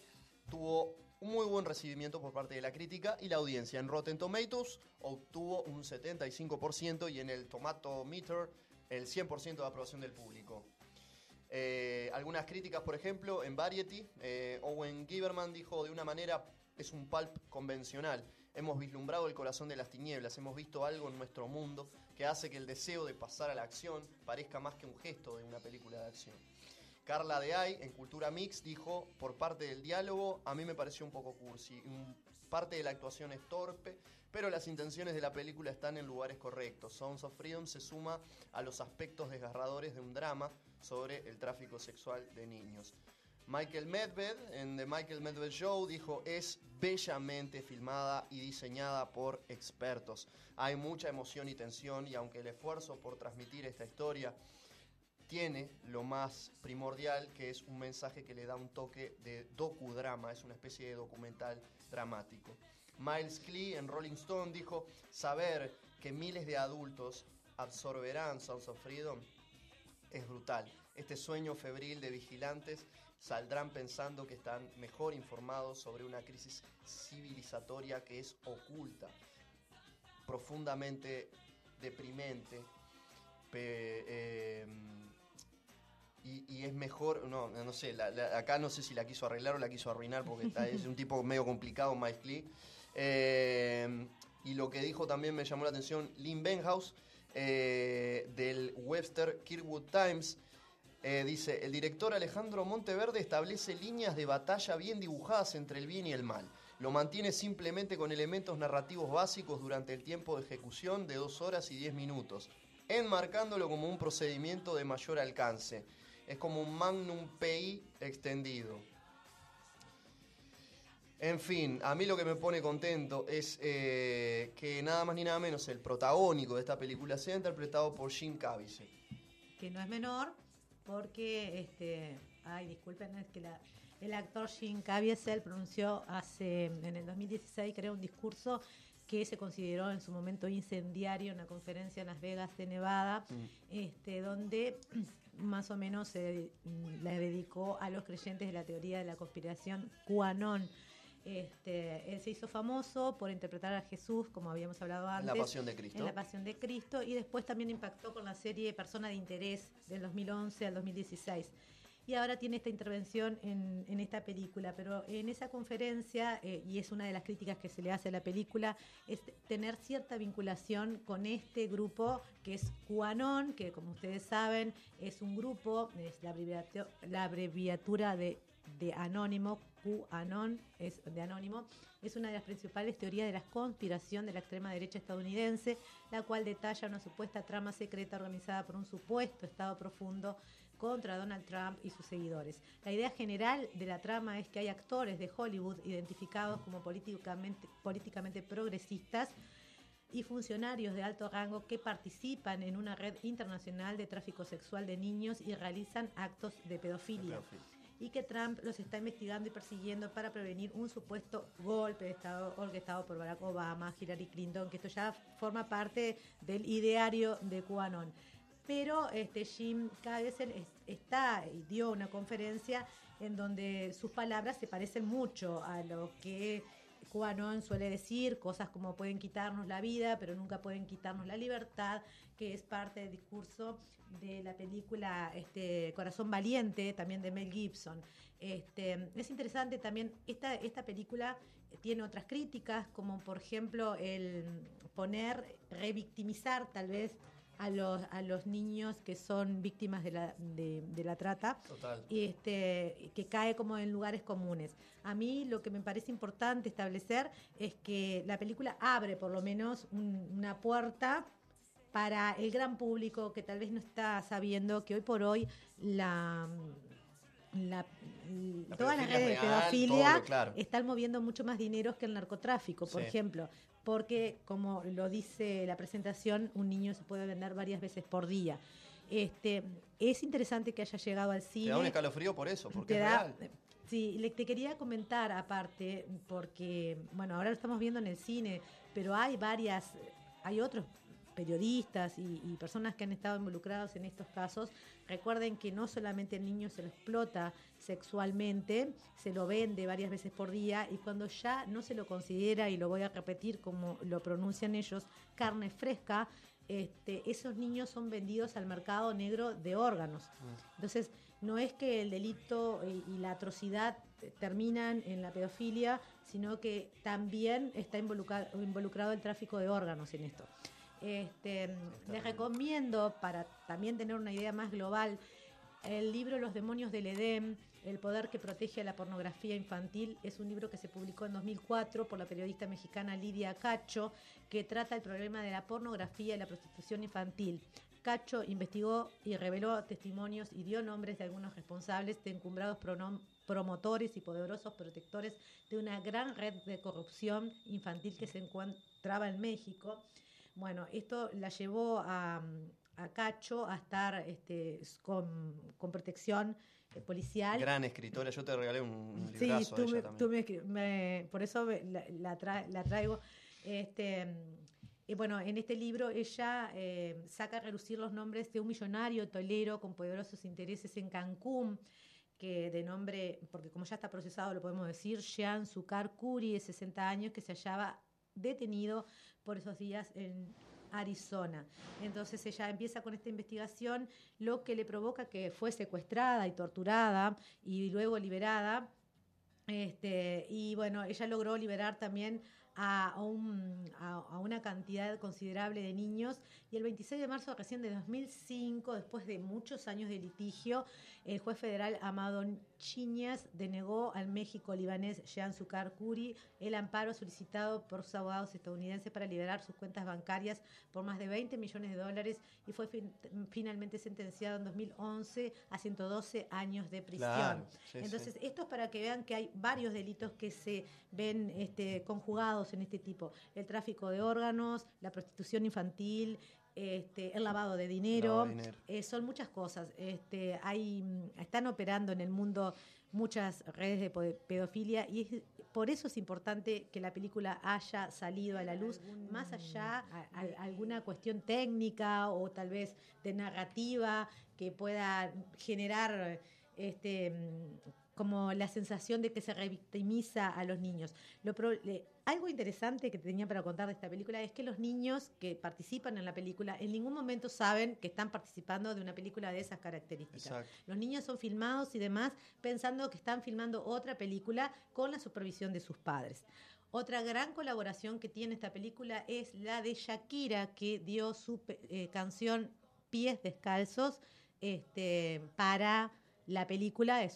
tuvo un muy buen recibimiento por parte de la crítica y la audiencia. En Rotten Tomatoes obtuvo un 75% y en el Tomato Meter el 100% de aprobación del público. Algunas críticas, por ejemplo, en Variety, Owen Giverman dijo: de una manera es un pulp convencional. Hemos vislumbrado el corazón de las tinieblas, hemos visto algo en nuestro mundo que hace que el deseo de pasar a la acción parezca más que un gesto de una película de acción. Carla Deay, en Cultura Mix, dijo: por parte del diálogo, a mí me pareció un poco cursi, parte de la actuación es torpe, pero las intenciones de la película están en lugares correctos. Sons of Freedom se suma a los aspectos desgarradores de un drama sobre el tráfico sexual de niños. Michael Medved, en The Michael Medved Show, dijo: es bellamente filmada y diseñada por expertos. Hay mucha emoción y tensión, y aunque el esfuerzo por transmitir esta historia tiene lo más primordial, que es un mensaje que le da un toque de docudrama, es una especie de documental dramático. Miles Klee, en Rolling Stone, dijo: saber que miles de adultos absorberán Sons of Freedom es brutal. Este sueño febril de vigilantes saldrán pensando que están mejor informados sobre una crisis civilizatoria que es oculta, profundamente deprimente, y es mejor, no sé, acá no sé si la quiso arreglar o la quiso arruinar, porque es un tipo medio complicado, Mike Lee. Y lo que dijo también me llamó la atención Lynn Benhouse, del Webster Kirkwood Times. Dice: el director Alejandro Monteverde establece líneas de batalla bien dibujadas entre el bien y el mal. Lo mantiene simplemente con elementos narrativos básicos durante el tiempo de ejecución de 2 horas y 10 minutos, enmarcándolo como un procedimiento de mayor alcance. Es como un magnum PI extendido. En fin, a mí lo que me pone contento es que nada más ni nada menos el protagónico de esta película sea interpretado por Jim Caviezel, que no es menor. Porque, disculpen, es que la El actor Jim Caviezel pronunció en el 2016, creo, un discurso que se consideró en su momento incendiario en una conferencia en Las Vegas de Nevada, donde más o menos se la dedicó a los creyentes de la teoría de la conspiración QAnon. Él se hizo famoso por interpretar a Jesús, como habíamos hablado antes, en La Pasión de Cristo. En La Pasión de Cristo, y después también impactó con la serie Persona de Interés del 2011 al 2016. Y ahora tiene esta intervención en esta película, pero en esa conferencia, y es una de las críticas que se le hace a la película, es tener cierta vinculación con este grupo que es QAnon, que como ustedes saben es un grupo, es la abreviatura de anónimo. QAnon es de anónimo, es una de las principales teorías de la conspiración de la extrema derecha estadounidense, la cual detalla una supuesta trama secreta organizada por un supuesto Estado profundo contra Donald Trump y sus seguidores. La idea general de la trama es que hay actores de Hollywood identificados como políticamente progresistas y funcionarios de alto rango que participan en una red internacional de tráfico sexual de niños y realizan actos de pedofilia. Y que Trump los está investigando y persiguiendo para prevenir un supuesto golpe de Estado orquestado por Barack Obama, Hillary Clinton, que esto ya forma parte del ideario de QAnon. Pero Jim Caviezel dio una conferencia en donde sus palabras se parecen mucho a lo que QAnon suele decir, cosas como pueden quitarnos la vida, pero nunca pueden quitarnos la libertad, que es parte del discurso de la película Corazón Valiente, también de Mel Gibson. Es interesante también, esta película tiene otras críticas, como por ejemplo el revictimizar tal vez a los niños que son víctimas de la trata. Total. Y que cae como en lugares comunes. A mí lo que me parece importante establecer es que la película abre por lo menos una puerta para el gran público que tal vez no está sabiendo que hoy por hoy todas las redes de pedofilia están moviendo mucho más dinero que el narcotráfico, por ejemplo, porque como lo dice la presentación, un niño se puede vender varias veces por día. Es interesante que haya llegado al cine. Te da un escalofrío por eso, porque es real. Sí, te quería comentar aparte, porque bueno, ahora lo estamos viendo en el cine, pero hay otros periodistas y personas que han estado involucrados en estos casos. Recuerden que no solamente el niño se lo explota sexualmente, se lo vende varias veces por día, y cuando ya no se lo considera, y lo voy a repetir como lo pronuncian ellos, carne fresca, esos niños son vendidos al mercado negro de órganos. Entonces, no es que el delito y la atrocidad terminan en la pedofilia, sino que también está involucrado el tráfico de órganos en esto. Les recomiendo, para también tener una idea más global, el libro Los demonios del Edén, el poder que protege a la pornografía infantil. Es un libro que se publicó en 2004 por la periodista mexicana Lidia Cacho, que trata el problema de la pornografía y la prostitución infantil. Cacho investigó y reveló testimonios y dio nombres de algunos responsables, de encumbrados promotores y poderosos protectores de una gran red de corrupción infantil que se encontraba en México. Bueno, esto la llevó a Cacho a estar con protección policial. Gran escritora, yo te regalé un librazo de ella también. Sí, por eso la traigo. Y bueno, en este libro ella saca a relucir los nombres de un millonario tolero con poderosos intereses en Cancún, que de nombre, porque como ya está procesado lo podemos decir, Jean Sucar Curi, de 60 años, que se hallaba detenido por esos días en Arizona. Entonces ella empieza con esta investigación, lo que le provoca que fue secuestrada y torturada y luego liberada. Y bueno, ella logró liberar también a una cantidad considerable de niños, y el 26 de marzo recién de 2005, después de muchos años de litigio, el juez federal Amado Chiñas denegó al México-libanés Jean Sucar Curi el amparo solicitado por sus abogados estadounidenses para liberar sus cuentas bancarias por más de $20 millones, y fue finalmente sentenciado en 2011 a 112 años de prisión. Claro, sí, entonces, esto es para que vean que hay varios delitos que se ven conjugados implicados en este tipo: el tráfico de órganos, la prostitución infantil, el lavado de dinero, son muchas cosas. Están operando en el mundo muchas redes de pedofilia, y por eso es importante que la película haya salido a la luz, más allá de alguna cuestión técnica o tal vez de narrativa que pueda generar como la sensación de que se revictimiza a los niños. Algo interesante que tenía para contar de esta película es que los niños que participan en la película en ningún momento saben que están participando de una película de esas características. Exacto. Los niños son filmados y demás pensando que están filmando otra película con la supervisión de sus padres. Otra gran colaboración que tiene esta película es la de Shakira, que dio su canción Pies Descalzos para la película. Es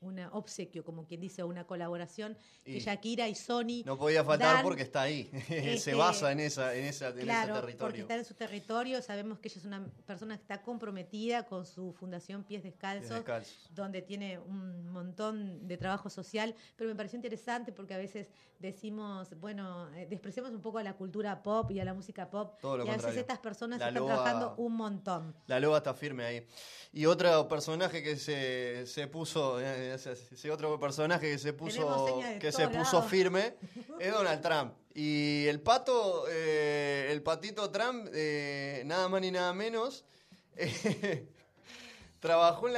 una obsequio, como quien dice, una colaboración que Shakira y Sony no podía faltar porque está ahí. Se basa en ese territorio, porque está en su territorio. Sabemos que ella es una persona que está comprometida con su fundación Pies Descalzos, donde tiene un montón de trabajo social, pero me pareció interesante porque a veces decimos, bueno, despreciamos un poco a la cultura pop y a la música pop, y a veces estas personas están trabajando un montón. La loba está firme ahí. Y otro personaje que se puso firme es Donald Trump. Y el pato, el patito Trump, nada más ni nada menos, trabajó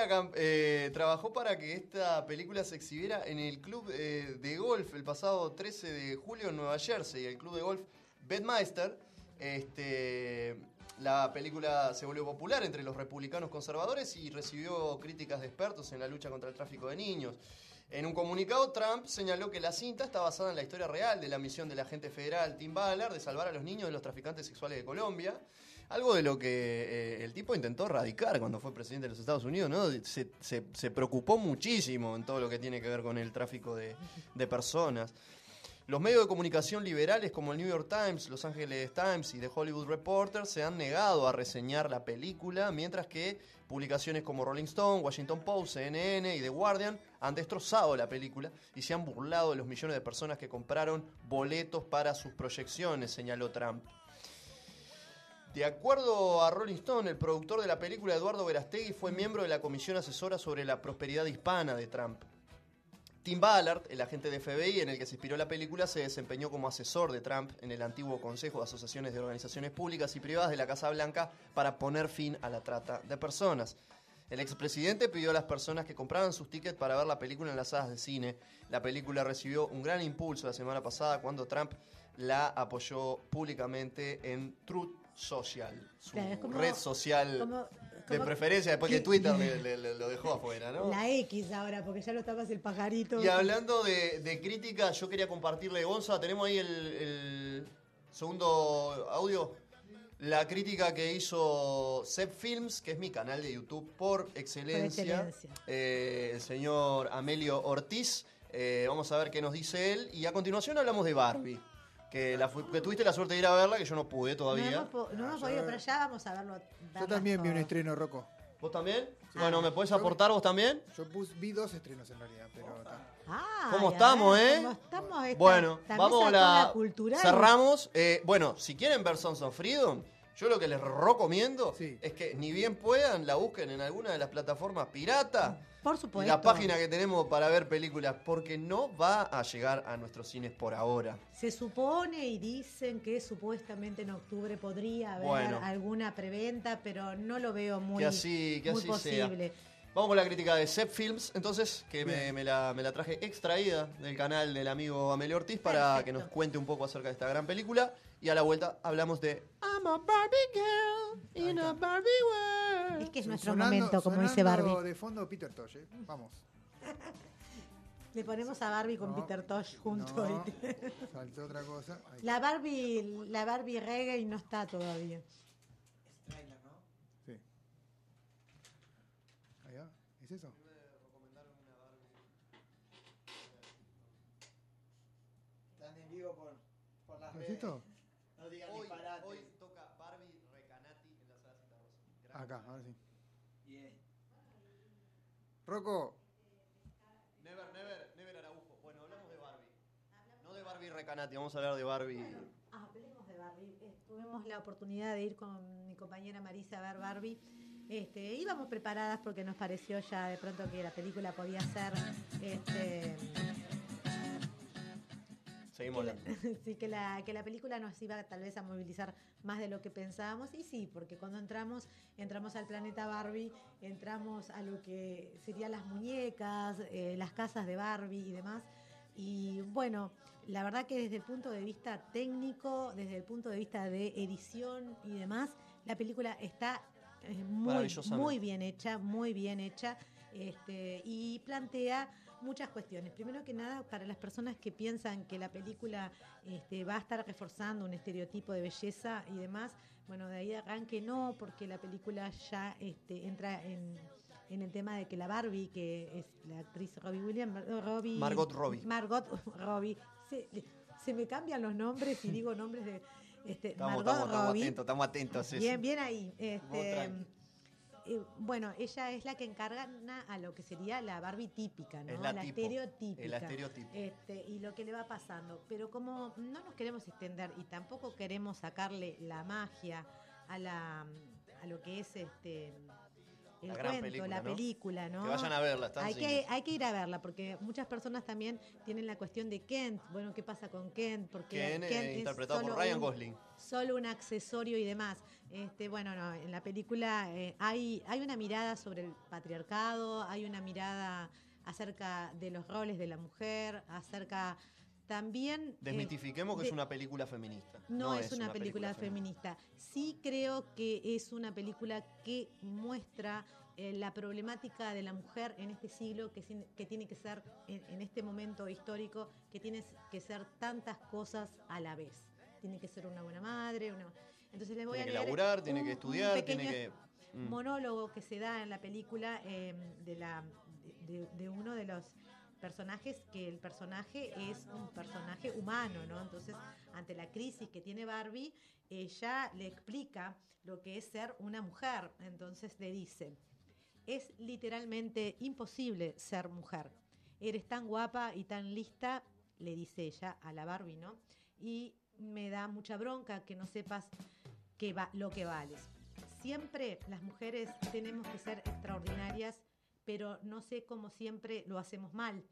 para que esta película se exhibiera en el club de golf el pasado 13 de julio en Nueva Jersey, el club de golf Bedminster. La película se volvió popular entre los republicanos conservadores y recibió críticas de expertos en la lucha contra el tráfico de niños. En un comunicado, Trump señaló que la cinta está basada en la historia real de la misión del agente federal Tim Ballard de salvar a los niños de los traficantes sexuales de Colombia, algo de lo que el tipo intentó erradicar cuando fue presidente de los Estados Unidos, ¿no? Se preocupó muchísimo en todo lo que tiene que ver con el tráfico de personas. Los medios de comunicación liberales como el New York Times, Los Angeles Times y The Hollywood Reporter se han negado a reseñar la película, mientras que publicaciones como Rolling Stone, Washington Post, CNN y The Guardian han destrozado la película y se han burlado de los millones de personas que compraron boletos para sus proyecciones, señaló Trump. De acuerdo a Rolling Stone, el productor de la película, Eduardo Verástegui, fue miembro de la Comisión Asesora sobre la Prosperidad Hispana de Trump. Tim Ballard, el agente de FBI en el que se inspiró la película, se desempeñó como asesor de Trump en el antiguo Consejo de Asociaciones de Organizaciones Públicas y Privadas de la Casa Blanca para poner fin a la trata de personas. El expresidente pidió a las personas que compraran sus tickets para ver la película en las salas de cine. La película recibió un gran impulso la semana pasada cuando Trump la apoyó públicamente en Truth Social, red social de preferencia, después que Twitter lo dejó afuera, ¿no? La X ahora, porque ya lo tapas el pajarito. Y hablando de crítica, yo quería compartirle, Gonza, tenemos ahí el segundo audio, la crítica que hizo Zep Films, que es mi canal de YouTube por excelencia, el señor Amelio Ortiz. Vamos a ver qué nos dice él, y a continuación hablamos de Barbie. Que tuviste la suerte de ir a verla, que yo no pude todavía. No hemos podido, pero ya vamos a verlo. Yo también vi un estreno, Rocco. ¿Vos también? Sí. Bueno, ¿me podés aportar vos también? Yo vi dos estrenos en realidad, pero... ¿Cómo estamos, ¿Cómo estamos? Bueno, vamos a la cerramos. Bueno, si quieren ver Sons of Freedom, yo lo que les recomiendo es que ni bien puedan, la busquen en alguna de las plataformas pirata. Por supuesto. La página que tenemos para ver películas, porque no va a llegar a nuestros cines por ahora. Se supone y dicen que supuestamente en octubre podría haber alguna preventa, pero no lo veo muy posible. Sea. Vamos con la crítica de Zep Films, entonces, que me la traje extraída del canal del amigo Amelio Ortiz para que nos cuente un poco acerca de esta gran película. Y a la vuelta hablamos de I'm a Barbie girl in a Barbie world. Es que es nuestro momento, como dice Barbie. De fondo Peter Tosh, vamos. Le ponemos a Barbie con Peter Tosh junto. No, saltó otra cosa. La Barbie reggae no está todavía. Eso. Me recomendaron una Barbie. Están en vivo por las redes. No digan disparate. Hoy toca Barbie Recanati en la sala Cita Rosa. Acá, ahora sí. Bien. Rocco. Never Araujo. Bueno, hablamos de Barbie. No de Recanati, vamos a hablar de Barbie. Bueno, hablemos de Barbie. Tuvimos la oportunidad de ir con mi compañera Marisa a ver Barbie. Íbamos preparadas porque nos pareció ya de pronto que la película podía ser... Seguimos hablando. Sí, que la película nos iba tal vez a movilizar más de lo que pensábamos. Y sí, porque cuando entramos al planeta Barbie, entramos a lo que serían las muñecas, las casas de Barbie y demás. Y bueno, la verdad que desde el punto de vista técnico, desde el punto de vista de edición y demás, la película está muy bien hecha, muy bien hecha. Y plantea muchas cuestiones. Primero que nada, para las personas que piensan que la película va a estar reforzando un estereotipo de belleza y demás, bueno, de ahí arranque no, porque la película ya entra en el tema de que la Barbie, que es la actriz Margot Robbie, se me cambian los nombres y digo nombres de Margot Robbie. Estamos atentos. Bien ahí. Bueno, ella es la que encarga a lo que sería la Barbie típica, ¿no? La estereotípica. El estereotipo. Y lo que le va pasando. Pero como no nos queremos extender y tampoco queremos sacarle la magia a lo que es el cuento, la película, ¿no? Que vayan a verla. Hay que ir a verla, porque muchas personas también tienen la cuestión de Kent. Bueno, ¿qué pasa con Kent? Porque Kent es interpretado por Ryan Gosling. Solo un accesorio y demás. En la película hay una mirada sobre el patriarcado, hay una mirada acerca de los roles de la mujer, acerca... También... Desmitifiquemos que es una película feminista. No es una película feminista. Sí creo que es una película que muestra la problemática de la mujer en este siglo, que tiene que ser, en este momento histórico, que tiene que ser tantas cosas a la vez. Tiene que ser una buena madre, entonces le voy a leer... Tiene que laburar, tiene que estudiar, tiene que... monólogo que se da en la película de uno de los... personajes, que el personaje es un personaje humano, ¿no? Entonces, ante la crisis que tiene Barbie, ella le explica lo que es ser una mujer. Entonces le dice, es literalmente imposible ser mujer. Eres tan guapa y tan lista, le dice ella a la Barbie, ¿no? Y me da mucha bronca que no sepas lo que vales. Siempre las mujeres tenemos que ser extraordinarias, pero no sé cómo siempre lo hacemos mal.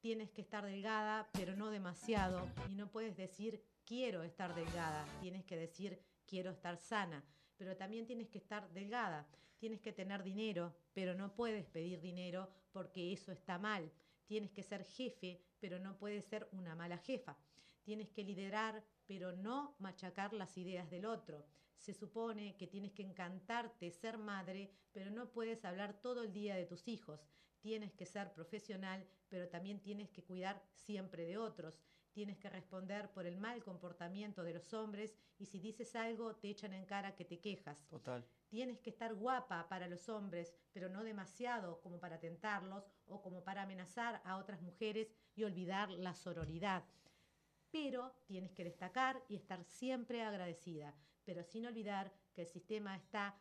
Tienes que estar delgada, pero no demasiado. Y no puedes decir, quiero estar delgada. Tienes que decir, quiero estar sana. Pero también tienes que estar delgada. Tienes que tener dinero, pero no puedes pedir dinero porque eso está mal. Tienes que ser jefe, pero no puedes ser una mala jefa. Tienes que liderar, pero no machacar las ideas del otro. Se supone que tienes que encantarte ser madre, pero no puedes hablar todo el día de tus hijos. Tienes que ser profesional, pero también tienes que cuidar siempre de otros. Tienes que responder por el mal comportamiento de los hombres y si dices algo te echan en cara que te quejas. Total. Tienes que estar guapa para los hombres, pero no demasiado como para tentarlos o como para amenazar a otras mujeres y olvidar la sororidad. Pero tienes que destacar y estar siempre agradecida, pero sin olvidar que el sistema está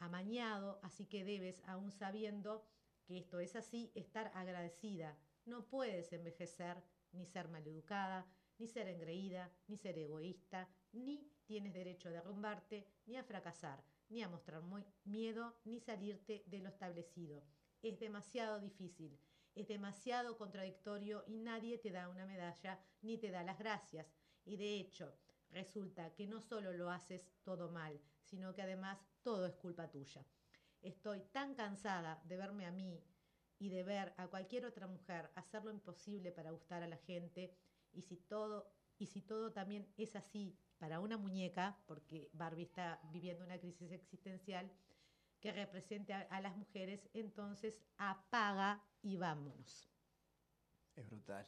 amañado, así que debes, aún sabiendo que esto es así, estar agradecida. No puedes envejecer, ni ser maleducada, ni ser engreída, ni ser egoísta, ni tienes derecho a derrumbarte, ni a fracasar, ni a mostrar miedo, ni salirte de lo establecido. Es demasiado difícil. Es demasiado contradictorio y nadie te da una medalla ni te da las gracias. Y de hecho, resulta que no solo lo haces todo mal, sino que además todo es culpa tuya. Estoy tan cansada de verme a mí y de ver a cualquier otra mujer hacer lo imposible para gustar a la gente. Y si todo también es así para una muñeca, porque Barbie está viviendo una crisis existencial que represente a las mujeres, entonces apaga y vámonos. Es brutal.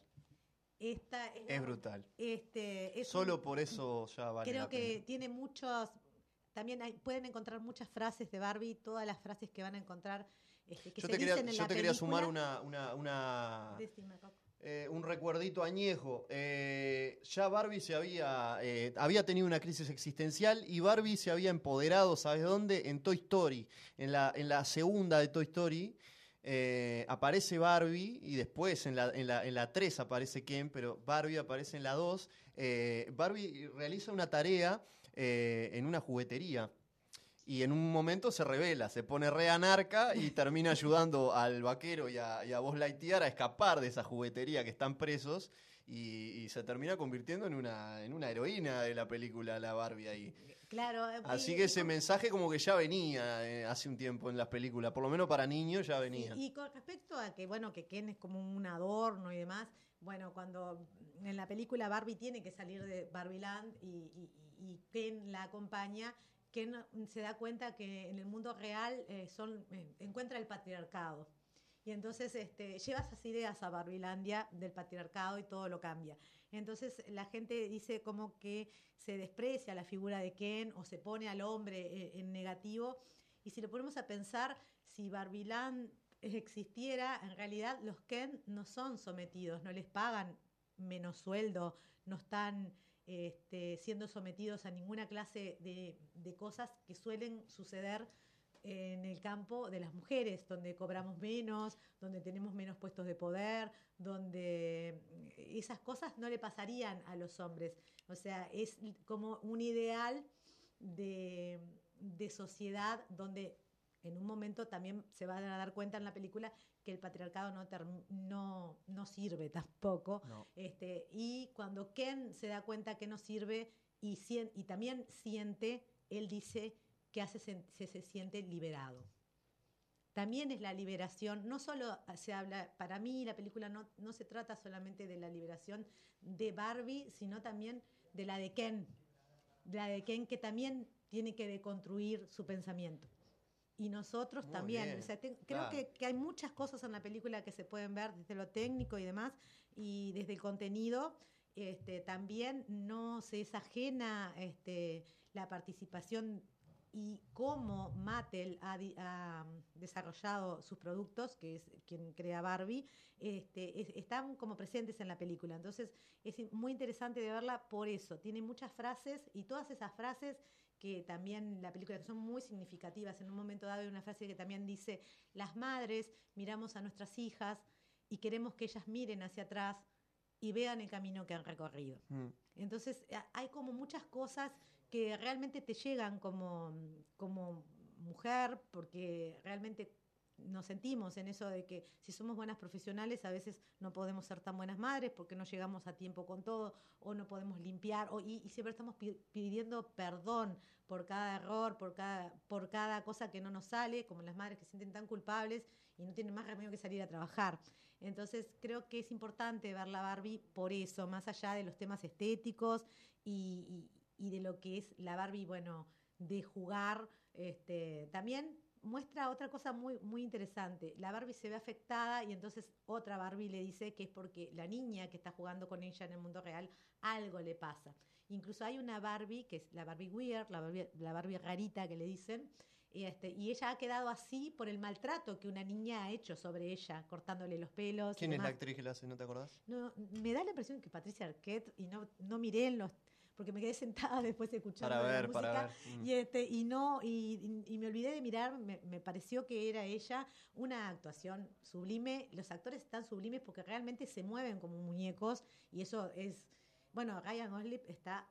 Esta es brutal. Solo por eso ya vale la pena. Creo que tiene muchos... También pueden encontrar muchas frases de Barbie, todas las frases que van a encontrar que se dicen en la película. Yo te quería sumar una un recuerdito añejo. Ya Barbie se había tenido una crisis existencial y Barbie se había empoderado, ¿sabes dónde? En Toy Story. En la segunda de Toy Story. Aparece Barbie y después en la 3 aparece Ken, pero Barbie aparece en la 2. Barbie realiza una tarea en una juguetería y en un momento se revela, se pone re anarca y termina ayudando al vaquero y a Buzz Lightyear a escapar de esa juguetería que están presos. Y se termina convirtiendo en una heroína de la película, la Barbie ahí. Claro. Así que ese mensaje como que ya venía hace un tiempo en las películas, por lo menos para niños ya venía. Y con respecto a que, bueno, que Ken es como un adorno y demás, bueno, cuando en la película Barbie tiene que salir de Barbieland y Ken la acompaña, Ken se da cuenta que en el mundo real encuentra el patriarcado. Y entonces lleva esas ideas a Barbilandia del patriarcado y todo lo cambia. Entonces la gente dice como que se desprecia la figura de Ken o se pone al hombre en negativo. Y si lo ponemos a pensar, si Barbiland existiera, en realidad los Ken no son sometidos, no les pagan menos sueldo, no están siendo sometidos a ninguna clase de cosas que suelen suceder en el campo de las mujeres, donde cobramos menos, donde tenemos menos puestos de poder, donde esas cosas no le pasarían a los hombres. O sea, es como un ideal de sociedad donde en un momento también se van a dar cuenta en la película que el patriarcado no sirve tampoco. No. Y cuando Ken se da cuenta que no sirve y también siente, él dice que se siente liberado. También es la liberación, no solo se habla, para mí la película no se trata solamente de la liberación de Barbie, sino también de la de Ken que también tiene que deconstruir su pensamiento. Y nosotros muy también, o sea, creo que hay muchas cosas en la película que se pueden ver desde lo técnico y demás, y desde el contenido, también no se es ajena la participación y cómo Mattel ha desarrollado sus productos, que es quien crea Barbie, están como presentes en la película. Entonces es muy interesante de verla por eso. Tiene muchas frases y todas esas frases que también la película, que son muy significativas. En un momento dado hay una frase que también dice, las madres miramos a nuestras hijas y queremos que ellas miren hacia atrás y vean el camino que han recorrido. Mm. Entonces hay como muchas cosas que realmente te llegan como mujer, porque realmente nos sentimos en eso de que si somos buenas profesionales a veces no podemos ser tan buenas madres porque no llegamos a tiempo con todo, o no podemos limpiar, y siempre estamos pidiendo perdón por cada error, por cada cosa que no nos sale, como las madres que se sienten tan culpables y no tienen más remedio que salir a trabajar. Entonces creo que es importante ver la Barbie por eso, más allá de los temas estéticos y de lo que es la Barbie, bueno, de jugar. También muestra otra cosa muy, muy interesante. La Barbie se ve afectada y entonces otra Barbie le dice que es porque la niña que está jugando con ella en el mundo real, algo le pasa. Incluso hay una Barbie, que es la Barbie weird, la Barbie rarita que le dicen, y ella ha quedado así por el maltrato que una niña ha hecho sobre ella, cortándole los pelos. ¿Quién es la actriz que la hace? ¿No te acordás? No, me da la impresión que Patricia Arquette, y no miré en los... porque me quedé sentada después escuchando la música y me olvidé de mirar, me pareció que era ella, una actuación sublime. Los actores están sublimes porque realmente se mueven como muñecos y eso es, bueno, Ryan Gosling está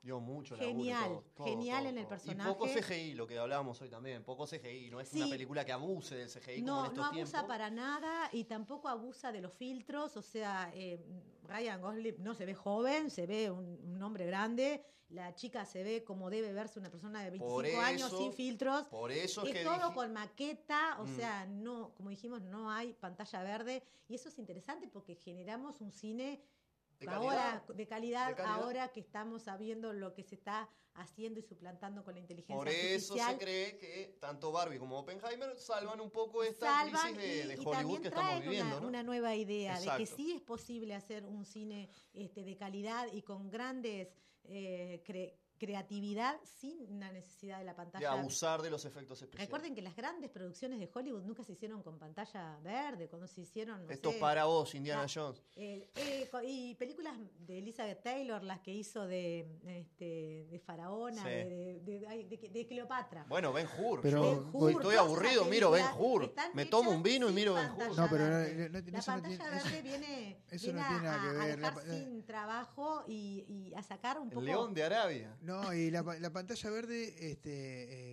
genial todo en el personaje. Y poco CGI, lo que hablábamos hoy también, poco CGI, no es una película que abuse del CGI como en estos tiempos. No abusa para nada y tampoco abusa de los filtros, o sea... Ryan Gosling no se ve joven, se ve un hombre grande, la chica se ve como debe verse una persona de 25 años sin filtros. Por eso es que todo con maqueta, o sea, no, como dijimos, no hay pantalla verde y eso es interesante porque generamos un cine de calidad ahora que estamos sabiendo lo que se está haciendo y suplantando con la inteligencia artificial. Por eso se cree que tanto Barbie como Oppenheimer salvan un poco esta crisis de Hollywood que estamos viviendo. Una nueva idea. Exacto. De que sí es posible hacer un cine de calidad y con grandes creatividad sin la necesidad de la pantalla. Y abusar de los efectos especiales. Recuerden que las grandes producciones de Hollywood nunca se hicieron con pantalla verde, cuando se hicieron... No Esto sé, para vos, Indiana Jones. Y películas de Elizabeth Taylor, las que hizo de Faraona, sí, de Cleopatra. Bueno, Ben-Hur. Estoy aburrido, miro Ben-Hur. Me tomo un vino y miro Ben-Hur. No, pero la pantalla verde viene a dejar sin trabajo y a sacar un poco... El León de Arabia. No, y la pantalla verde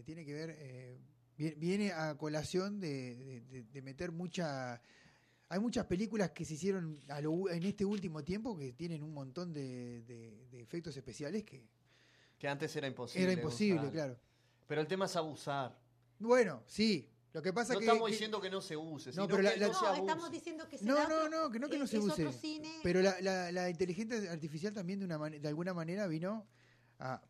tiene que ver, viene a colación de meter mucha... Hay muchas películas que se hicieron en este último tiempo que tienen un montón de efectos especiales que antes era imposible. Era imposible, usar. Claro. Pero el tema es abusar. Bueno, sí. Lo que pasa no que, estamos diciendo que no se use. No, pero que no se estamos diciendo que se no, da no, no, que no es, se use. Pero la inteligencia artificial también de alguna manera vino...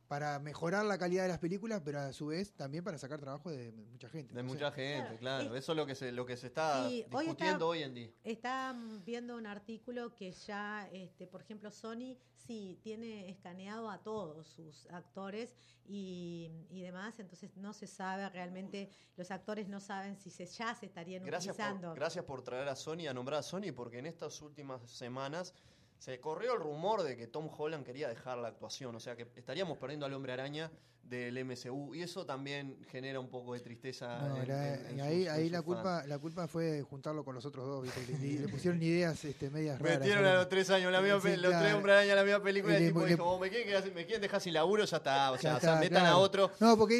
para mejorar la calidad de las películas, pero a su vez también para sacar trabajo de mucha gente. De mucha gente, claro. Eso es lo que se está discutiendo hoy en día. Están viendo un artículo que ya, por ejemplo, Sony sí tiene escaneado a todos sus actores y demás, entonces no se sabe realmente, los actores no saben si ya se estarían utilizando. Gracias por traer a Sony, a nombrar a Sony, porque en estas últimas semanas... Se corrió el rumor de que Tom Holland quería dejar la actuación, o sea que estaríamos perdiendo al Hombre Araña del MCU y eso también genera un poco de tristeza. No, la culpa fue juntarlo con los otros dos, ¿viste? Le pusieron ideas medias raras. Metieron a los 3 años los 3 Hombre Araña en la misma película y tipo dijo, me quieren dejar sin laburo, ya está, metan a otro. No, porque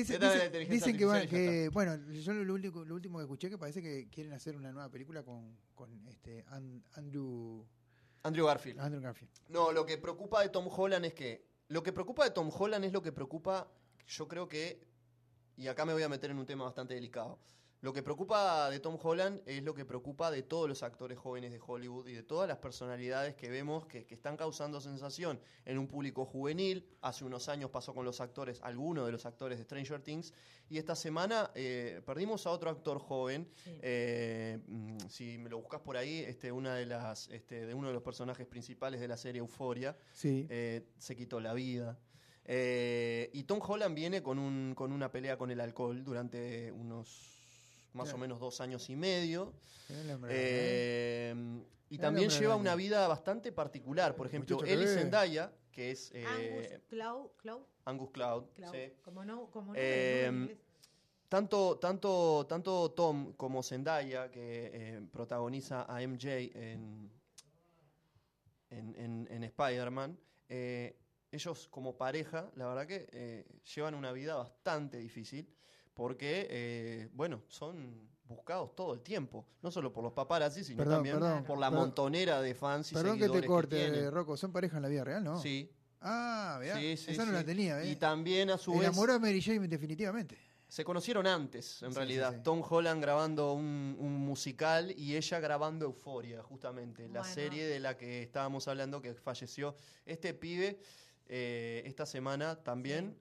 dicen que bueno, yo lo último que escuché que parece que quieren hacer una nueva película con Andrew Garfield. No, lo que preocupa de Tom Holland es que... Lo que preocupa de Tom Holland es lo que preocupa... Yo creo que... Y acá me voy a meter en un tema bastante delicado. Lo que preocupa de Tom Holland es lo que preocupa de todos los actores jóvenes de Hollywood y de todas las personalidades que vemos que están causando sensación en un público juvenil. Hace unos años pasó con los actores, algunos de los actores de Stranger Things. Y esta semana perdimos a otro actor joven. Sí. Si me lo buscas por ahí, de uno de los personajes principales de la serie Euforia. Sí. Se quitó la vida. Y Tom Holland viene con una pelea con el alcohol durante unos... más o menos 2 años y medio. Y también lleva una vida bastante particular. Por ejemplo, él y Zendaya, que es... Angus Cloud. Sí. Tanto Tom como Zendaya, que protagoniza a MJ en Spider-Man, ellos como pareja, la verdad que llevan una vida bastante difícil. Porque, son buscados todo el tiempo. No solo por los paparazzi, sino también por la montonera de fans y seguidores que tienen. Perdón que te corte, Rocco. ¿Son pareja en la vida real, no? Sí. Ah, veá. Sí, esa no la tenía. Y también, a su vez... Enamoró a Mary Jane definitivamente. Se conocieron antes, en realidad. Sí. Tom Holland grabando un musical y ella grabando Euforia, justamente. La serie de la que estábamos hablando, que falleció este pibe esta semana también... Sí.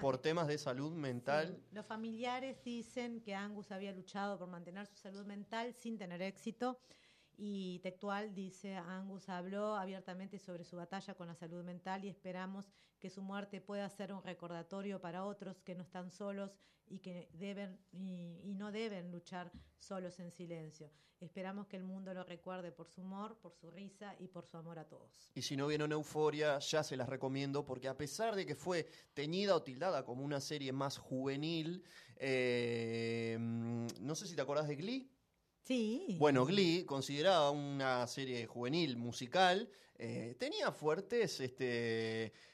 Por temas de salud mental. Sí, los familiares dicen que Angus había luchado por mantener su salud mental sin tener éxito y textual dice: Angus habló abiertamente sobre su batalla con la salud mental y esperamos que su muerte pueda ser un recordatorio para otros que no están solos y que deben y no deben luchar solos en silencio. Esperamos que el mundo lo recuerde por su humor, por su risa y por su amor a todos. Y si no vieron Euforia, ya se las recomiendo, porque a pesar de que fue teñida o tildada como una serie más juvenil, no sé si te acordás de Glee. Sí. Bueno, Glee, considerada una serie juvenil musical, tenía fuertes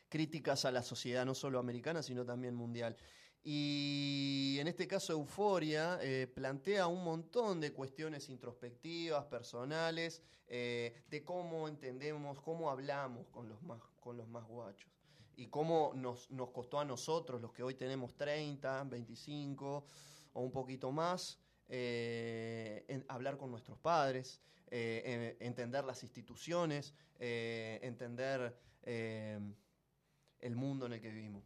críticas a la sociedad, no solo americana, sino también mundial. Y en este caso Euforia plantea un montón de cuestiones introspectivas, personales, de cómo entendemos, cómo hablamos con los más guachos. Y cómo nos costó a nosotros, los que hoy tenemos 30, 25 o un poquito más, hablar con nuestros padres, entender las instituciones, entender... el mundo en el que vivimos.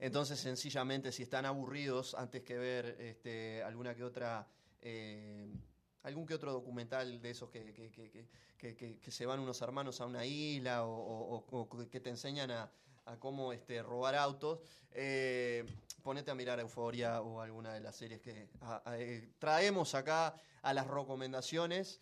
Entonces, sencillamente, si están aburridos antes que ver algún que otro documental de esos que se van unos hermanos a una isla o que te enseñan a a cómo robar autos, ponete a mirar Euforia o alguna de las series que traemos acá a las recomendaciones.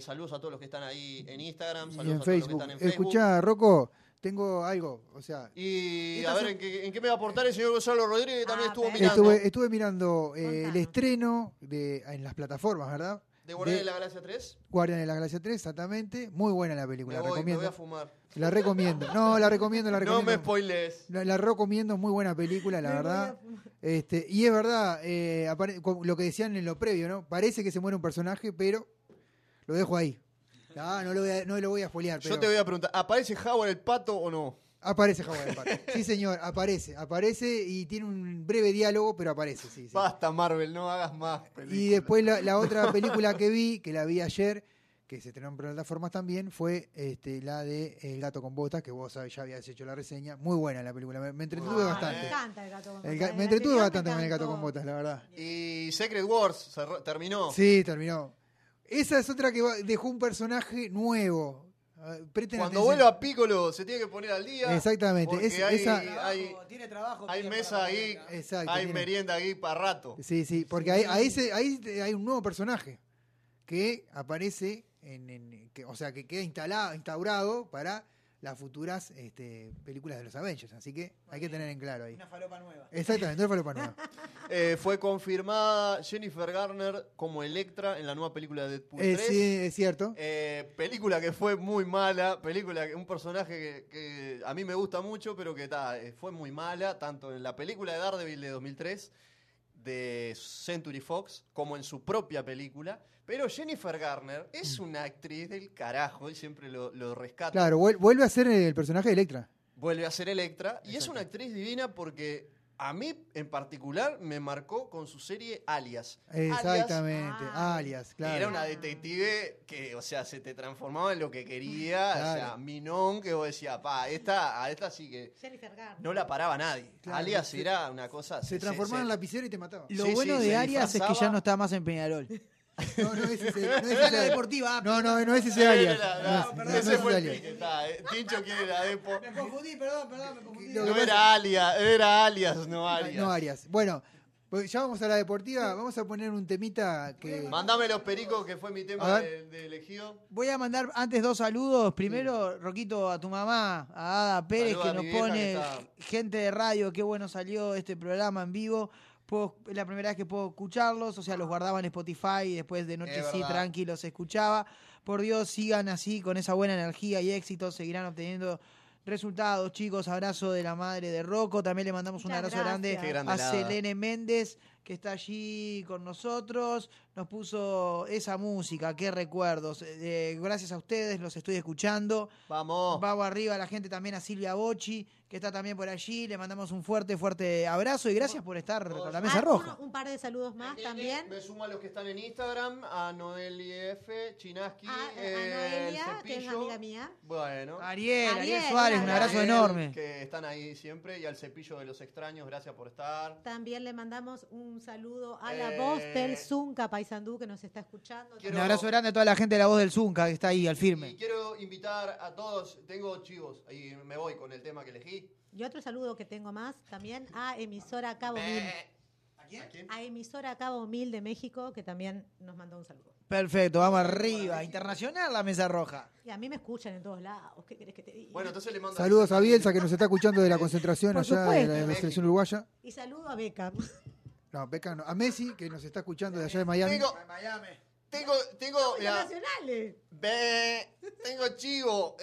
Saludos a todos los que están ahí en Instagram, saludos en a Facebook. Todos los que están en Facebook. Escuchá, Rocco, tengo algo, o sea... Y a ver, ¿en qué me va a aportar el señor Gonzalo Rodríguez, que también estuvo mirando? Estuve mirando el estreno en las plataformas, ¿verdad? ¿De Guardianes de la Galaxia 3? Guardianes de la Galaxia 3, exactamente. Muy buena la película, recomiendo. Me voy a fumar. La recomiendo. No, la recomiendo. No me spoilees. La recomiendo, muy buena película, la verdad. Y es verdad, lo que decían en lo previo, ¿no? Parece que se muere un personaje, pero lo dejo ahí. No lo voy a spoilear. Yo te voy a preguntar, ¿aparece Howard el Pato o no? Aparece Howard el Pato. Sí, señor, aparece y tiene un breve diálogo, pero aparece, sí. Basta, Marvel, no hagas más películas. Y después la otra película que la vi ayer, que se estrenó en plataformas también, fue la de El Gato con Botas, que vos ya habías hecho la reseña. Muy buena la película, me entretuve bastante. Me encanta El Gato con Botas. Me entretuve bastante con El Gato con Botas, la verdad. Y Secret Wars, ¿terminó? Sí, terminó. Esa es otra que dejó un personaje nuevo. Presten cuando atención. Vuelva a Piccolo se tiene que poner al día. Exactamente. Porque hay mesa ahí, merienda ahí para rato. Sí, porque ahí hay un nuevo personaje que aparece, que queda instaurado para las futuras películas de los Avengers. Así que hay que tener en claro ahí. Una falopa nueva. Exactamente, una falopa nueva. Fue confirmada Jennifer Garner como Electra en la nueva película de Deadpool 3. Sí, es cierto. Película que fue muy mala, un personaje que a mí me gusta mucho, pero que fue muy mala, tanto en la película de Daredevil de 2003, de Century Fox, como en su propia película. Pero Jennifer Garner es una actriz del carajo, y siempre lo rescata. Claro, vuelve a ser el personaje de Electra. Vuelve a ser Electra. Exacto. Y es una actriz divina porque a mí, en particular, me marcó con su serie Alias. Exactamente, Alias, claro. Era una detective que, se te transformaba en lo que quería. Claro. Minón, que vos decías, a esta sí que... Jennifer Garner. No la paraba nadie. Claro, Alias era una cosa... Se transformaba en lapicero y te mataba. Lo bueno de Alias es que ya no está más en Peñarol. No es la deportiva. No es ese Alias. Ese fue el Tincho quiere la depo. Me confundí, perdón, me confundí. No era Alias, no Arias. No Arias. Bueno, ya vamos a la deportiva, vamos a poner un temita que... Mandame los pericos, que fue mi tema de elegido. Voy a mandar antes dos saludos. Primero, Roquito, a tu mamá, a Ada Pérez, que nos pone gente de radio, qué bueno salió este programa en vivo. Es la primera vez que puedo escucharlos, los guardaba en Spotify y después de noche tranqui los escuchaba. Por Dios, sigan así, con esa buena energía y éxito, seguirán obteniendo resultados, chicos. Abrazo de la madre de Rocco, también le mandamos un abrazo grande a Selene Méndez, que está allí con nosotros, nos puso esa música, qué recuerdos. Gracias a ustedes, los estoy escuchando. Vamos arriba a la gente también, a Silvia Bocci, que está también por allí, le mandamos un fuerte abrazo y gracias por estar con la mesa roja. Un par de saludos más también. Me sumo a los que están en Instagram, a Noeli F, Chinaski, a Noelia, que es amiga mía. Bueno. Ariel Suárez, un abrazo enorme. Que están ahí siempre, y al Cepillo de los Extraños, gracias por estar. También le mandamos un saludo a la voz del Zunca, Paysandú, que nos está escuchando. Un abrazo grande a toda la gente de la voz del Zunca, que está ahí al firme. Y quiero invitar a todos, tengo chivos, y me voy con el tema que elegí. Y otro saludo que tengo más también a emisora Cabo Mil. A emisora Cabo Mil de México, que también nos mandó un saludo. Perfecto, vamos arriba. Internacional la mesa roja. Y a mí me escuchan en todos lados. ¿Qué querés que te diga? Bueno, entonces le mando saludos a Bielsa, que nos está escuchando de la concentración allá de la selección uruguaya. Y saludo a Beckham. No, Beckham no. A Messi, que nos está escuchando de allá de Miami. Tengo chivo.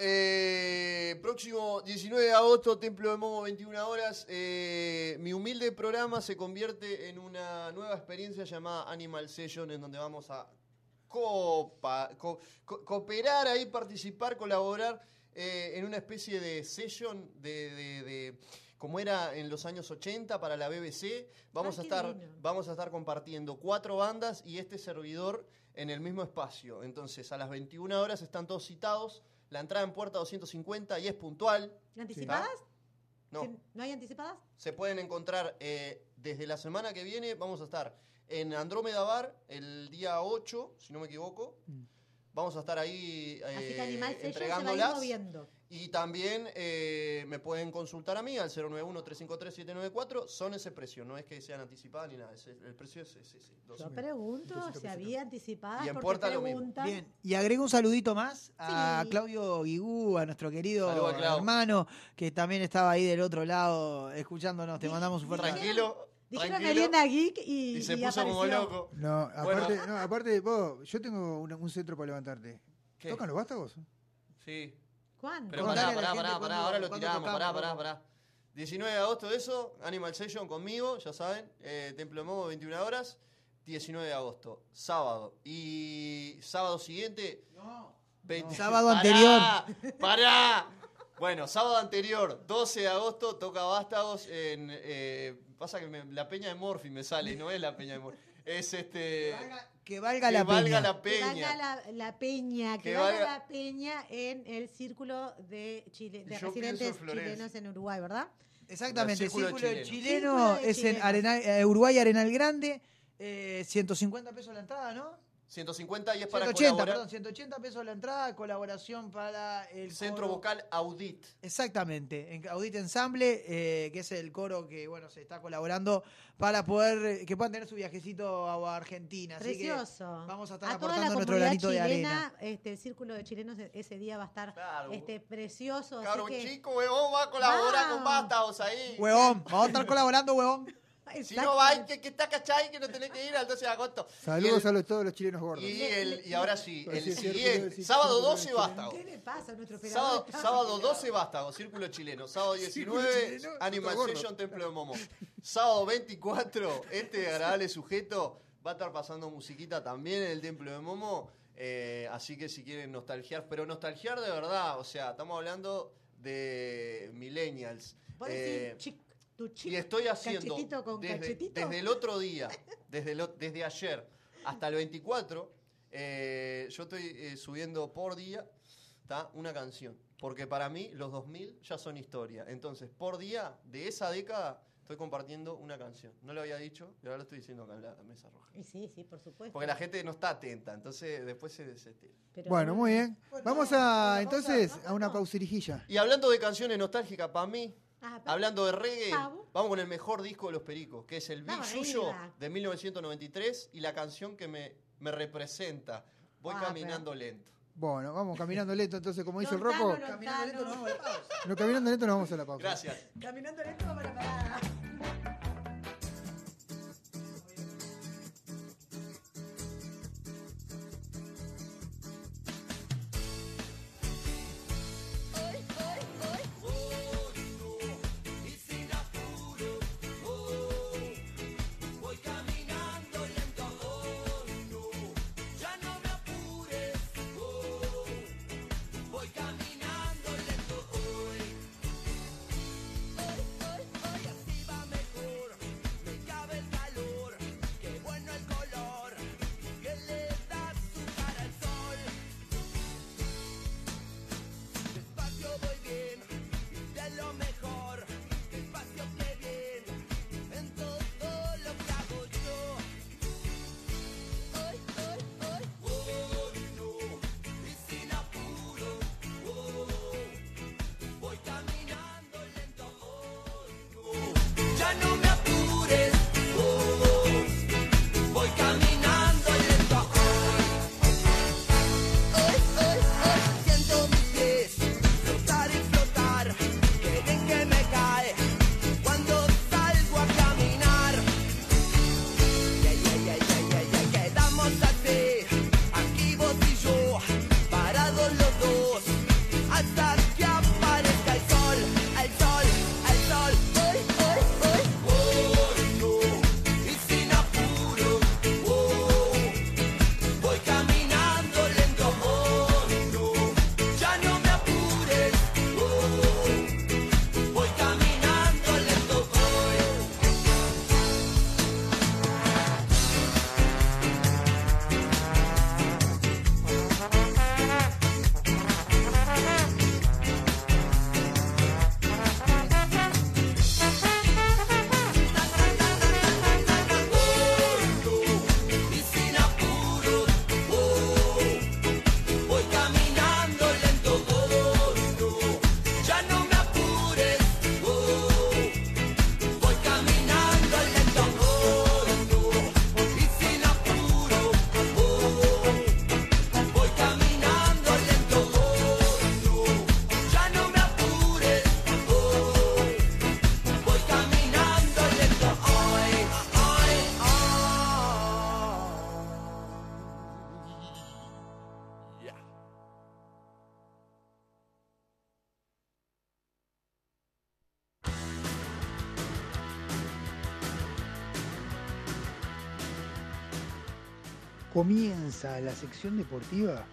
Próximo 19 de agosto, Templo de Momo, 21 horas. Mi humilde programa se convierte en una nueva experiencia llamada Animal Session, en donde vamos a cooperar ahí, participar, colaborar en una especie de session de como era en los años 80 para la BBC. Vamos a estar compartiendo 4 bandas y este servidor en el mismo espacio. Entonces, a las 21 horas están todos citados. La entrada en puerta 250 y es puntual. ¿Anticipadas? No. ¿No hay anticipadas? Se pueden encontrar desde la semana que viene. Vamos a estar en Andrómeda Bar el día 8, si no me equivoco. Vamos a estar ahí entregándolas. Y también me pueden consultar a mí al 091-353-794. Son ese precio, no es que sean anticipadas ni nada. El precio es ese. Yo pregunto si había anticipadas. Y en Puerta lo mismo. Bien, y agrego un saludito más a Claudio Guigú, a nuestro querido hermano, que también estaba ahí del otro lado escuchándonos. Te mandamos un fuerte abrazo. Dijeron merienda geek y se puso apareció como loco. No, aparte, bueno, no, aparte vos, yo tengo un centro para levantarte. ¿Qué? ¿Tocan los vástagos? Sí. ¿Cuándo? Pero pará, ahora lo tiramos, pará. 19 de agosto de eso, Animal Session conmigo, ya saben, Templo de Momo, 21 horas, 19 de agosto, sábado. Y sábado siguiente... No. Sábado anterior. Pará. Bueno, sábado anterior, 12 de agosto, toca Vástagos en... pasa que la Peña de Morphy me sale, no es la Peña de Morphy. Es este... Que valga la peña en el círculo de Chile, de residentes chilenos en Uruguay, ¿verdad? Exactamente, el círculo chileno es en Arenal, Uruguay, Arenal Grande, 150 pesos la entrada, ¿no? 150 y es 180, para colaborar. Perdón, 180 pesos la entrada, colaboración para el Centro Vocal Audit. Exactamente, en Audit Ensamble, que es el coro que se está colaborando para poder que puedan tener su viajecito a Argentina. Precioso. Así que vamos a estar aportando nuestro granito de arena. El círculo de chilenos ese día va a estar precioso. Cabrón, así que... chico, huevón, va a colaborar con Vástagos ahí. Huevón, vamos a estar colaborando, huevón. Si no va, que está cachai, que no tenés que ir al 12 de agosto. Saludos a todos los chilenos gordos. Y ahora sí, el siguiente, sábado 12 Vástagos. ¿Qué le pasa a nuestro operador? Sábado 12 Vástagos, Círculo Chileno. Sábado 19, Animal Session, Templo de Momo. Sábado 24, este agradable sujeto va a estar pasando musiquita también en el Templo de Momo. Así que si quieren nostalgiar, pero nostalgiar de verdad, o sea, estamos hablando de millennials. Y estoy haciendo desde el otro día, desde ayer hasta el 24, yo estoy subiendo por día una canción. Porque para mí los 2000 ya son historia. Entonces, por día de esa década estoy compartiendo una canción. No lo había dicho, y ahora lo estoy diciendo acá en la mesa roja. Y sí, por supuesto. Porque la gente no está atenta, entonces después se desestila. Bueno, muy bien. Bueno, vamos a una pausirijilla. Y hablando de canciones nostálgicas, para mí... Hablando de reggae, vamos con el mejor disco de Los Pericos, que es el Big Yuyo de 1993 y la canción que me representa, Voy caminando lento. Bueno, vamos caminando lento, entonces, como dice el Rocco, caminando lento nos vamos a la pausa. Gracias. Caminando lento vamos a la parada. Caminando lento hoy, así va. Comienza la sección deportiva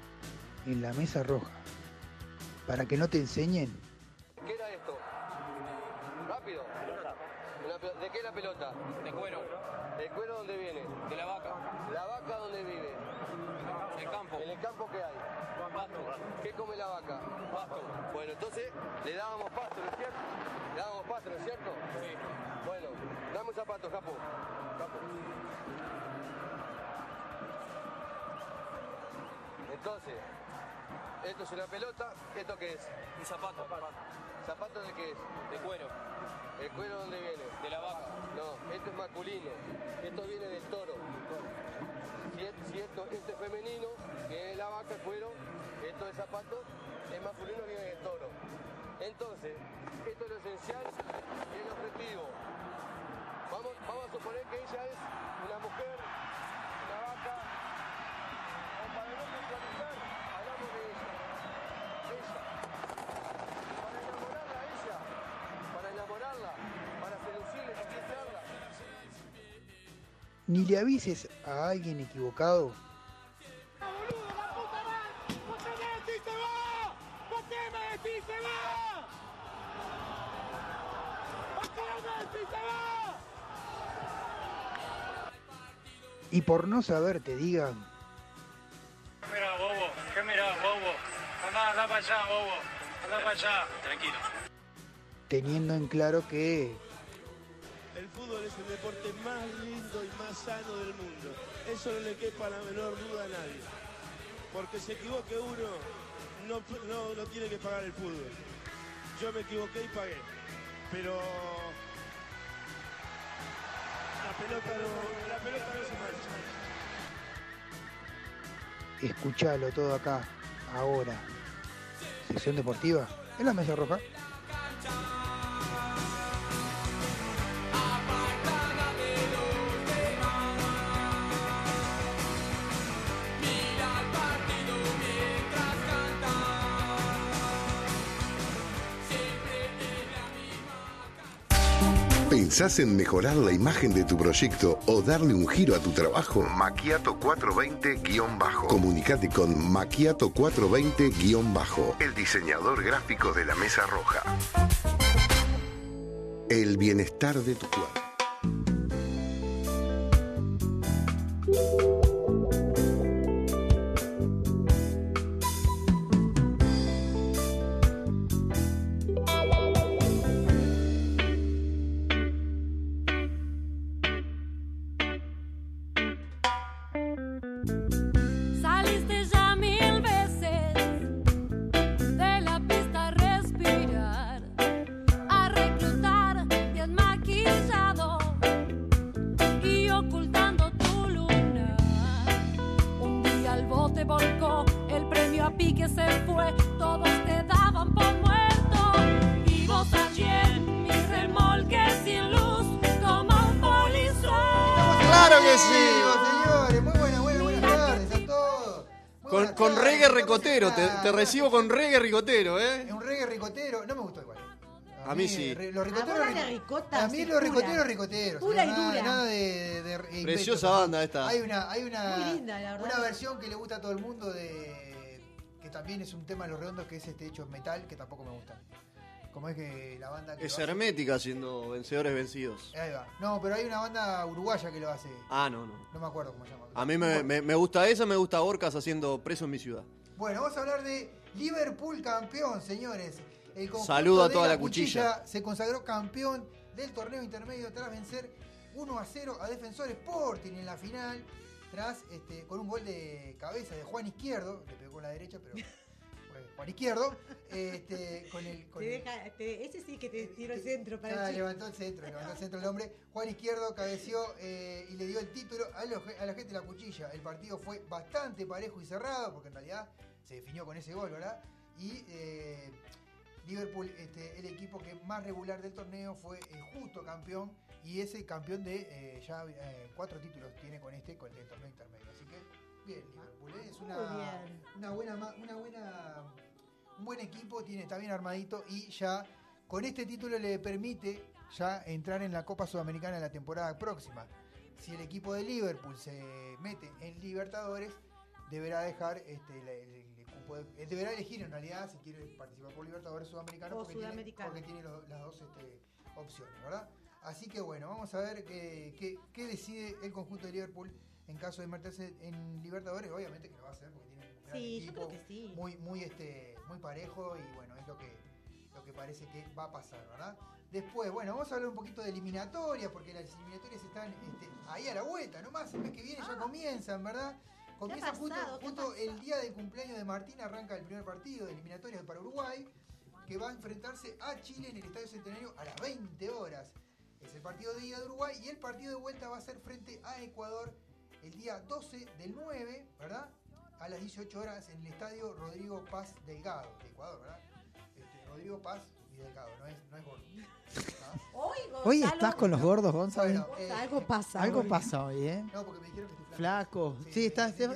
en la mesa roja, para que no te enseñen. ¿Qué era esto? Rápido. ¿De qué es la pelota? De cuero. ¿El cuero dónde viene? De la vaca. ¿La vaca dónde vive? En el campo. ¿En el campo qué hay? Pasto. ¿Qué come la vaca? Pasto. Bueno, entonces le dábamos pasto, ¿no es cierto? Le dábamos pasto, ¿no es cierto? Sí. Bueno, dame un zapato, Capo. Entonces, esto es una pelota, ¿esto qué es? Un zapato. ¿Zapato de qué es? De cuero. ¿El cuero dónde viene? De la vaca. No, esto es masculino, esto viene del toro. Si esto es femenino, que es la vaca, el cuero, esto es zapato, es masculino, viene del toro. Entonces, esto es lo esencial y el objetivo. Vamos a suponer que ella es una mujer, una vaca. Para no visualizar, hablamos de ella. Para enamorarla a ella, para seducirla, para seducirla. Ni le avises a alguien equivocado. ¡La boluda, la puta madre! ¡No te me decís, se va! ¡No te me decís, se va! ¡No te me decís, se va! Y por no saber te digan... Anda para allá, bobo. Anda para allá. Tranquilo. Teniendo en claro que... el fútbol es el deporte más lindo y más sano del mundo. Eso no le quepa la menor duda a nadie. Porque se equivoque uno, no tiene que pagar el fútbol. Yo me equivoqué y pagué. Pero... la pelota no se mancha. Escuchalo todo acá, ahora. Sección deportiva en la mesa roja. ¿Pensás en mejorar la imagen de tu proyecto o darle un giro a tu trabajo? Macchiato 420-. Comunicate con Macchiato 420-. El diseñador gráfico de la Mesa Roja. El bienestar de tu cuerpo. Te recibo con reggae ricotero, ¿eh? Es un reggae ricotero. No me gustó igual. A mí sí. Los ricoteros, a mí los ricoteros, ricoteros. Pura y dura. Nada de preciosa banda esta. Hay una muy linda, la verdad. Una versión que le gusta a todo el mundo de... que también es un tema de Los Redondos, que es hecho en metal, que tampoco me gusta. Como es que la banda... que es hermética siendo Vencedores Vencidos. Ahí va. No, pero hay una banda uruguaya que lo hace. Ah, no. No me acuerdo cómo se llama. A mí me gusta esa, me gusta Orcas haciendo Preso en mi ciudad. Bueno, vamos a hablar de Liverpool campeón, señores. El conjunto Saludo a toda de la cuchilla se consagró campeón del torneo intermedio tras vencer 1-0 a Defensor Sporting en la final, tras con un gol de cabeza de Juan Izquierdo, le pegó con la derecha, pero Juan Izquierdo, ese sí que te tiró el centro para levantó el centro el hombre. Juan Izquierdo cabeció y le dio el título a la gente de la cuchilla. El partido fue bastante parejo y cerrado, porque en realidad se definió con ese gol, ¿verdad? Y Liverpool, el equipo que más regular del torneo, fue el justo campeón, y ese campeón de 4 títulos tiene con el torneo intermedio. Así que bien, Liverpool es un buen equipo, está bien armadito, y ya con este título le permite ya entrar en la Copa Sudamericana de la temporada próxima. si el equipo de Liverpool se mete en Libertadores, deberá dejar el cupo de, deberá elegir en realidad si quiere participar por Libertadores Sudamericanos, porque tiene las dos opciones, ¿verdad? Así que bueno, vamos a ver qué decide el conjunto de Liverpool en caso de meterse en Libertadores. Obviamente que lo va a hacer porque tiene un gran equipo, sí. muy parejo, y bueno, es lo que parece que va a pasar, ¿verdad? Después, bueno, vamos a hablar un poquito de eliminatorias, porque las eliminatorias están ahí a la vuelta, nomás, el mes que viene ya comienzan, ¿verdad? Comienza justo el día del cumpleaños de Martín, arranca el primer partido de eliminatorias para Uruguay, que va a enfrentarse a Chile en el Estadio Centenario a las 20 horas. Es el partido de ida de Uruguay, y el partido de vuelta va a ser frente a Ecuador el día 12 del 9, ¿verdad? A las 18 horas en el Estadio Rodrigo Paz Delgado, de Ecuador, ¿verdad? Rodrigo Paz y Delgado, no es gordo. Hoy estás con los gordos, Gonzalo. Bueno, algo pasa hoy, ¿eh? No, porque me dijeron que estoy flaco. Sí, estás... Flaco.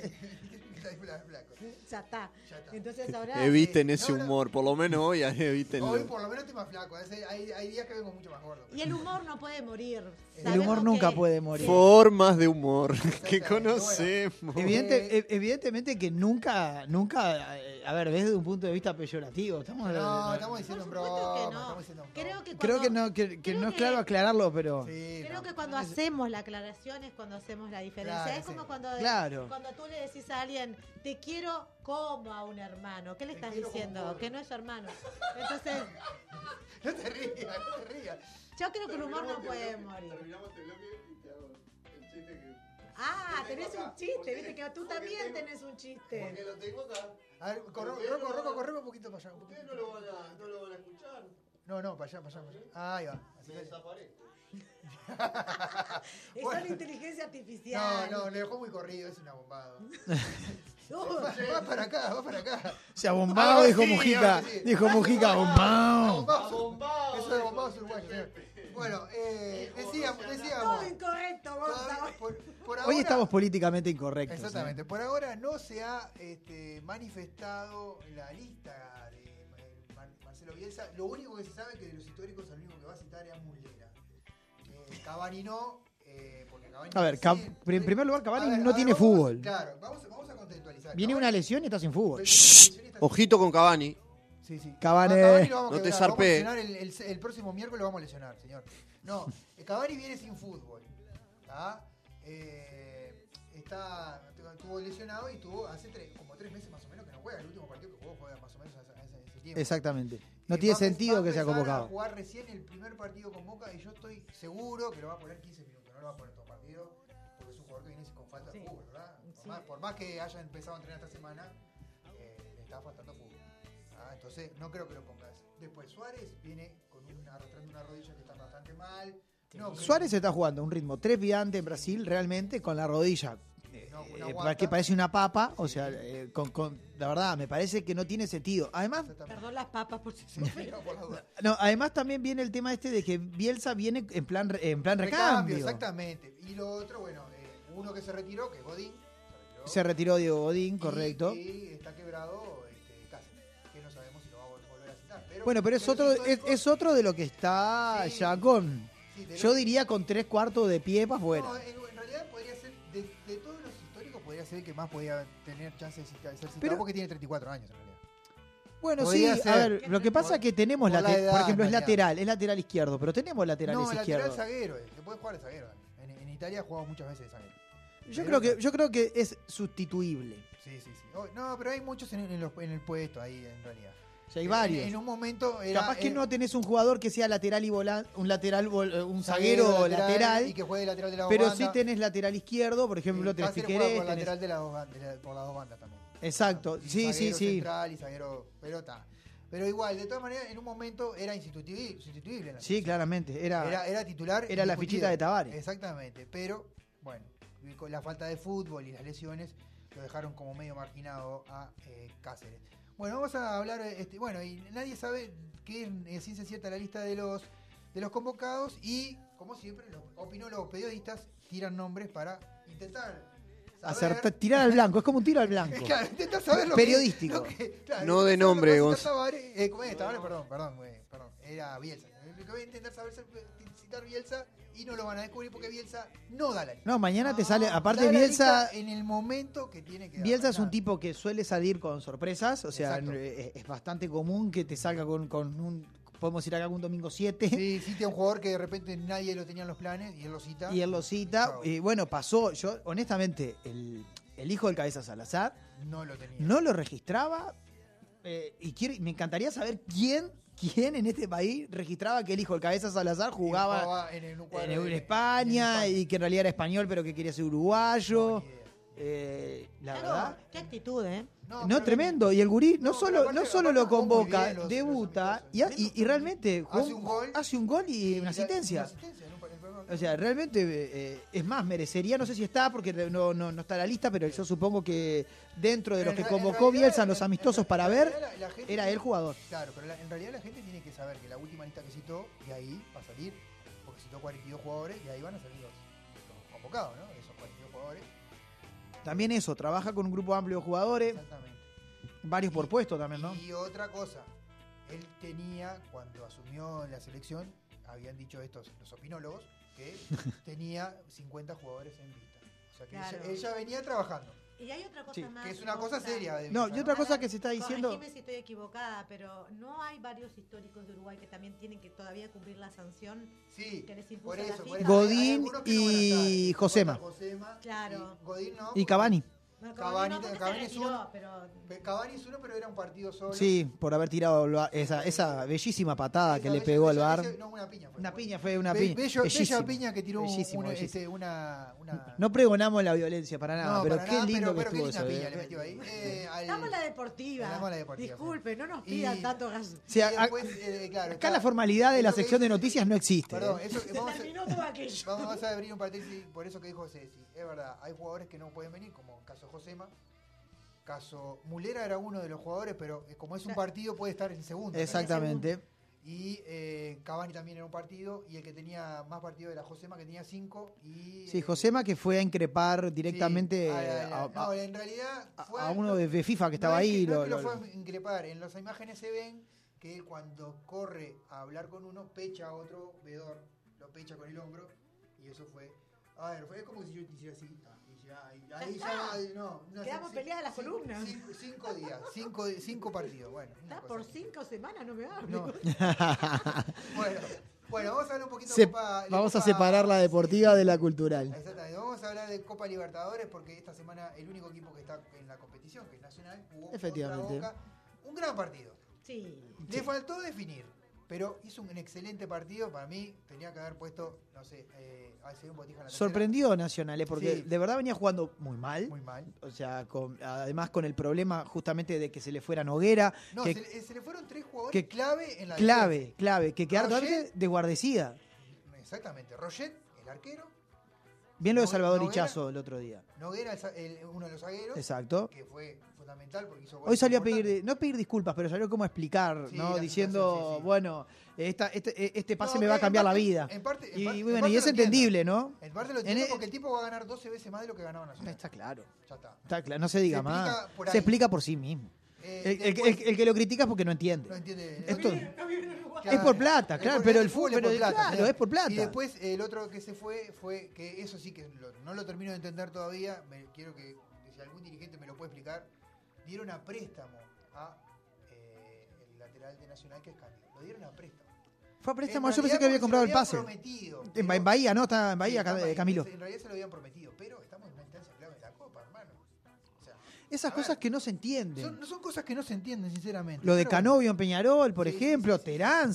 Ya está. Entonces ahora eviten ese humor, por lo menos hoy evítenlo. Hoy por lo menos estoy más flaco, hay días que vengo mucho más gordo. Y el humor no puede morir. El humor nunca puede morir. Formas de humor que conocemos. Evidentemente que nunca, a ver, desde un punto de vista peyorativo, estamos diciendo en broma, no. Creo que no es claro aclararlo, pero sí, creo que cuando hacemos la aclaración es cuando hacemos la diferencia. Claro, es como cuando tú le decís a alguien, te quiero como a un hermano. ¿Qué le estás diciendo? Que no es su hermano. Entonces... No te rías. Yo creo que el humor no puede morir. Terminamos este bloque y te hago el chiste que... Ah, tenés un chiste, viste que tú también tenés un chiste. Porque lo tengo acá. A ver, corremos un poquito para allá. Ustedes no lo van a escuchar. No, para allá. Ahí va. Así me desaparezco. Es bueno, una inteligencia artificial. No, le dejó muy corrido, es un abombado. Va para acá. Se abombado, dijo Mujica. Sí. Dijo Mujica, abombado. Eso de abombado es uruguayo. Bueno, decíamos. Todo incorrecto, por ahora, hoy estamos políticamente incorrectos. Exactamente. ¿Sí? Por ahora no se ha manifestado la lista de Marcelo Bielsa. Lo único que se sabe es que de los históricos, el único que va a citar es Mulera. Cavani no, porque Cavani... A ver, en primer lugar, Cavani no tiene fútbol. Claro, vamos a contextualizar. Viene Cavani, una lesión y está sin fútbol. Ojito con Cavani. Sí. Cavani no te zarpé. El próximo miércoles lo vamos a lesionar, señor. No, Cavani viene sin fútbol. Estuvo lesionado y estuvo hace como 3 meses más o menos que no juega. El último partido que jugó más o menos hace ese tiempo. Exactamente. No tiene sentido que sea convocado. Va a jugar recién el primer partido con Boca y yo estoy seguro que lo va a poner 15 minutos, no lo va a poner todo partido, porque es un jugador que viene con falta de fútbol, ¿verdad? Sí. Por más que haya empezado a entrenar esta semana, le está faltando fútbol. Entonces, no creo que lo pongas. Después, Suárez viene con arrastrando una rodilla que está bastante mal. No, Suárez está jugando a un ritmo trepidante en Brasil, realmente, con la rodilla. Que parece una papa, o sea, la verdad, me parece que no tiene sentido. Además, perdón las papas por si se además también viene el tema de que Bielsa viene en plan recambio. Exactamente. Y lo otro, bueno, uno que se retiró, que es Godín. Se retiró Diego Godín, correcto. Y está quebrado casi, que no sabemos si lo va a volver a citar. Pero es otro de lo que está ya con. Sí, yo diría con 3/4 de pie para afuera. No, en realidad podría ser, de todos los históricos, podría ser el que más podía tener chance de ser citado, porque tiene 34 años en realidad. Bueno, podría ser, a ver, lo que pasa es que tenemos, por ejemplo, es lateral izquierdo, pero tenemos laterales izquierdos. No, lateral zaguero, se puede jugar de zaguero. En Italia ha jugado muchas veces de zaguero. Yo creo que es sustituible. Sí. No, pero hay muchos en el puesto ahí, en realidad. O sea, hay varios. En un momento era, capaz que no tenés un jugador que sea lateral y volante, un zaguero lateral y que juegue lateral de la pero banda. Sí tenés lateral izquierdo, por ejemplo, tenés Piquerés, por lateral de por las dos bandas también. Exacto. Sí. Central y zaguero pelota. Pero igual, de todas maneras, en un momento era insustituible. Sí, claramente, era titular, era la fichita de Tabárez. Exactamente, pero bueno, con la falta de fútbol y las lesiones lo dejaron como medio marginado a Cáceres. Bueno, vamos a hablar, y nadie sabe qué es ciencia cierta la lista de los convocados, y como siempre los opinólogos periodistas tiran nombres para intentar saber... tirar al blanco, es como un tiro al blanco. Claro, intentás saber lo periodístico. No de nombre, Gonzalo. Perdón. era Bielsa. Voy a intentar saber citar Bielsa y no lo van a descubrir porque Bielsa no da la lista. No, mañana te sale, aparte Bielsa... En el momento que tiene que dar. Bielsa es un tipo que suele salir con sorpresas, o sea, es bastante común que te salga con un... Podemos ir acá algún domingo 7. Sí, cita un jugador que de repente nadie lo tenía en los planes y él lo cita. Y él lo cita. Claro. Y bueno, pasó, yo honestamente, el hijo del Cabeza Salazar no lo tenía. No lo registraba. Y me encantaría saber quién en este país registraba que el hijo del Cabeza Salazar jugaba en España y que en realidad era español pero que quería ser uruguayo. No, la claro, verdad. Qué actitud, ¿eh? No, tremendo. Y el gurí no solo lo convoca, debuta y realmente hace un gol y una asistencia. O sea, realmente, es más, merecería, no sé si está, porque no está en la lista, pero yo supongo que dentro de los que convocó Bielsa los amistosos para ver, era el jugador. Claro, pero en realidad la gente tiene que saber que la última lista que citó, de ahí va a salir, porque citó 42 jugadores, y ahí van a salir los convocados, ¿no? Esos 42 jugadores. También eso, trabaja con un grupo amplio de jugadores. Exactamente. Varios por puesto también, ¿no? Y otra cosa, él tenía, cuando asumió la selección, habían dicho los opinólogos, que tenía 50 jugadores en vista. O sea que claro, ella venía trabajando. Y hay otra cosa más. Que es una cosa seria. De vista, y otra cosa que se está diciendo... Corregime si estoy equivocada, pero ¿no hay varios históricos de Uruguay que también tienen que todavía cumplir la sanción? Sí, que les impuso la FIFA. Godín y Josema. Claro. Godín no. Y Cavani. No, Cavani es uno, pero era un partido solo. Sí, por haber tirado esa bellísima patada que le pegó al VAR. No, una piña. Una piña fue una piña. Bella piña que tiró una... No pregonamos la violencia para nada, pero qué lindo que estuvo eso. Damos la deportiva. Disculpe, no nos pidan tanto gas. Acá la formalidad de la sección de noticias no existe. Perdón, vamos a abrir un paréntesis por eso que dijo Ceci. Es verdad, hay jugadores que no pueden venir, como caso Josema, caso Mulera era uno de los jugadores, pero como es un partido puede estar en segundo. Exactamente. Y Cavani también era un partido, y el que tenía más partido era Josema, que tenía 5. Y, Josema que fue a increpar directamente en realidad fue a uno de FIFA que estaba ahí. Fue a increpar, en las imágenes se ven que cuando corre a hablar con uno, pecha a otro veedor, lo pecha con el hombro, y eso fue... A ver, fue como si yo hiciera así... Ahí ya no, quedamos peleadas las columnas. 5 días, 5 partidos. Bueno, está por 5 semanas, no me hablo. No. bueno, vamos a hablar un poquito de Copa. Vamos a separar la deportiva de la cultural. Exactamente. Vamos a hablar de Copa Libertadores porque esta semana el único equipo que está en la competición, que es Nacional, jugó efectivamente contra Boca. Un gran partido. Sí. Le faltó definir, pero hizo un excelente partido. Para mí tenía que haber puesto, no sé, hace un botija en la sorprendió Nacional, porque de verdad venía jugando muy mal. Muy mal. O sea, además con el problema justamente de que se le fuera Noguera. No, que, se le fueron 3 jugadores que, clave en la clave, que quedaron totalmente desguardecida. Exactamente. Roget, el arquero. Bien lo de Salvador Hichazo el otro día. Noguera, uno de los zagueros. Exacto. Que fue fundamental porque hizo... Hoy salió a pedir, no a pedir disculpas, pero salió como a explicar, ¿no? Diciendo, bueno, este pase me va a cambiar la vida. En parte, y es entendible, ¿no? En parte lo entiendo porque el tipo va a ganar 12 veces más de lo que ganaba Nacional. Está claro. Ya está claro, no se diga más. Se explica por sí mismo. El que lo critica es porque no entiende. No entiende. Es por plata, claro, pero el fútbol es por plata. Y después el otro que se fue que eso sí que no lo termino de entender todavía. Quiero que si algún dirigente me lo puede explicar. Dieron a préstamo a el lateral de Nacional, que es Cali. Lo dieron a préstamo. Fue a préstamo, yo pensé que había comprado el pase. En Bahía, ¿no? Está en Bahía, Camilo. En realidad se lo habían prometido, pero estamos en una instancia clave de la Copa, hermano. Esas cosas que no se entienden. Son cosas que no se entienden, sinceramente. Lo de Canovio en Peñarol, por ejemplo, Terán.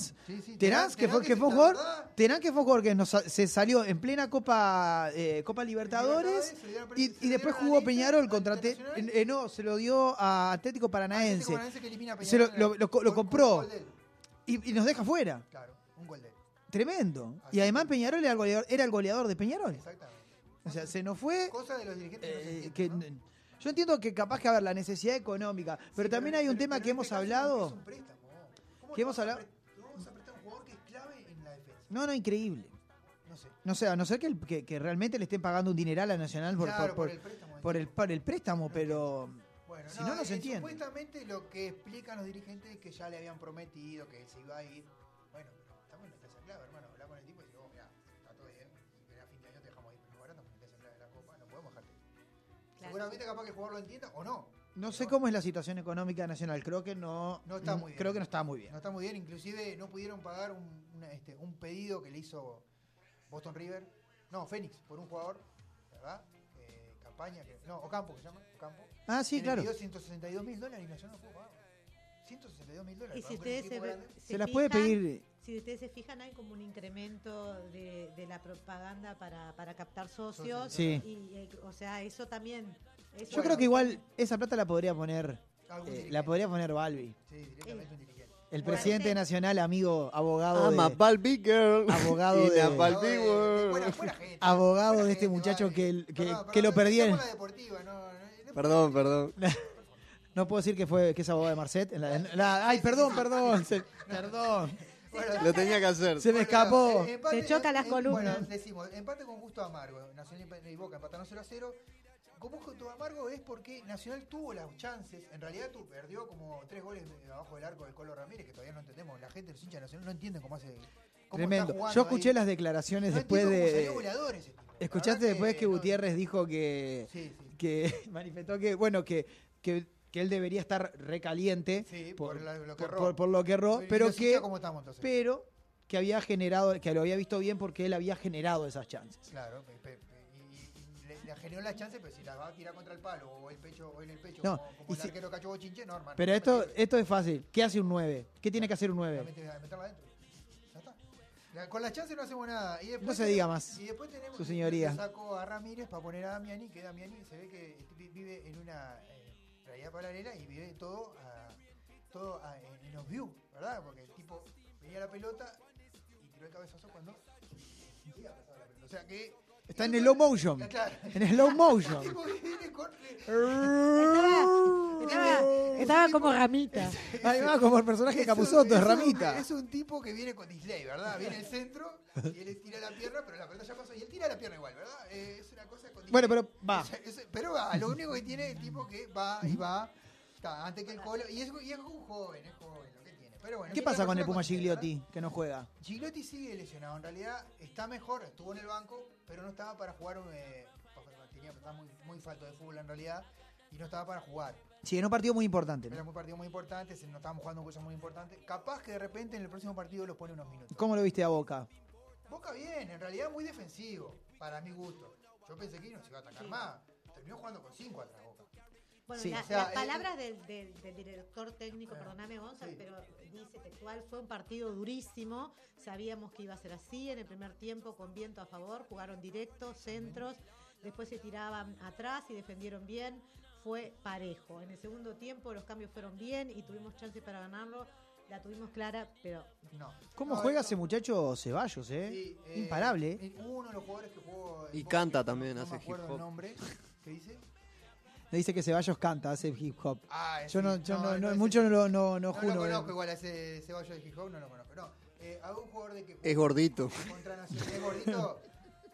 Terán, que fue un jugador que se salió en plena Copa Libertadores y después jugó Peñarol contra... No, se lo dio a Atlético Paranaense. Lo compró y nos deja fuera. Claro, un gol de él. Tremendo. Y además Peñarol era el goleador de Peñarol. Exactamente. O sea, se nos fue... Cosa de los dirigentes que... Yo entiendo que capaz que, la necesidad económica, pero también hay un tema que hemos hablado. Es un préstamo. ¿Cómo hemos hablado? Vamos a prestar a un jugador que es clave en la defensa. No, increíble. No sé, a no ser que realmente le estén pagando un dineral a Nacional por el préstamo, pero... Bueno, si no se entiende. Supuestamente lo que explican los dirigentes es que ya le habían prometido que se iba a ir. Bueno, económicamente capaz que el jugador lo entienda o no. No sé cómo es la situación económica nacional, creo que no está muy bien. Creo que no está muy bien. No está muy bien, inclusive no pudieron pagar un pedido que le hizo Boston River, no, Fénix, por un jugador, ¿verdad? Campaña, que, no, Ocampo que se llama, Ocampo. Ah, sí, claro. Pidió $162.000 y Nacional no pudo pagar. $162.000. Y si ustedes se las puede pedir. Si ustedes se fijan, hay como un incremento de la propaganda para captar socios. Sí. O sea, eso también. Eso yo creo que igual esa plata la podría poner. La podría poner Balbi. Sí, directamente un dirigente. El presidente de Nacional, amigo, abogado. I'm a Balbi girl. Abogado de Balbi world. Abogado de este muchacho que lo perdieron. Perdón. No puedo decir que es abogado de Marset. Ay, perdón. Bueno, lo tenía que hacer. Se me escapó. Empate, se choca las columnas. Bueno, decimos, empate con gusto amargo. Nacional y Boca empataron 0-0. Con gusto amargo es porque Nacional tuvo las chances. En realidad perdió como 3 goles abajo del arco del Colo Ramírez, que todavía no entendemos. La gente, los hinchas de Nacional, no entienden cómo hace... Tremendo. Yo escuché ahí las declaraciones después de... ¿Escuchaste después que Gutiérrez dijo que... Sí. Que manifestó que... Bueno, que él debería estar recaliente por lo que erró, pero que había generado, que lo había visto bien porque él había generado esas chances. Claro, y le generó las chances, pero si las va a tirar contra el palo o en el pecho, no, como el arquero Cacho Bochinche, no, hermano. Pero no, esto es fácil. ¿Qué hace un 9? ¿Qué tiene que hacer un 9? Meterla adentro. Ya está. Con las chances no hacemos nada. Y después, no se diga más. Y después tenemos su señoría. Sacó a Ramírez para poner a Damiani, que Damiani se ve que vive en una... realidad paralela y vive todo en los views, ¿verdad? Porque el tipo venía la pelota y tiró el cabezazo cuando iba a pasar la pelota. O sea que... Está en el low motion. Claro. En el low motion. El tipo viene con... Estaba como Ramita. Estaba como el personaje de Capusotto, es Ramita. Es un tipo que viene con display, ¿verdad? Viene el centro y él tira la pierna, pero la pelota ya pasó. Y él tira la pierna igual, ¿verdad? Es una cosa con display. Bueno, pero va. Pero va. Lo único que tiene es el tipo que va. Está antes que el Colo. Y es un joven, lo que tiene. Pero bueno, ¿qué pasa con el Puma Gigliotti, que no juega? Gigliotti sigue lesionado. En realidad está mejor. Estuvo en el banco, pero no estaba para jugar. Estaba muy falto de fútbol en realidad. Y no estaba para jugar. Sí, era un partido muy importante. ¿No? Era un partido muy importante, no estábamos jugando cosas muy importantes. Capaz que de repente en el próximo partido los pone unos minutos. ¿Cómo lo viste a Boca? Boca bien, en realidad muy defensivo, para mi gusto. Yo pensé que no se iba a atacar más. Terminó jugando con 5 atrás Boca. Bueno, sí. Las palabras del director técnico, perdóname Gonzalo, pero dice textual, fue un partido durísimo, sabíamos que iba a ser así, en el primer tiempo con viento a favor, jugaron directos, centros, después se tiraban atrás y defendieron bien. Fue parejo. En el segundo tiempo los cambios fueron bien y tuvimos chance para ganarlo. La tuvimos clara, pero no. ¿Cómo juega ese muchacho Ceballos, Sí, imparable. Uno de los jugadores que jugó... Y canta también, hace hip hop. Nombre. ¿Qué dice? Le dice que Ceballos canta, hace hip hop. Yo no lo conozco igual a ese Ceballos de hip hop, no lo conozco. No. Algún jugador de que... Es gordito. Contra Nacional, es gordito.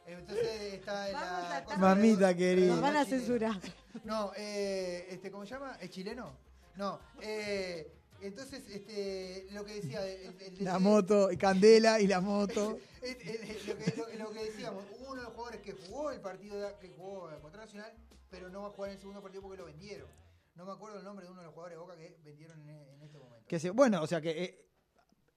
Entonces está en la... Mamita querida. Nos van a censurar. No, ¿cómo se llama? ¿Es chileno? No, entonces, lo que decía... La moto, Candela y la moto. Lo que decíamos, hubo uno de los jugadores que jugó el partido que jugó contra Nacional, pero no va a jugar en el segundo partido porque lo vendieron. No me acuerdo el nombre de uno de los jugadores de Boca que vendieron en este momento. Bueno, o sea que...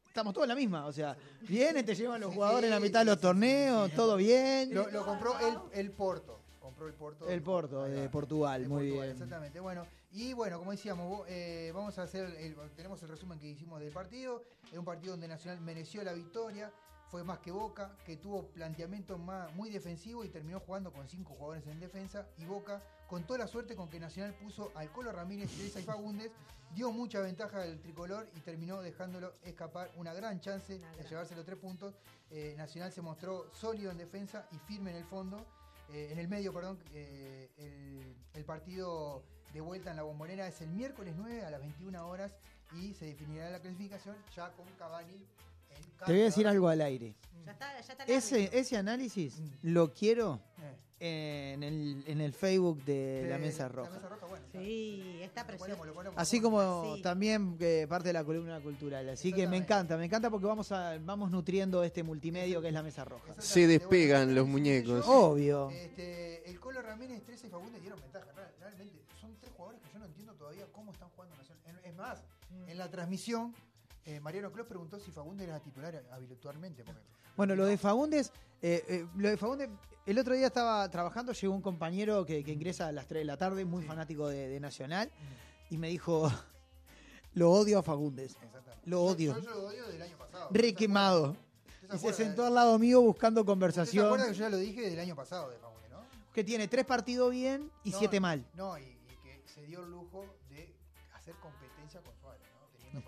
estamos todos en la misma, o sea, vienen, te llevan los jugadores en la mitad de los torneos, todo bien. Lo compró el Porto. Compró el Porto. El Porto, de Portugal, muy bien. Exactamente, bueno. Y bueno, como decíamos, vamos a hacer, tenemos el resumen que hicimos del partido. Es un partido donde Nacional mereció la victoria, fue más que Boca, que tuvo planteamiento muy defensivo y terminó jugando con 5 jugadores en defensa. Y Boca, con toda la suerte con que Nacional puso al Colo Ramírez, Bielsa y Fagundes, dio mucha ventaja al tricolor y terminó dejándolo escapar una gran chance de llevarse los 3 puntos. Nacional se mostró sólido en defensa y firme en el fondo. En el medio, perdón, el partido de vuelta en la Bombonera es el miércoles 9 a las 21 horas y se definirá la clasificación ya con Cavani. Te voy a decir algo al aire. Ya está ese análisis lo quiero en el Facebook de La Mesa Roja. La Mesa Roja, bueno. Sí, está precioso. Así como sí. También parte de la columna cultural. Así que me encanta porque vamos nutriendo este multimedio que es La Mesa Roja. Se despegan los muñecos. Obvio. El Colo Ramírez, 13 y Fagundes dieron ventaja. Realmente son tres jugadores que yo no entiendo todavía cómo están jugando. Es más, en la transmisión, Mariano Clos preguntó si Fagundes era titular habitualmente. Bueno, lo de Fagundes, el otro día estaba trabajando, llegó un compañero que ingresa a las 3 de la tarde, muy fanático de Nacional, y me dijo, lo odio a Fagundes. Lo odio. Yo lo odio del año pasado. Requemado. Y se sentó al lado mío buscando conversación. ¿Te acuerdas que yo ya lo dije del año pasado de Fagundes, no? Que tiene 3 partidos bien y 7 mal. No, y que se dio el lujo de hacer competencia con Suárez, ¿no?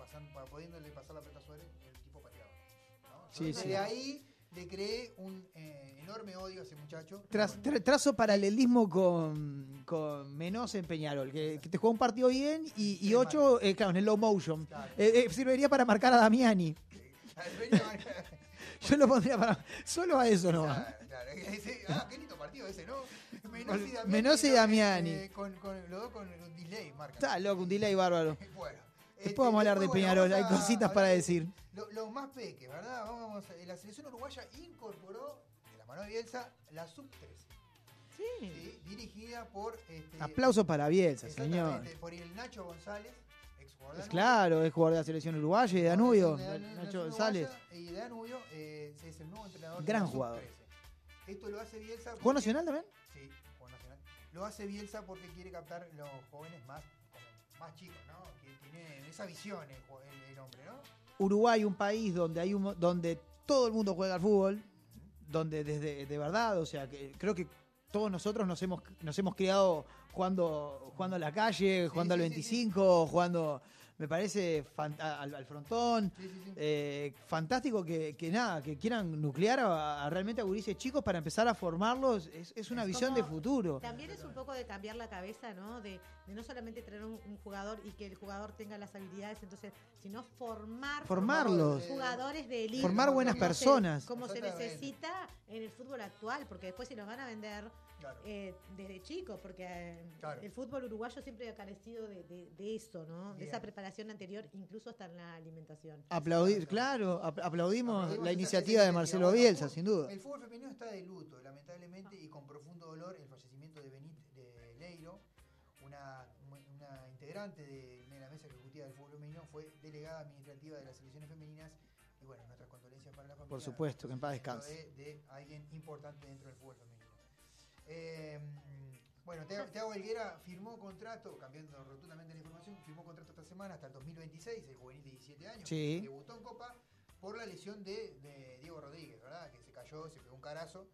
Pudiéndole pasar la pelota a Suárez, el tipo pateado, ¿no? Sí, sí. De ahí le creé un enorme odio a ese muchacho. Trazo paralelismo con Menos en Peñarol, que te jugó un partido bien y 8, claro, en el low motion. Claro. Serviría para marcar a Damiani. Yo lo pondría para... Solo a eso, ¿no? Claro. Qué lindo partido ese, ¿no? Menos y Damiani. Los dos con un delay, marca. Está loco, un delay bárbaro. Bueno. Después vamos a hablar de Peñarol, hay cositas para decir. Los más peques, ¿verdad? La selección uruguaya incorporó, de la mano de Bielsa, la Sub-3. Sí. Dirigida por... Aplausos para Bielsa, señor. Por el Nacho González, ex-jugador de Danubio. Claro, es jugador de la selección uruguaya y de Danubio. Nacho González. Y de Danubio es el nuevo entrenador. Gran jugador. Esto lo hace Bielsa... ¿Jugó Nacional también? Sí, jugó Nacional. Lo hace Bielsa porque quiere captar los jóvenes más chicos, ¿no? Que tiene esa visión el hombre, ¿no? Uruguay, un país donde todo el mundo juega al fútbol, donde desde de verdad, o sea, que creo que todos nosotros nos hemos criado jugando a la calle, jugando al 25, jugando, me parece, al frontón. Sí. Fantástico que quieran nuclear a realmente a gurises chicos para empezar a formarlos. Es una visión de futuro. También es un poco de cambiar la cabeza, ¿no? De no solamente tener un jugador y que el jugador tenga las habilidades, entonces, sino formarlos. Jugadores de élite. Formar buenas personas. Como se necesita en el fútbol actual, porque después si los van a vender... Claro. Desde chicos, porque el fútbol uruguayo siempre ha carecido de eso, ¿no? Bien. De esa preparación anterior, incluso hasta en la alimentación. Aplaudimos la iniciativa de Marcelo Bielsa, sin duda. El fútbol femenino está de luto, lamentablemente, y con profundo dolor el fallecimiento de Benit de Leiro, una integrante de la mesa ejecutiva del fútbol femenino, fue delegada administrativa de las selecciones femeninas. Y bueno, nuestras condolencias para la familia. Por supuesto, que en paz descanse. De alguien importante dentro del fútbol femenino. Bueno, Thiago Helguera firmó contrato, cambiando rotundamente la información, firmó contrato esta semana hasta el 2026, el juvenil de 17 años, sí. Debutó en Copa por la lesión de Diego Rodríguez, ¿verdad? Que se cayó, se pegó un carazo.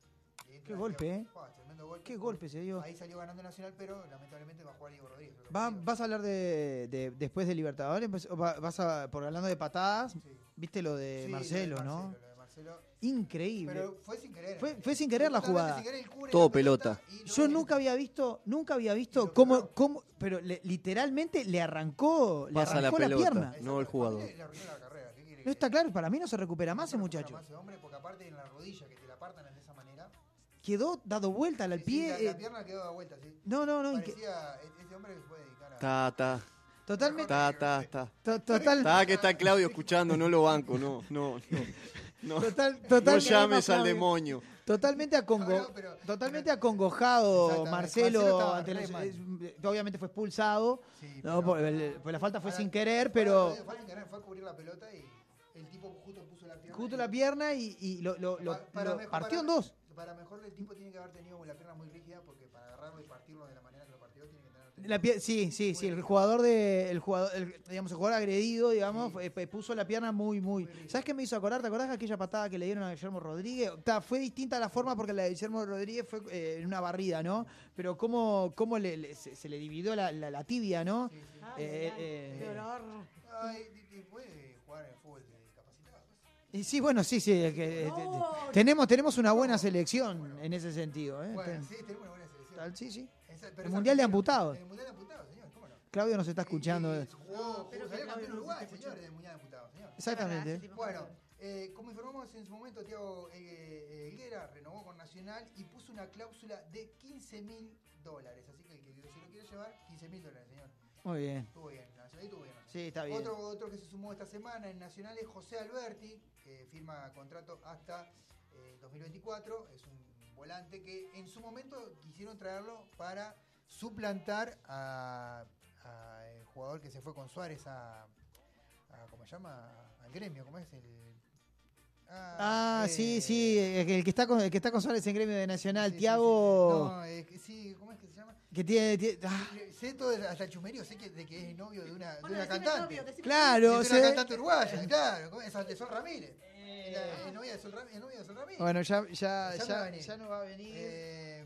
Qué golpe, ¿eh? Tremendo golpe. Qué golpe se dio. Ahí salió ganando Nacional, pero lamentablemente va a jugar Diego Rodríguez. ¿Vas a hablar de después de Libertadores? Por hablando de patadas, sí. Viste lo de Marcelo, ¿no? Increíble. Pero fue sin querer. Fue sin querer la jugada. Todo pelota. Yo nunca había visto cómo pero literalmente le arrancó la pierna. No el jugador. No está claro, para mí no se recupera más ese muchacho. Porque aparte en la rodilla que te la apartan de esa manera. Quedó dado vuelta al pie. La pierna quedó dado vuelta, sí. No, parecía ese hombre que se puede dedicar a totalmente. Que está Claudio escuchando, no lo banco, no. No llames al demonio. Totalmente acongojado Marcelo ante obviamente fue expulsado. Sí, no, por la falta fue sin querer, pero fue a cubrir la pelota y el tipo justo puso la pierna. Justo la pierna y lo partió en dos. Para mejor el tipo tiene que haber tenido la pierna muy rígida porque para agarrarlo y partirlo de la manera que lo partió tiene que tener sí, el jugador agredido, digamos, sí. Puso la pierna muy ¿Sabes qué me hizo acordar? ¿Te acordás de aquella patada que le dieron a Guillermo Rodríguez? Fue distinta la forma porque la de Guillermo Rodríguez fue en una barrida, ¿no? Pero cómo se le dividió la tibia, ¿no? Sí. Qué dolor. Puede jugar en fútbol. Y sí, bueno, sí. Tenemos una buena selección en ese sentido. Bueno, sí, tenemos una buena selección. Sí. El Mundial de Amputados. El Mundial de Amputados, señor, ¿cómo no? Claudio nos está escuchando. Salió campeón Uruguay, señor, del Mundial de Amputados, señor. Exactamente. Bueno, Como informamos en su momento, Tiago Helguera renovó con Nacional y puso una cláusula de $15.000. Así que el que se lo quiere llevar, $15.000, señor. Muy bien. Estuvo bien, Nacional, estuvo bien. Sí, está bien. Otro que se sumó esta semana en Nacional es José Alberti, que firma contrato hasta 2024. Es un volante que en su momento quisieron traerlo para suplantar a el jugador que se fue con Suárez a ¿cómo se llama? Al Gremio, ¿cómo es? Sí, el que está con Suárez en Gremio de Nacional, sí, Tiago. Sí, sí. No, sí, ¿cómo es que se llama? Que tiene sé todo, hasta el chumerío, sé que es novio de una cantante. Claro, es una cantante uruguaya, claro, es de Sol Ramírez. Es novia de Sol Ramírez. Bueno, ya no va a venir.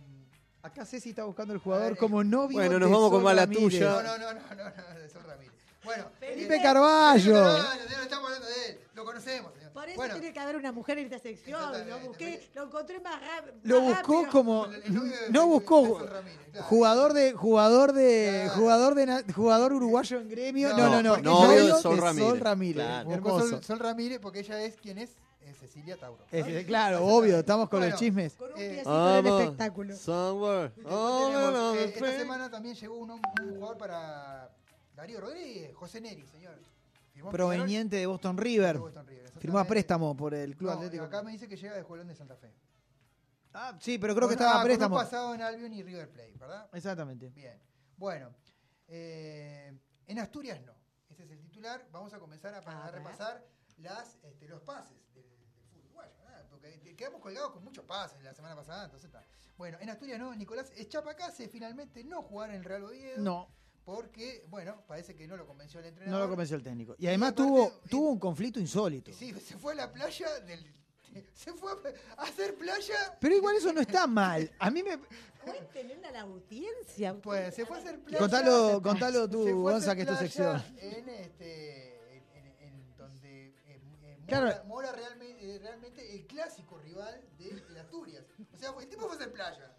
Acá Ceci está buscando el jugador como novio. Bueno, nos vamos con mala tuya. No, de Sol Ramírez. Bueno, Felipe Carballo. No estamos hablando de él. Lo conocemos, señor. Por eso tiene que haber una mujer en esta sección. Lo busqué, lo encontré más rápido. Lo buscó como. No buscó jugador uruguayo en Gremio. No, Sol Ramírez. Hermoso. Sol Ramírez, porque ella es quien es. Cecilia Tauro. Claro, obvio, estamos con los chismes. Con un pie en el espectáculo. Esta semana también llegó un jugador para Darío Rodríguez, José Neri, señor. Proveniente de Boston River. Firmó a préstamo por el Club Atlético. Acá me dice que llega de Juelón de Santa Fe. Ah, sí, pero creo que estaba a préstamo. Pasado en Albion y River Plate, ¿verdad? Exactamente. Bien. Bueno, en Asturias no. Este es el titular. Vamos a comenzar a repasar los pases. Quedamos colgados con muchos pases la semana pasada, entonces está. Bueno, en Asturias no, Nicolás Echapacase finalmente no jugará en el Real Oviedo. No. Porque, bueno, parece que no lo convenció el entrenador. No lo convenció el técnico. Y además tuvo un conflicto insólito. Sí, se fue a la playa del... Se fue a hacer playa. Pero igual eso no está mal. A mí me... Cuéntenle a la audiencia. Pues, se fue a hacer playa. Contalo tú, Gonza, que es tu sección. En Mora realmente el clásico rival de Asturias. O sea, el tipo fue a hacer playa.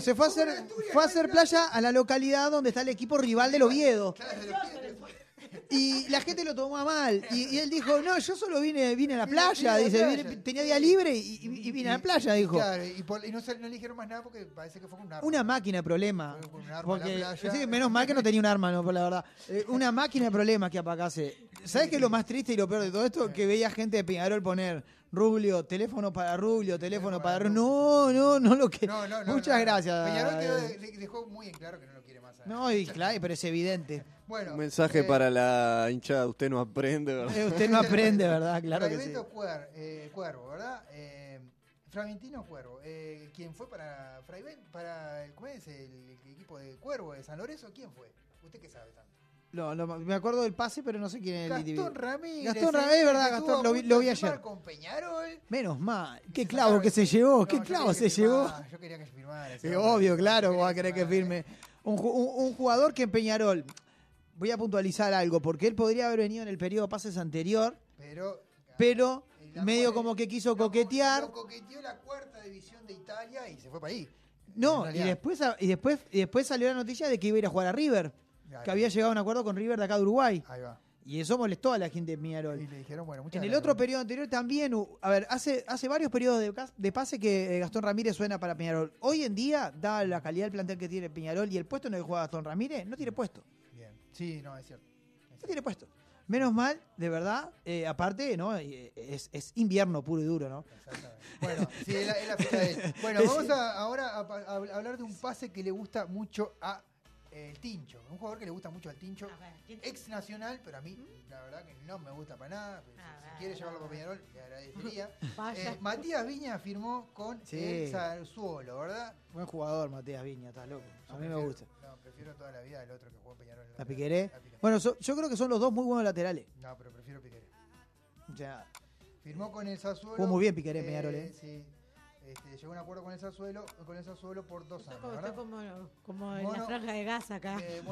Se fue a hacer playa a la localidad donde está el equipo rival del Oviedo. Y la gente lo tomó mal. Y él dijo, no, yo solo vine a la playa. Dice, tenía día libre y vine a la playa, dijo. Claro, y no le dijeron más nada porque parece que fue con un arma. Una máquina de problema. Menos mal que no tenía un arma, no, por la verdad. Una máquina de problema que apagase. ¿Sabes qué es lo más triste y lo peor de todo esto? Que veía gente de Peñarol poner... Rubio, teléfono para Rubio. No. Muchas gracias. Peñarol dejó muy en claro que no lo quiere más. No, y claro, pero es evidente. Bueno, un mensaje para la hinchada. Usted no aprende, ¿verdad? Usted no aprende, ¿verdad? Claro que sí. Cuervo, ¿verdad? Flaventino Cuervo. ¿Quién fue para el equipo de Cuervo de San Lorenzo? ¿Quién fue? ¿Usted qué sabe tanto? No, me acuerdo del pase, pero no sé quién es el individuo. Gastón Ramírez, ¿verdad? Gastón, lo vi ayer. Con Peñarol. Menos mal. Qué clavo que se llevó, no, qué clavo se llevó. Yo quería que firmara. Obvio, claro, vos vas a querer que firme. Un jugador que en Peñarol, voy a puntualizar algo, porque él podría haber venido en el periodo de pases anterior, pero medio como que quiso coquetear. Lo coqueteó la cuarta división de Italia y se fue para ahí. No, y después salió la noticia de que iba a ir a jugar a River. Que había llegado a un acuerdo con River de acá de Uruguay. Ahí va. Y eso molestó a la gente de Peñarol. Y le dijeron, bueno, muchas gracias. En el otro periodo anterior también, hace varios periodos de pase que Gastón Ramírez suena para Peñarol. Hoy en día, dada la calidad del plantel que tiene Peñarol y el puesto en el que juega Gastón Ramírez, no tiene puesto. Bien. Sí, no, es cierto. No tiene puesto. Menos mal, de verdad, aparte, ¿no? Es invierno puro y duro, ¿no? Exactamente. Bueno, sí, es la fecha de él. Bueno, vamos ahora a hablar de un pase que le gusta mucho a el Tincho, un jugador que le gusta mucho al Tincho, ex Nacional, pero a mí la verdad que no me gusta para nada. Si quiere llevarlo con Peñarol, le agradecería. Matías Viña firmó con el Sassuolo, ¿verdad? Buen jugador Matías Viña, estás loco. A mí me gusta. No, prefiero toda la vida el otro que jugó en Peñarol. ¿La Piqueré? Bueno, yo creo que son los dos muy buenos laterales. No, pero prefiero Piqueré. Ya. Firmó con el Sassuolo. Jugó muy bien Piqueré en Peñarol, sí. Llegó a un acuerdo con el Sassuolo por 2 años. Está como en la Franja de Gaza acá. El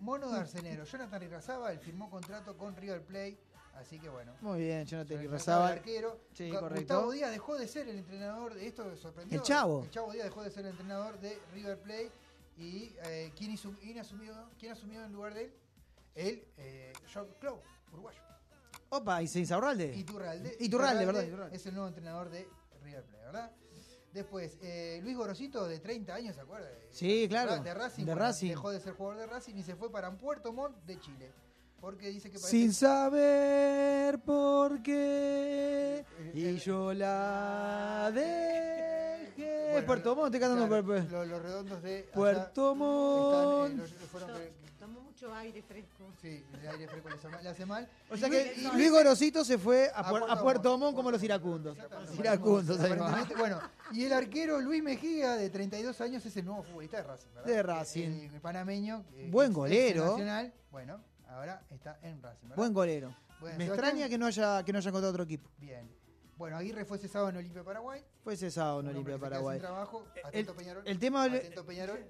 mono de Arcenero, Jonathan Irrazábal, firmó contrato con River Plate. Así que bueno. Muy bien, Jonathan Irrazábal. Arquero. Sí, correcto. Gustavo Díaz dejó de ser el entrenador de esto, sorprendió. El Chavo Díaz dejó de ser el entrenador de River Plate. Y ¿quién asumió en lugar de él? El Job Club, uruguayo. Opa, y se Insaurralde. Iturralde, ¿verdad? Es el nuevo entrenador de River Plate, ¿verdad? Después, Luis Gorosito, de 30 años, ¿se acuerda? Sí, claro. De Racing. Dejó de ser jugador de Racing y se fue para Puerto Montt de Chile. Porque dice que parece... Sin saber por qué y yo la dejé. Bueno, Puerto Montt, estoy cantando. Claro, los redondos de... Puerto Montt. Tomó mucho aire fresco. Sí, el aire fresco le hace mal. O sea que Luis Gorosito se fue a Puerto Montt como los iracundos. Bueno, y el arquero Luis Mejía, de 32 años, es el nuevo futbolista de Racing, ¿verdad? De Racing. El panameño. Buen golero. Nacional, bueno... Ahora está en Racing, ¿verdad? Buen golero. Bueno, me extraña que no haya encontrado otro equipo. Bien. Bueno, Aguirre fue cesado en Olimpia, Paraguay. Atento Peñarol.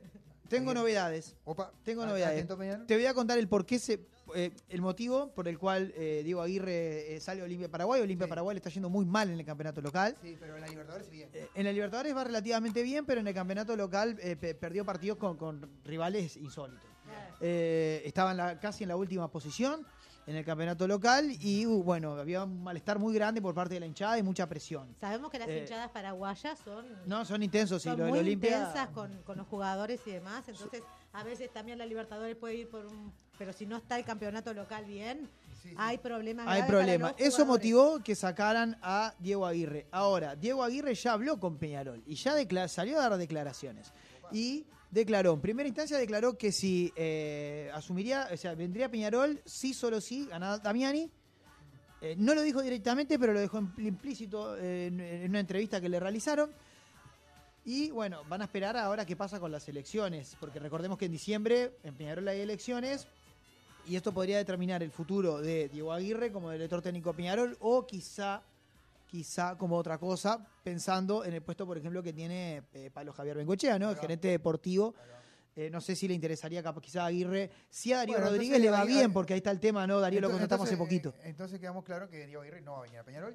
Tengo novedades. Opa. Te voy a contar el porqué, el motivo por el cual Diego Aguirre sale a Olimpia, Paraguay. Olimpia Paraguay le está yendo muy mal en el campeonato local. Sí, pero en la Libertadores bien. En la Libertadores va relativamente bien, pero en el campeonato local perdió partidos con rivales insólitos. Estaban casi en la última posición en el campeonato local y bueno, había un malestar muy grande por parte de la hinchada y mucha presión. Sabemos que las hinchadas paraguayas son intensos, son muy intensas con los jugadores y demás, entonces a veces también la Libertadores puede ir por un... Pero si no está el campeonato local bien, sí. Hay problemas. Eso motivó que sacaran a Diego Aguirre. Ahora, Diego Aguirre ya habló con Peñarol y ya salió a dar declaraciones. Y declaró, en primera instancia declaró que si asumiría, o sea, vendría Peñarol, sí, solo sí, ganaba Damiani. No lo dijo directamente, pero lo dejó implícito en una entrevista que le realizaron. Y bueno, van a esperar ahora qué pasa con las elecciones, porque recordemos que en diciembre en Peñarol hay elecciones y esto podría determinar el futuro de Diego Aguirre como director técnico de Peñarol o quizá como otra cosa, pensando en el puesto, por ejemplo, que tiene Pablo Javier Bengochea, ¿no? El gerente deportivo. No sé si le interesaría quizá a Aguirre. Sí, a Darío Rodríguez le va bien, porque ahí está el tema, ¿no? Darío, lo comentamos hace poquito. Entonces quedamos claro que Diego Aguirre no va a venir a Peñarol,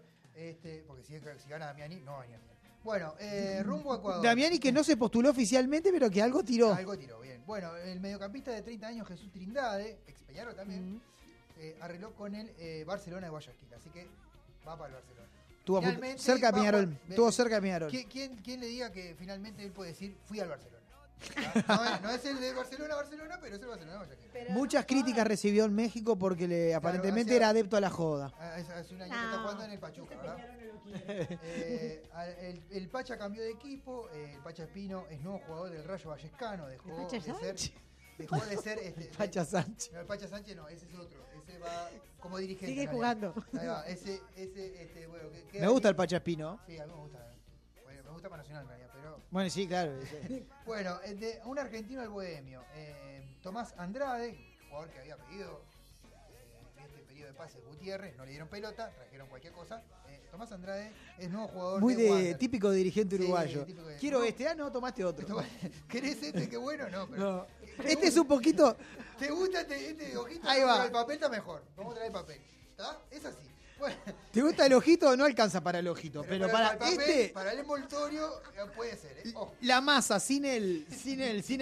porque si gana Damiani, no va a venir a Peñarol. Bueno, rumbo a Ecuador. Damiani, que no se postuló oficialmente, pero que algo tiró. Algo tiró, bien. Bueno, el mediocampista de 30 años, Jesús Trindade, ex Peñarol también, arregló con el Barcelona de Guayaquil, así que va para el Barcelona. Estuvo cerca de Peñarol. ¿Quién le diga que finalmente él puede decir, fui al Barcelona? No es el de Barcelona, pero es el Barcelona. Muchas críticas recibió en México porque aparentemente era adepto a la joda. Hace un año que está jugando en el Pachuca, ¿verdad? El Pacha cambió de equipo, el Pacha Espino es nuevo jugador del Rayo Vallecano, Pacha Sánchez. No, el Pacha Sánchez no, ese es otro. Ese va como dirigente. Sigue jugando. Ahí va, bueno, me gusta el Pacha Espino. Sí, a mí me gusta. Bueno, me gusta para Nacional, pero... Bueno, sí, claro. Bueno, un argentino al bohemio. Tomás Andrade, jugador que había pedido en este periodo de pases Gutiérrez, no le dieron pelota, trajeron cualquier cosa. Tomás Andrade es nuevo jugador típico dirigente uruguayo. Sí, quiero no tomaste otro. ¿Querés este? Qué bueno, no. Pero no. Este es un poquito... ¿Te gusta este ojito? Ahí va. El papel está mejor. Vamos a traer el papel. ¿Está? Es así. Bueno. ¿Te gusta el ojito? No alcanza para el ojito. Pero para el papel, para el envoltorio puede ser. Ojo. La masa sin el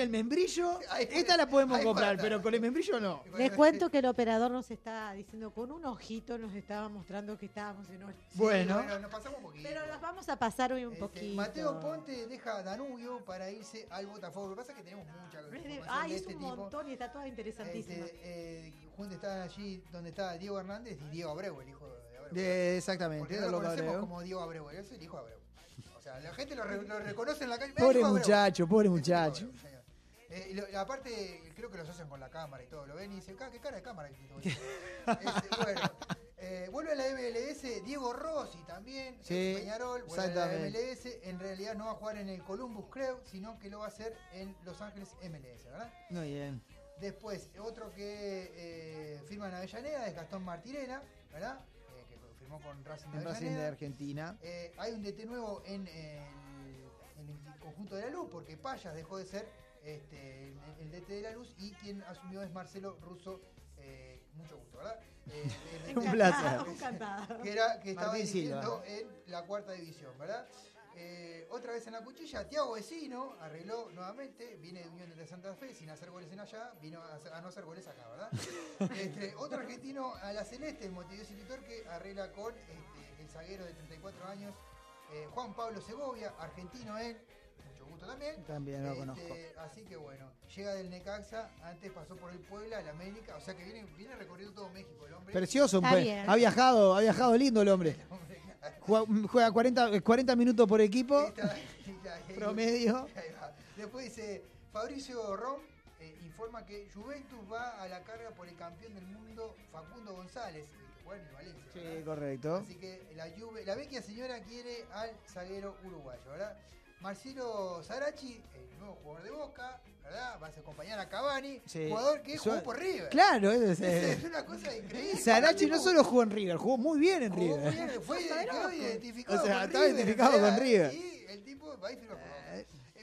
membrillo, esta la podemos comprar, pero con el membrillo no. Les cuento que el operador nos está diciendo, con un ojito nos estaba mostrando que estábamos en hora. Bueno, nos pasamos un poquito. Pero nos vamos a pasar hoy un poquito. Mateo Ponte deja Danubio para irse al Botafogo. Lo que pasa es que tenemos mucha información. Ay, es un montón y está toda interesantísima. Juntos están allí donde está Diego Hernández y Diego Abreu, el hijo de Abreu. Exactamente. Porque no lo conocemos como Diego Abreu, él es el hijo de Abreu. O sea, la gente lo reconoce en la calle. Pobre muchacho. Aparte, creo que los hacen con la cámara y todo. Lo ven y dicen, ¿qué cara de cámara? Bueno, vuelve a la MLS, Diego Rossi también, Peñarol, vuelve a la MLS. En realidad no va a jugar en el Columbus Crew, sino que lo va a hacer en Los Ángeles MLS, ¿verdad? Muy bien. Después, otro que firma en Avellaneda es Gastón Martirena, ¿verdad? Que firmó con Racing de Avellaneda. Racing de Argentina. Hay un DT nuevo en el conjunto de La Luz, porque Payas dejó de ser el DT de La Luz y quien asumió es Marcelo Russo. Mucho gusto, ¿verdad? Un placer. Que estaba dirigiendo en la cuarta división, ¿verdad? Otra vez en la cuchilla, Thiago Vecino arregló nuevamente, viene de Unión de Santa Fe, sin hacer goles en allá, vino a no hacer goles acá, ¿verdad? Otro argentino a la celeste, el Montevideo City Torque, arregla con el zaguero de 34 años, Juan Pablo Segovia, argentino él, mucho gusto también. También lo conozco. Así que bueno, llega del Necaxa, antes pasó por el Puebla, el América, o sea que viene recorriendo todo México el hombre. Precioso, ha viajado lindo el hombre. Juega 40 minutos por equipo, promedio. Después dice, Fabricio Rom informa que Juventus va a la carga por el campeón del mundo Facundo González, que juega en Valencia. Sí, ¿verdad? Correcto. Así que la vecchia señora quiere al zaguero uruguayo, ¿verdad? Marcelo Sarachi, el nuevo jugador de Boca, ¿verdad? Vas a acompañar a Cavani, sí. Jugador que jugó por River. Claro, es una cosa increíble. Sarachi no solo jugó en River, jugó muy bien en River. Muy bien, quedó identificado. O sea, estaba identificado con River. Y el tipo va a ir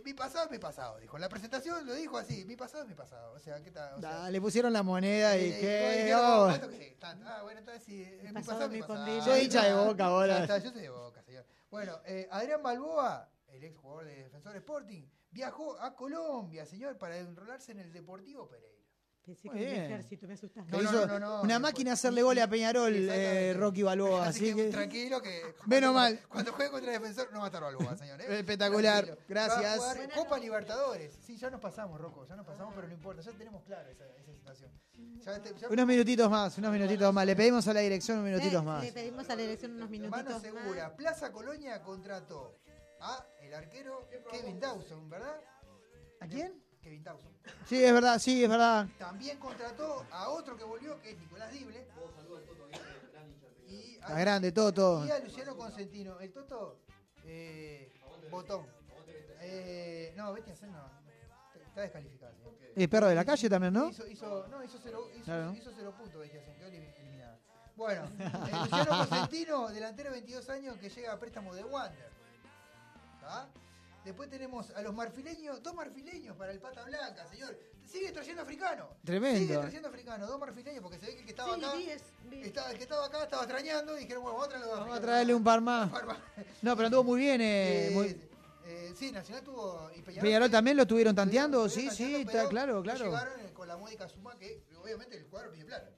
mi pasado es mi pasado, dijo. En la presentación lo dijo así, mi pasado es mi pasado. O sea, ¿qué tal? O sea, le pusieron la moneda y qué. No, esto que sí. Bueno, entonces sí, mi pasado es mi pasado. Yo hincha de Boca ahora. Yo soy de Boca, señor. Bueno, Adrián Balboa, el ex jugador de Defensor Sporting, viajó a Colombia, señor, para enrolarse en el Deportivo Pereira. Pensé que el ejército, me asustaste. No, una máquina hacerle gol a Peñarol, Rocky Balboa. Así que tranquilo que... Menos mal. Cuando juegue contra el Defensor no va a estar Balboa, señor. Espectacular, gracias. Copa Libertadores. Sí, ya nos pasamos, Rocco, pero no importa. Ya tenemos claro esa situación. Unos minutitos más. Le pedimos a la dirección unos minutitos más. Le pedimos a la dirección unos minutitos más. Mano segura. Plaza Colonia contrató a el arquero Kevin Dawson, ¿verdad? ¿A quién? Kevin Dawson. Sí, es verdad. También contrató a otro que volvió, que es Nicolás Dible. A grande, Toto. Y a Luciano Consentino. El Toto, Botón. No, Betiasen no. Está descalificado. Y el perro de la calle también, ¿no? Hizo 0 puntos, Betiasen, quedó eliminado. Bueno, Luciano Consentino, delantero de 22 años, que llega a préstamo de Wander. ¿Ah? Después tenemos a los marfileños, 2 marfileños para el Pata Blanca, señor. Sigue trayendo africano. Tremendo. Sigue trayendo africano, 2 marfileños, porque se ve que el que estaba acá. El que estaba acá estaba extrañando y dijeron, bueno, vamos a traerle un par más. No, pero anduvo muy bien. Sí, Nacional tuvo. Y Peñarol también lo estuvieron tanteando, sí, está claro. Llegaron con la módica suma que, obviamente, el cuadro pide plata.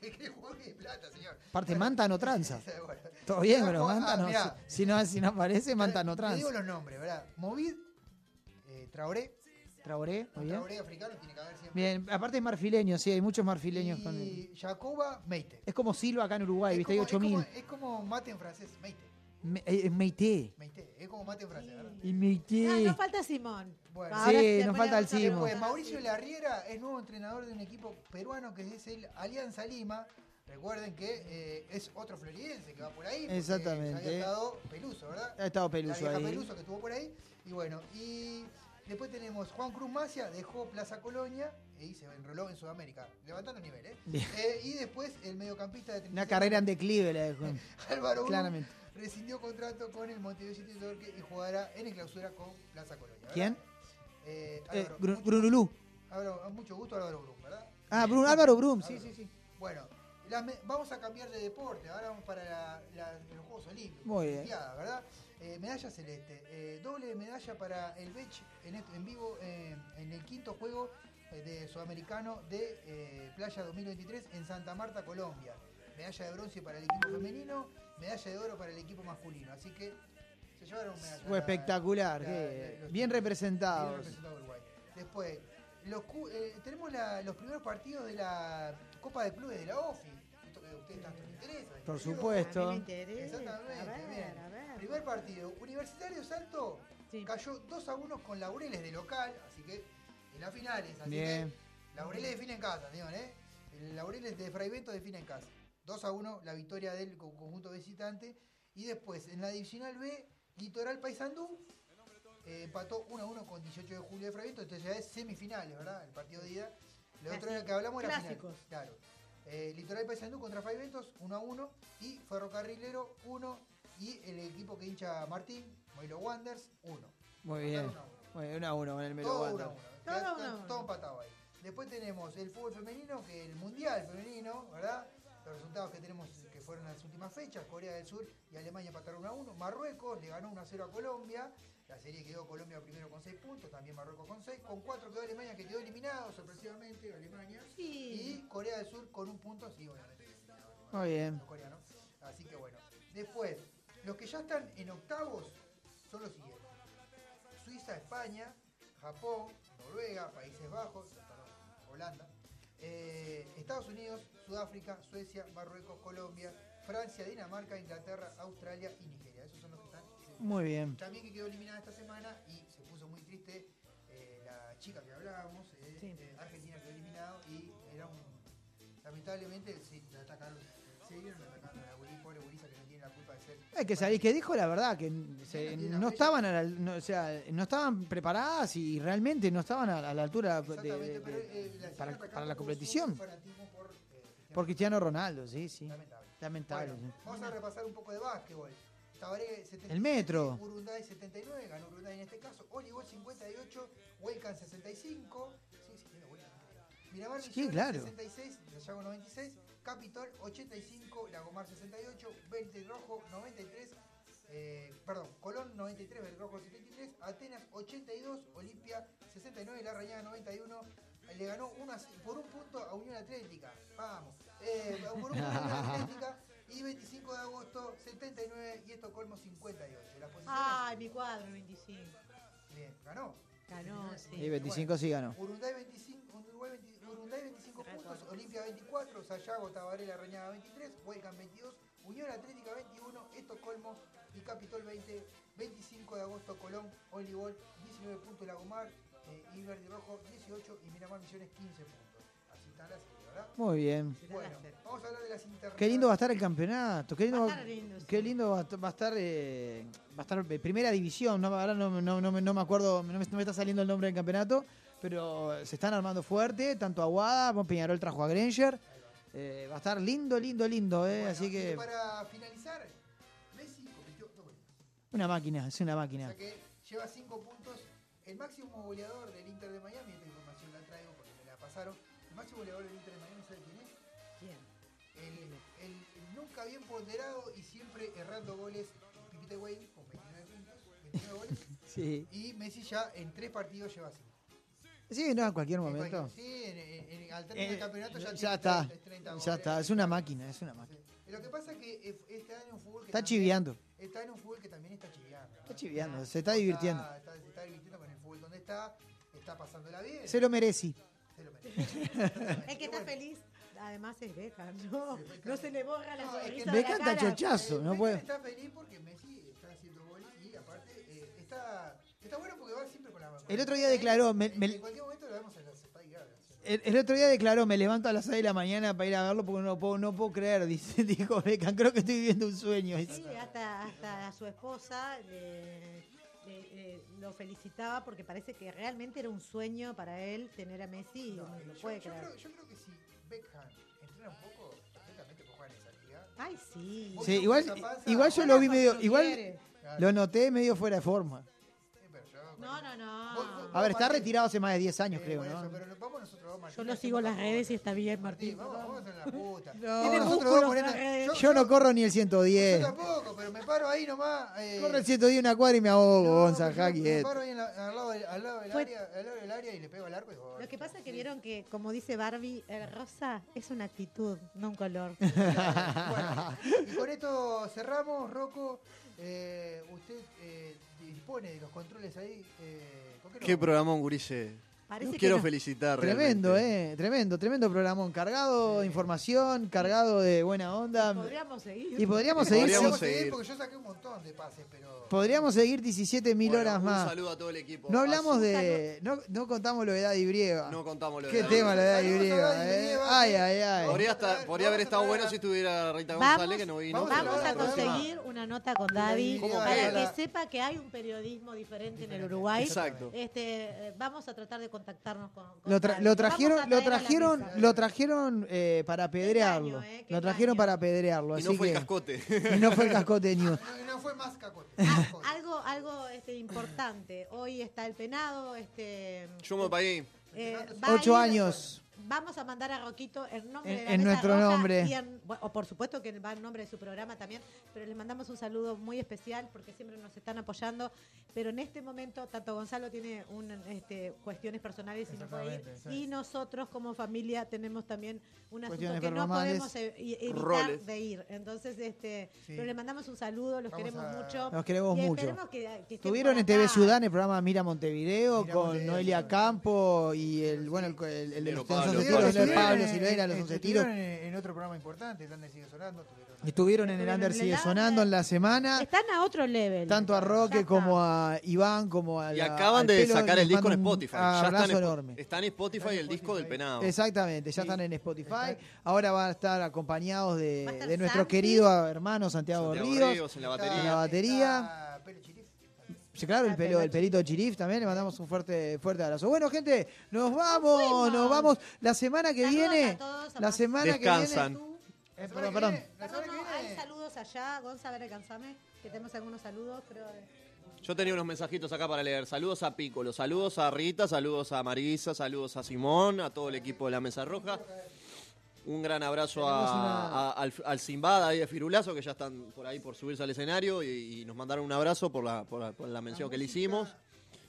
¿Qué jugador pide plata, señor? Aparte, Manta no tranza. Bueno. Todo bien, pero Manta no. Mirá, si no aparece, Manta no tranza. Te digo los nombres, ¿verdad? Movid, Traoré, muy bien. Traoré africano tiene que haber siempre. Bien, aparte es marfileño, sí, hay muchos marfileños. Y Jacoba Meite. Es como Silva acá en Uruguay, ¿viste? Hay 8000. Es como mate en francés, Meite. Meité, es como mate en francés, ¿verdad? Y Meité. No falta Simón. Bueno, sí, nos falta el Simón. Pues, Mauricio Larriera es nuevo entrenador de un equipo peruano que es el Alianza Lima. Recuerden que es otro floridense que va por ahí. Exactamente. Había estado Peluso, ¿verdad? Ha estado Peluso ahí. Peluso que estuvo por ahí. Y bueno, y después tenemos Juan Cruz Macia, dejó Plaza Colonia y se enroló en Sudamérica, levantando el nivel, y después el mediocampista de una carrera en declive la dejó. Álvaro claramente. Rescindió contrato con el Montevideo City Torque y jugará en el clausura con Plaza Colonia, ¿verdad? ¿Quién? Brunulú. Mucho gusto, Álvaro Brum, ¿verdad? Álvaro Brum, sí. Bueno, vamos a cambiar de deporte, ahora vamos para los Juegos Olímpicos. Muy bien. ¿Verdad? Medalla celeste, doble medalla para el Bech en vivo en el 5º juego de Sudamericano de Playa 2023 en Santa Marta, Colombia. Medalla de bronce para el equipo femenino, medalla de oro para el equipo masculino. Así que se llevaron medalla. Fue espectacular, bien representados. Bien representado Uruguay. Después, tenemos los primeros partidos de la Copa de Clubes de la OFI. Esto que a ustedes tanto les interesa. Por supuesto. A mí me interesa. Exactamente. A ver. Primer partido, Universitario Salto cayó 2-1 con Laureles de local, así que en las finales. Así bien. Que Laureles define en casa, señor, El Laureles de Fraivento define en casa. 2-1 la victoria del conjunto visitante. Y después, en la divisional B, Litoral Paysandú empató 1-1 con 18 de Julio de Fraivento. Entonces ya es semifinales, ¿verdad? El partido de ida. Lo otro que hablamos era clásicos. Final. Claro. Litoral Paysandú contra Fraiventos, 1-1. Y Ferrocarrilero, 1. Y el equipo que hincha Martín, Melo Wanderers, 1. Muy bien. 1-1 con el Melo Wanderers. Todo empatado ahí. Después tenemos el fútbol femenino, que el mundial femenino, ¿verdad? Los resultados que tenemos que fueron las últimas fechas. Corea del Sur y Alemania empataron 1-1. Marruecos le ganó 1-0 a Colombia. La serie quedó Colombia primero con 6 puntos, también Marruecos con 6. Con 4 quedó Alemania, que quedó eliminado sorpresivamente, Alemania. Sí. Y Corea del Sur con 1 punto, sí, obviamente. Muy bien. Los coreanos. Así que bueno. Después, los que ya están en octavos son los siguientes: Suiza, España, Japón, Noruega, Países Bajos, Holanda, Estados Unidos, Sudáfrica, Suecia, Marruecos, Colombia, Francia, Dinamarca, Inglaterra, Australia y Nigeria. Esos son los que están. Muy bien. También que quedó eliminada esta semana y se puso muy triste la chica que hablábamos. Sí. Argentina quedó eliminado y era un... Lamentablemente sí, la atacaron. Se vieron atacando a la pobre gurisa que no tiene la culpa de ser. Es que sabéis que dijo la verdad, que se, no estaban a la, no, o sea, no estaban preparadas y realmente no estaban a la altura para la competición. Por Cristiano Ronaldo, sí, sí. Lamentable. Bueno, vamos a repasar un poco de básquetbol. Tabaré 79, el metro. Urunday 79, ganó Urunday en este caso. Olivol 58, Huelcan 65. Sí, tiene Huelcan. Miramar Misiones, sí, claro. 66, Sayago 96, Capitol 85, Lagomar 68, Belterrojo 93, Colón 93, Belterrojo 73, Atenas 82, Olimpia 69, La Rañada 91. Le ganó por un punto a Unión Atlética. Vamos. Por un punto a Unión Atlética. Y 25 de agosto 79 y Estocolmo 58. Mi cuadro 25. Bien, ganó. Ganó, sí. Y 25 sí ganó. Urunday 25 puntos, Olimpia 24, Sayago, Tabaré, La Reñada 23, Huelcan 22, Unión Atlética 21, Estocolmo y Capitol 20. 25 de agosto, Colón, Olivol 19 puntos, Lagomar y Verde Rojo 18 y Miramar Misiones 15 puntos. Así está la serie, ¿verdad? Muy bien. Bueno, vamos a hablar de las internacionales. Qué lindo va a estar el campeonato. Qué lindo va a estar primera división. No me acuerdo, no me está saliendo el nombre del campeonato, pero se están armando fuerte. Tanto Aguada, Peñarol trajo a Granger. Va a estar lindo. Bueno, así que para finalizar, Messi compitió 2 goles. Una máquina, es una máquina. O sea que lleva 5 puntos. El máximo goleador del Inter de Miami, esta información la traigo porque me la pasaron. El máximo goleador del Inter de Miami, ¿sabe quién es? ¿Quién? El nunca bien ponderado y siempre errando goles, Pipita Wayne, con 29 puntos, 29 goles. Sí. Y Messi ya en 3 partidos lleva 5. Sí, no, en cualquier momento. Sí, al término del campeonato ya está. 30 goles. Ya está, es una máquina. Sí. Lo que pasa es que está en un fútbol que... Está en un fútbol que también está chiviando. Está chiviando, se está divirtiendo. Se está divirtiendo con el fútbol donde está pasándola bien. Se lo merece. El que está feliz, además, es Beckham, ¿no? No se le borra la sonrisa de la cara. Beckham está chochazo, no puede. Está feliz porque Messi está haciendo goles y aparte está bueno porque va siempre con la mano. El otro día declaró... En cualquier momento lo vemos en las Spyglass. El otro día declaró, me levanto a las 6 de la mañana para ir a verlo porque no puedo creer, dijo Beckham, creo que estoy viviendo un sueño. Sí, hasta a su esposa... lo felicitaba porque parece que realmente era un sueño para él tener a Messi Yo creo que si Beckham entrena un poco, perfectamente puede jugar en esa liga. Ay, sí. Sí, igual yo lo vi medio... Igual lo noté medio fuera de forma. No. A ver, está retirado hace más de 10 años, creo, ¿no? Eso, pero nosotros, Martín, yo lo sigo en las redes y está bien, Martín. Vamos en la puta. Yo no corro ni el 110. Yo tampoco, pero me paro ahí nomás. Corro el 110 una cuadra y me ahogo, Gonza, Jackie. Me paro ahí al lado del área y le pego al arco y voy. Lo que pasa es que vieron que, como dice Barbie, el rosa es una actitud, no un color. Bueno, y con esto cerramos, Rocco. Usted dispone de los controles ahí. Qué programón, gurises. Los quiero felicitar. Tremendo, realmente. Tremendo programón. Cargado de información, cargado de buena onda. Podríamos seguir porque yo saqué un montón de pases, pero... Podríamos seguir 17.000 horas más. Un saludo a todo el equipo. No hablamos de... No contamos lo de Daddy Brieva. ¿Qué tema lo de Daddy Brieva? Ay. Podría haber estado bueno si estuviera Rita González, que no vino. Vamos a conseguir una nota con Daddy para que sepa que hay un periodismo diferente en el Uruguay. Exacto. Vamos a tratar de contactarnos con lo trajeron para apedrearlo. Lo trajeron para apedrearlo. Y no fue el cascote. No fue más cascote. Algo importante. Hoy está el penado. Yo me pagué. 8 años. vamos a mandar a Roquito en nombre de la en mesa nuestro roja nombre. Y en, bueno, por supuesto que va en nombre de su programa también, pero les mandamos un saludo muy especial porque siempre nos están apoyando. Pero en este momento, tanto Gonzalo tiene cuestiones personales y no puede ir. Y nosotros como familia tenemos también un asunto que no podemos evitar de ir. Entonces, pero les mandamos un saludo, los queremos mucho. Nos queremos mucho. Que estuvieron en TV Ciudad en el programa Mira Montevideo con Noelia Campo y el de Pablo Silveira, los 11 tiros. Estuvieron en otro programa importante, están de Sigue Sonando. Estuvieron en el Under Sigue Sonando en la semana. Están a otro level. Tanto a Roque como a Iván, como a... Y acaban de sacar el disco en Spotify. Abrazo enorme. Está en Spotify el disco del Penado. Exactamente, ya están en Spotify. Ahora van a estar acompañados de nuestro querido hermano Santiago Ríos. En la batería. Sí, claro, el pelito Chirif también, le mandamos un fuerte abrazo. Bueno, gente, nos vamos. La semana que viene, hay saludos allá, Gonza, a ver, alcanzame, que tenemos algunos saludos, creo. Yo tenía unos mensajitos acá para leer. Saludos a Piccolo, saludos a Rita, saludos a Marisa, saludos a Simón, a todo el equipo de la Mesa Roja. Un gran abrazo al Simbad ahí de Firulazo, que ya están por ahí por subirse al escenario y nos mandaron un abrazo por la mención que le hicimos.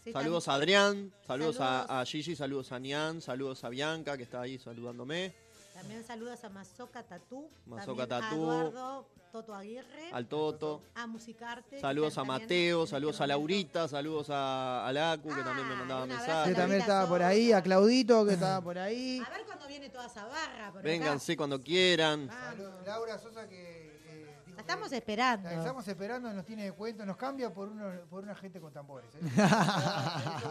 Sí, saludos a Adrián, saludos a Gigi, saludos a Nian, saludos a Bianca, que está ahí saludándome. También saludos a Mazoca Tatú, a Eduardo Toto Aguirre, al Toto, a Musicarte. Saludos a Mateo, saludos a Laurita, saludos a Lacu, que también me mandaba mensajes. Que también estaba por ahí, a Claudito, que estaba por ahí. A ver cuándo viene toda esa barra. Vénganse cuando quieran. Saludos a Laura Sosa, que... estamos esperando. Estamos esperando, nos tiene de cuento, nos cambia por una gente con tambores.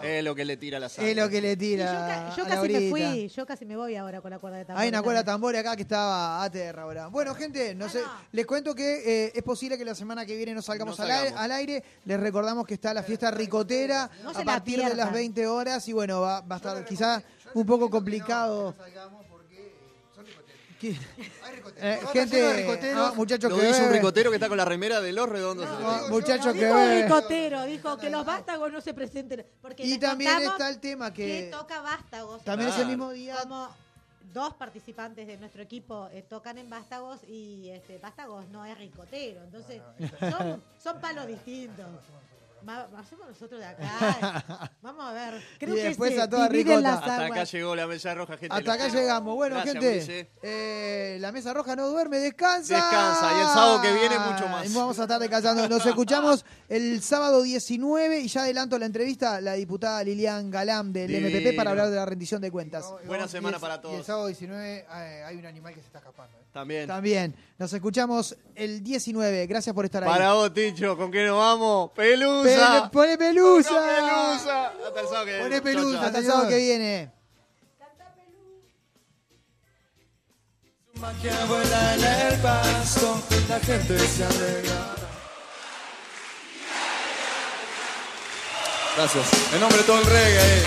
Es lo que le tira la sangre. Es lo que le tira. Yo casi me fui, yo casi me voy ahora con la cuerda de tambores. Hay una cuerda de tambores acá que estaba ATR ahora. Bueno, gente, les cuento que es posible que la semana que viene nos salgamos al aire. Les recordamos que está la fiesta ricotera a partir de las 20 horas y bueno, va a estar quizás un poco complicado. Gente, muchachos, que dice un ricotero que está con la remera de Los Redondos. Muchachos, que un ricotero dijo que los vástagos no se presenten. Porque y también está el tema que toca vástagos. También es el mismo día. Como dos participantes de nuestro equipo tocan en vástagos y vástagos no es ricotero. Entonces son palos distintos. Hacemos nosotros de acá. Vamos a ver. Creo y después que a toda ricota. Hasta acá llegó la Mesa Roja, gente. Hasta acá llegamos. Bueno, gracias, gente. La Mesa Roja no duerme, descansa. Descansa. Y el sábado que viene, mucho más. Vamos a estar descansando. Nos escuchamos el sábado 19. Y ya adelanto la entrevista a la diputada Lilian Galán del MPP para hablar de la rendición de cuentas. Buena semana para todos. Y el sábado 19 hay un animal que se está escapando. También. Nos escuchamos el 19. Gracias por estar ahí. Para vos, Ticho. ¿Con qué nos vamos? Pelusa. Pone pelusa. Pone pelusa hasta el sábado que viene. Canta pelusa. Magia vuela en el pasto. La gente se alegra. Gracias. En nombre de todo el reggae.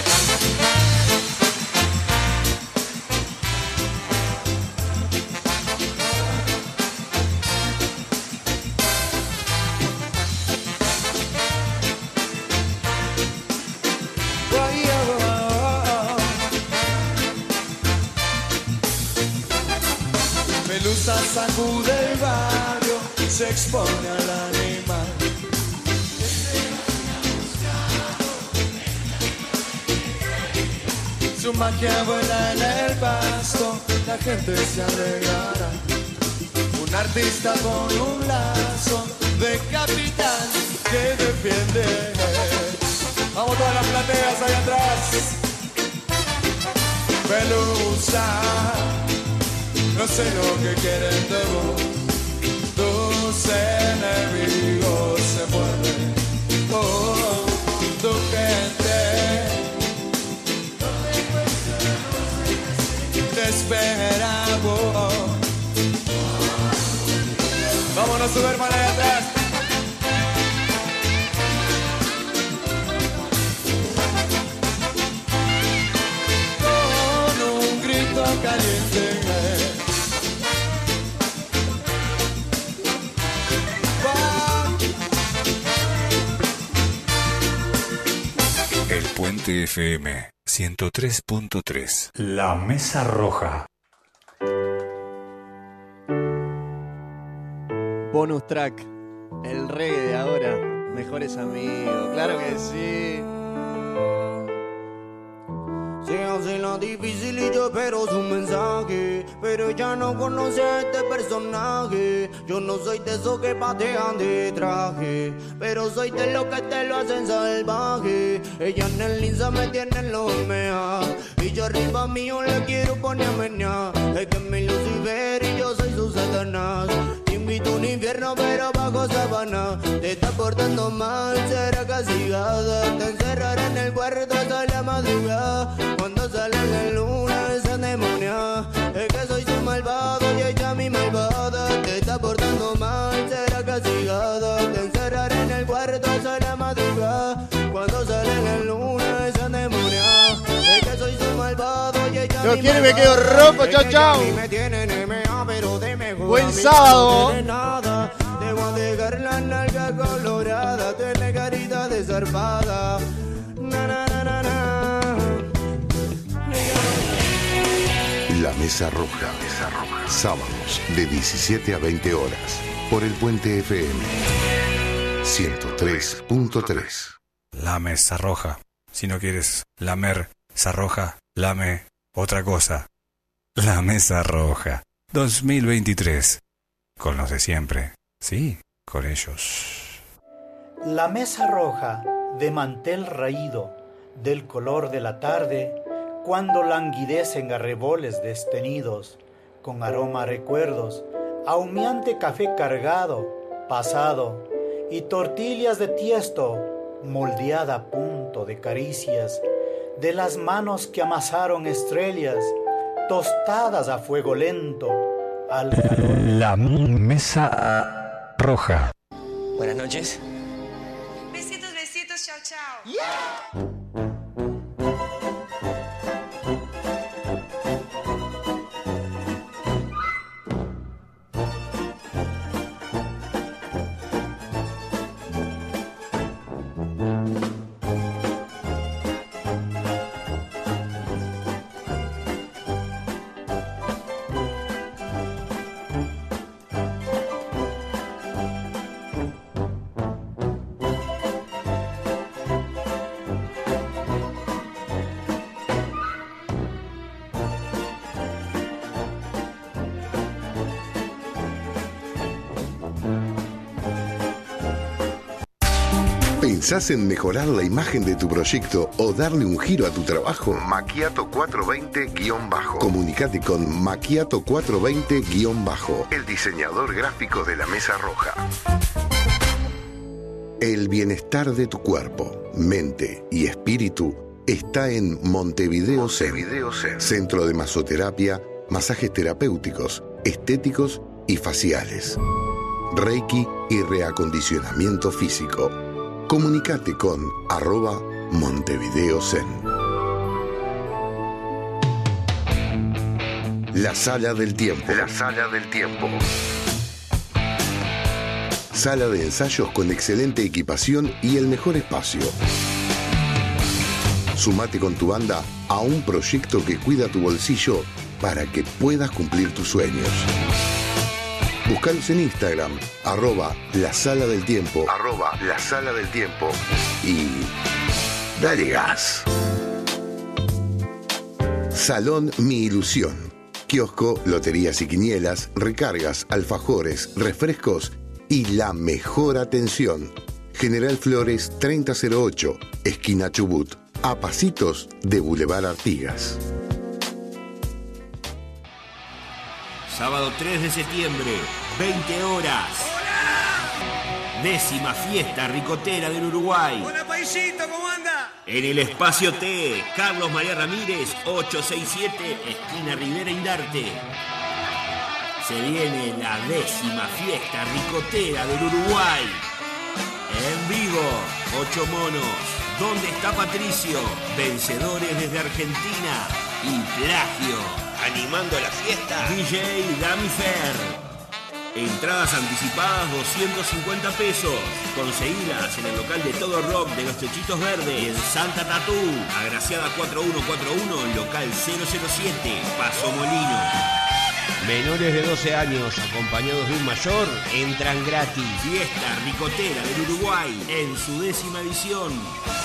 Sacude el barrio y se expone al animal. Su magia vuela en el pasto, la gente se alegrará. Un artista con un lazo de capitán que defiende. Vamos todas las plateas allá atrás. Pelusa. No sé lo que quieren de vos. Tus enemigos se mueven. Oh, tu gente te espera. Vámonos a subir para allá atrás. Con un grito caliente. El Puente FM. 103.3. La Mesa Roja. Bonus track. El reggae de ahora. Mejores amigos. Claro que sí. Se hace la difícil y yo espero su mensaje. Pero ya no conoce a este personaje. Yo no soy de esos que patean de traje, pero soy de los que te lo hacen salvaje. Ella en el Insta me tiene en los mea, y yo arriba mío le quiero poner menia. Es que mi Lucifer y yo soy su Satanás. Te invito a un infierno pero bajo sabana. Te estás portando mal, será castigada. Te encerraré en el cuarto hasta la madrugada. Cuando sale la luna esa demonia. Es que soy su malvado y ella mi malvada. Te está portando mal, será castigada. Te encerraré en el cuarto hasta la madrugada. Cuando sale la luna esa demonia. Es que soy su malvado y ella mi malvada. Yo quiero y me quedo rojo, chao, chao. Buen sábado. Debo dejar la nalga colorada. Tiene carita desarmada. Na, na, na, na, na. La Mesa Roja. Mesa Roja. Sábados de 17 a 20 horas. Por el Puente FM. 103.3. La Mesa Roja. Si no quieres lamer esa roja, lame otra cosa. La Mesa Roja. 2023. Con los de siempre. Sí, con ellos. La Mesa Roja, de mantel raído, del color de la tarde, cuando languidecen arreboles destenidos, con aroma a recuerdos, a humeante café cargado, pasado, y tortillas de tiesto, moldeada a punto de caricias, de las manos que amasaron estrellas, tostadas a fuego lento, al calor. La Mesa Roja. Buenas noches. Besitos, besitos, chao, chao. Yeah. ¿Pensás en mejorar la imagen de tu proyecto o darle un giro a tu trabajo? Macchiato 420-. Comunicate con Macchiato 420-. El diseñador gráfico de la Mesa Roja. El bienestar de tu cuerpo, mente y espíritu está en Montevideo Zen. Centro de masoterapia, masajes terapéuticos, estéticos y faciales, Reiki y reacondicionamiento físico. Comunicate con @MontevideoZen. La Sala del Tiempo. La Sala del Tiempo. Sala de ensayos con excelente equipación y el mejor espacio. Sumate con tu banda a un proyecto que cuida tu bolsillo para que puedas cumplir tus sueños. Buscalos en Instagram, @La Sala del Tiempo y dale gas. Salón Mi Ilusión. Kiosco, loterías y quinielas, recargas, alfajores, refrescos y la mejor atención. General Flores 3008, esquina Chubut, a pasitos de Boulevard Artigas. Sábado 3 de septiembre, 20 horas. ¡Hola! 10ª fiesta ricotera del Uruguay. ¡Hola, paisito! ¿Cómo anda? En el espacio T, Carlos María Ramírez, 867, esquina Rivera Indarte. Se viene la 10ª fiesta ricotera del Uruguay. En vivo, 8 monos. ¿Dónde está Patricio? Vencedores desde Argentina. Y Plagio. Animando la fiesta, DJ Dami Fer. Entradas anticipadas 250 pesos. Conseguilas en el local de Todo Rock de Los Techitos Verdes y en Santa Tatú. Agraciada 4141, local 007, Paso Molino. Menores de 12 años acompañados de un mayor entran gratis. Fiesta Ricotera del Uruguay en su 10ª edición.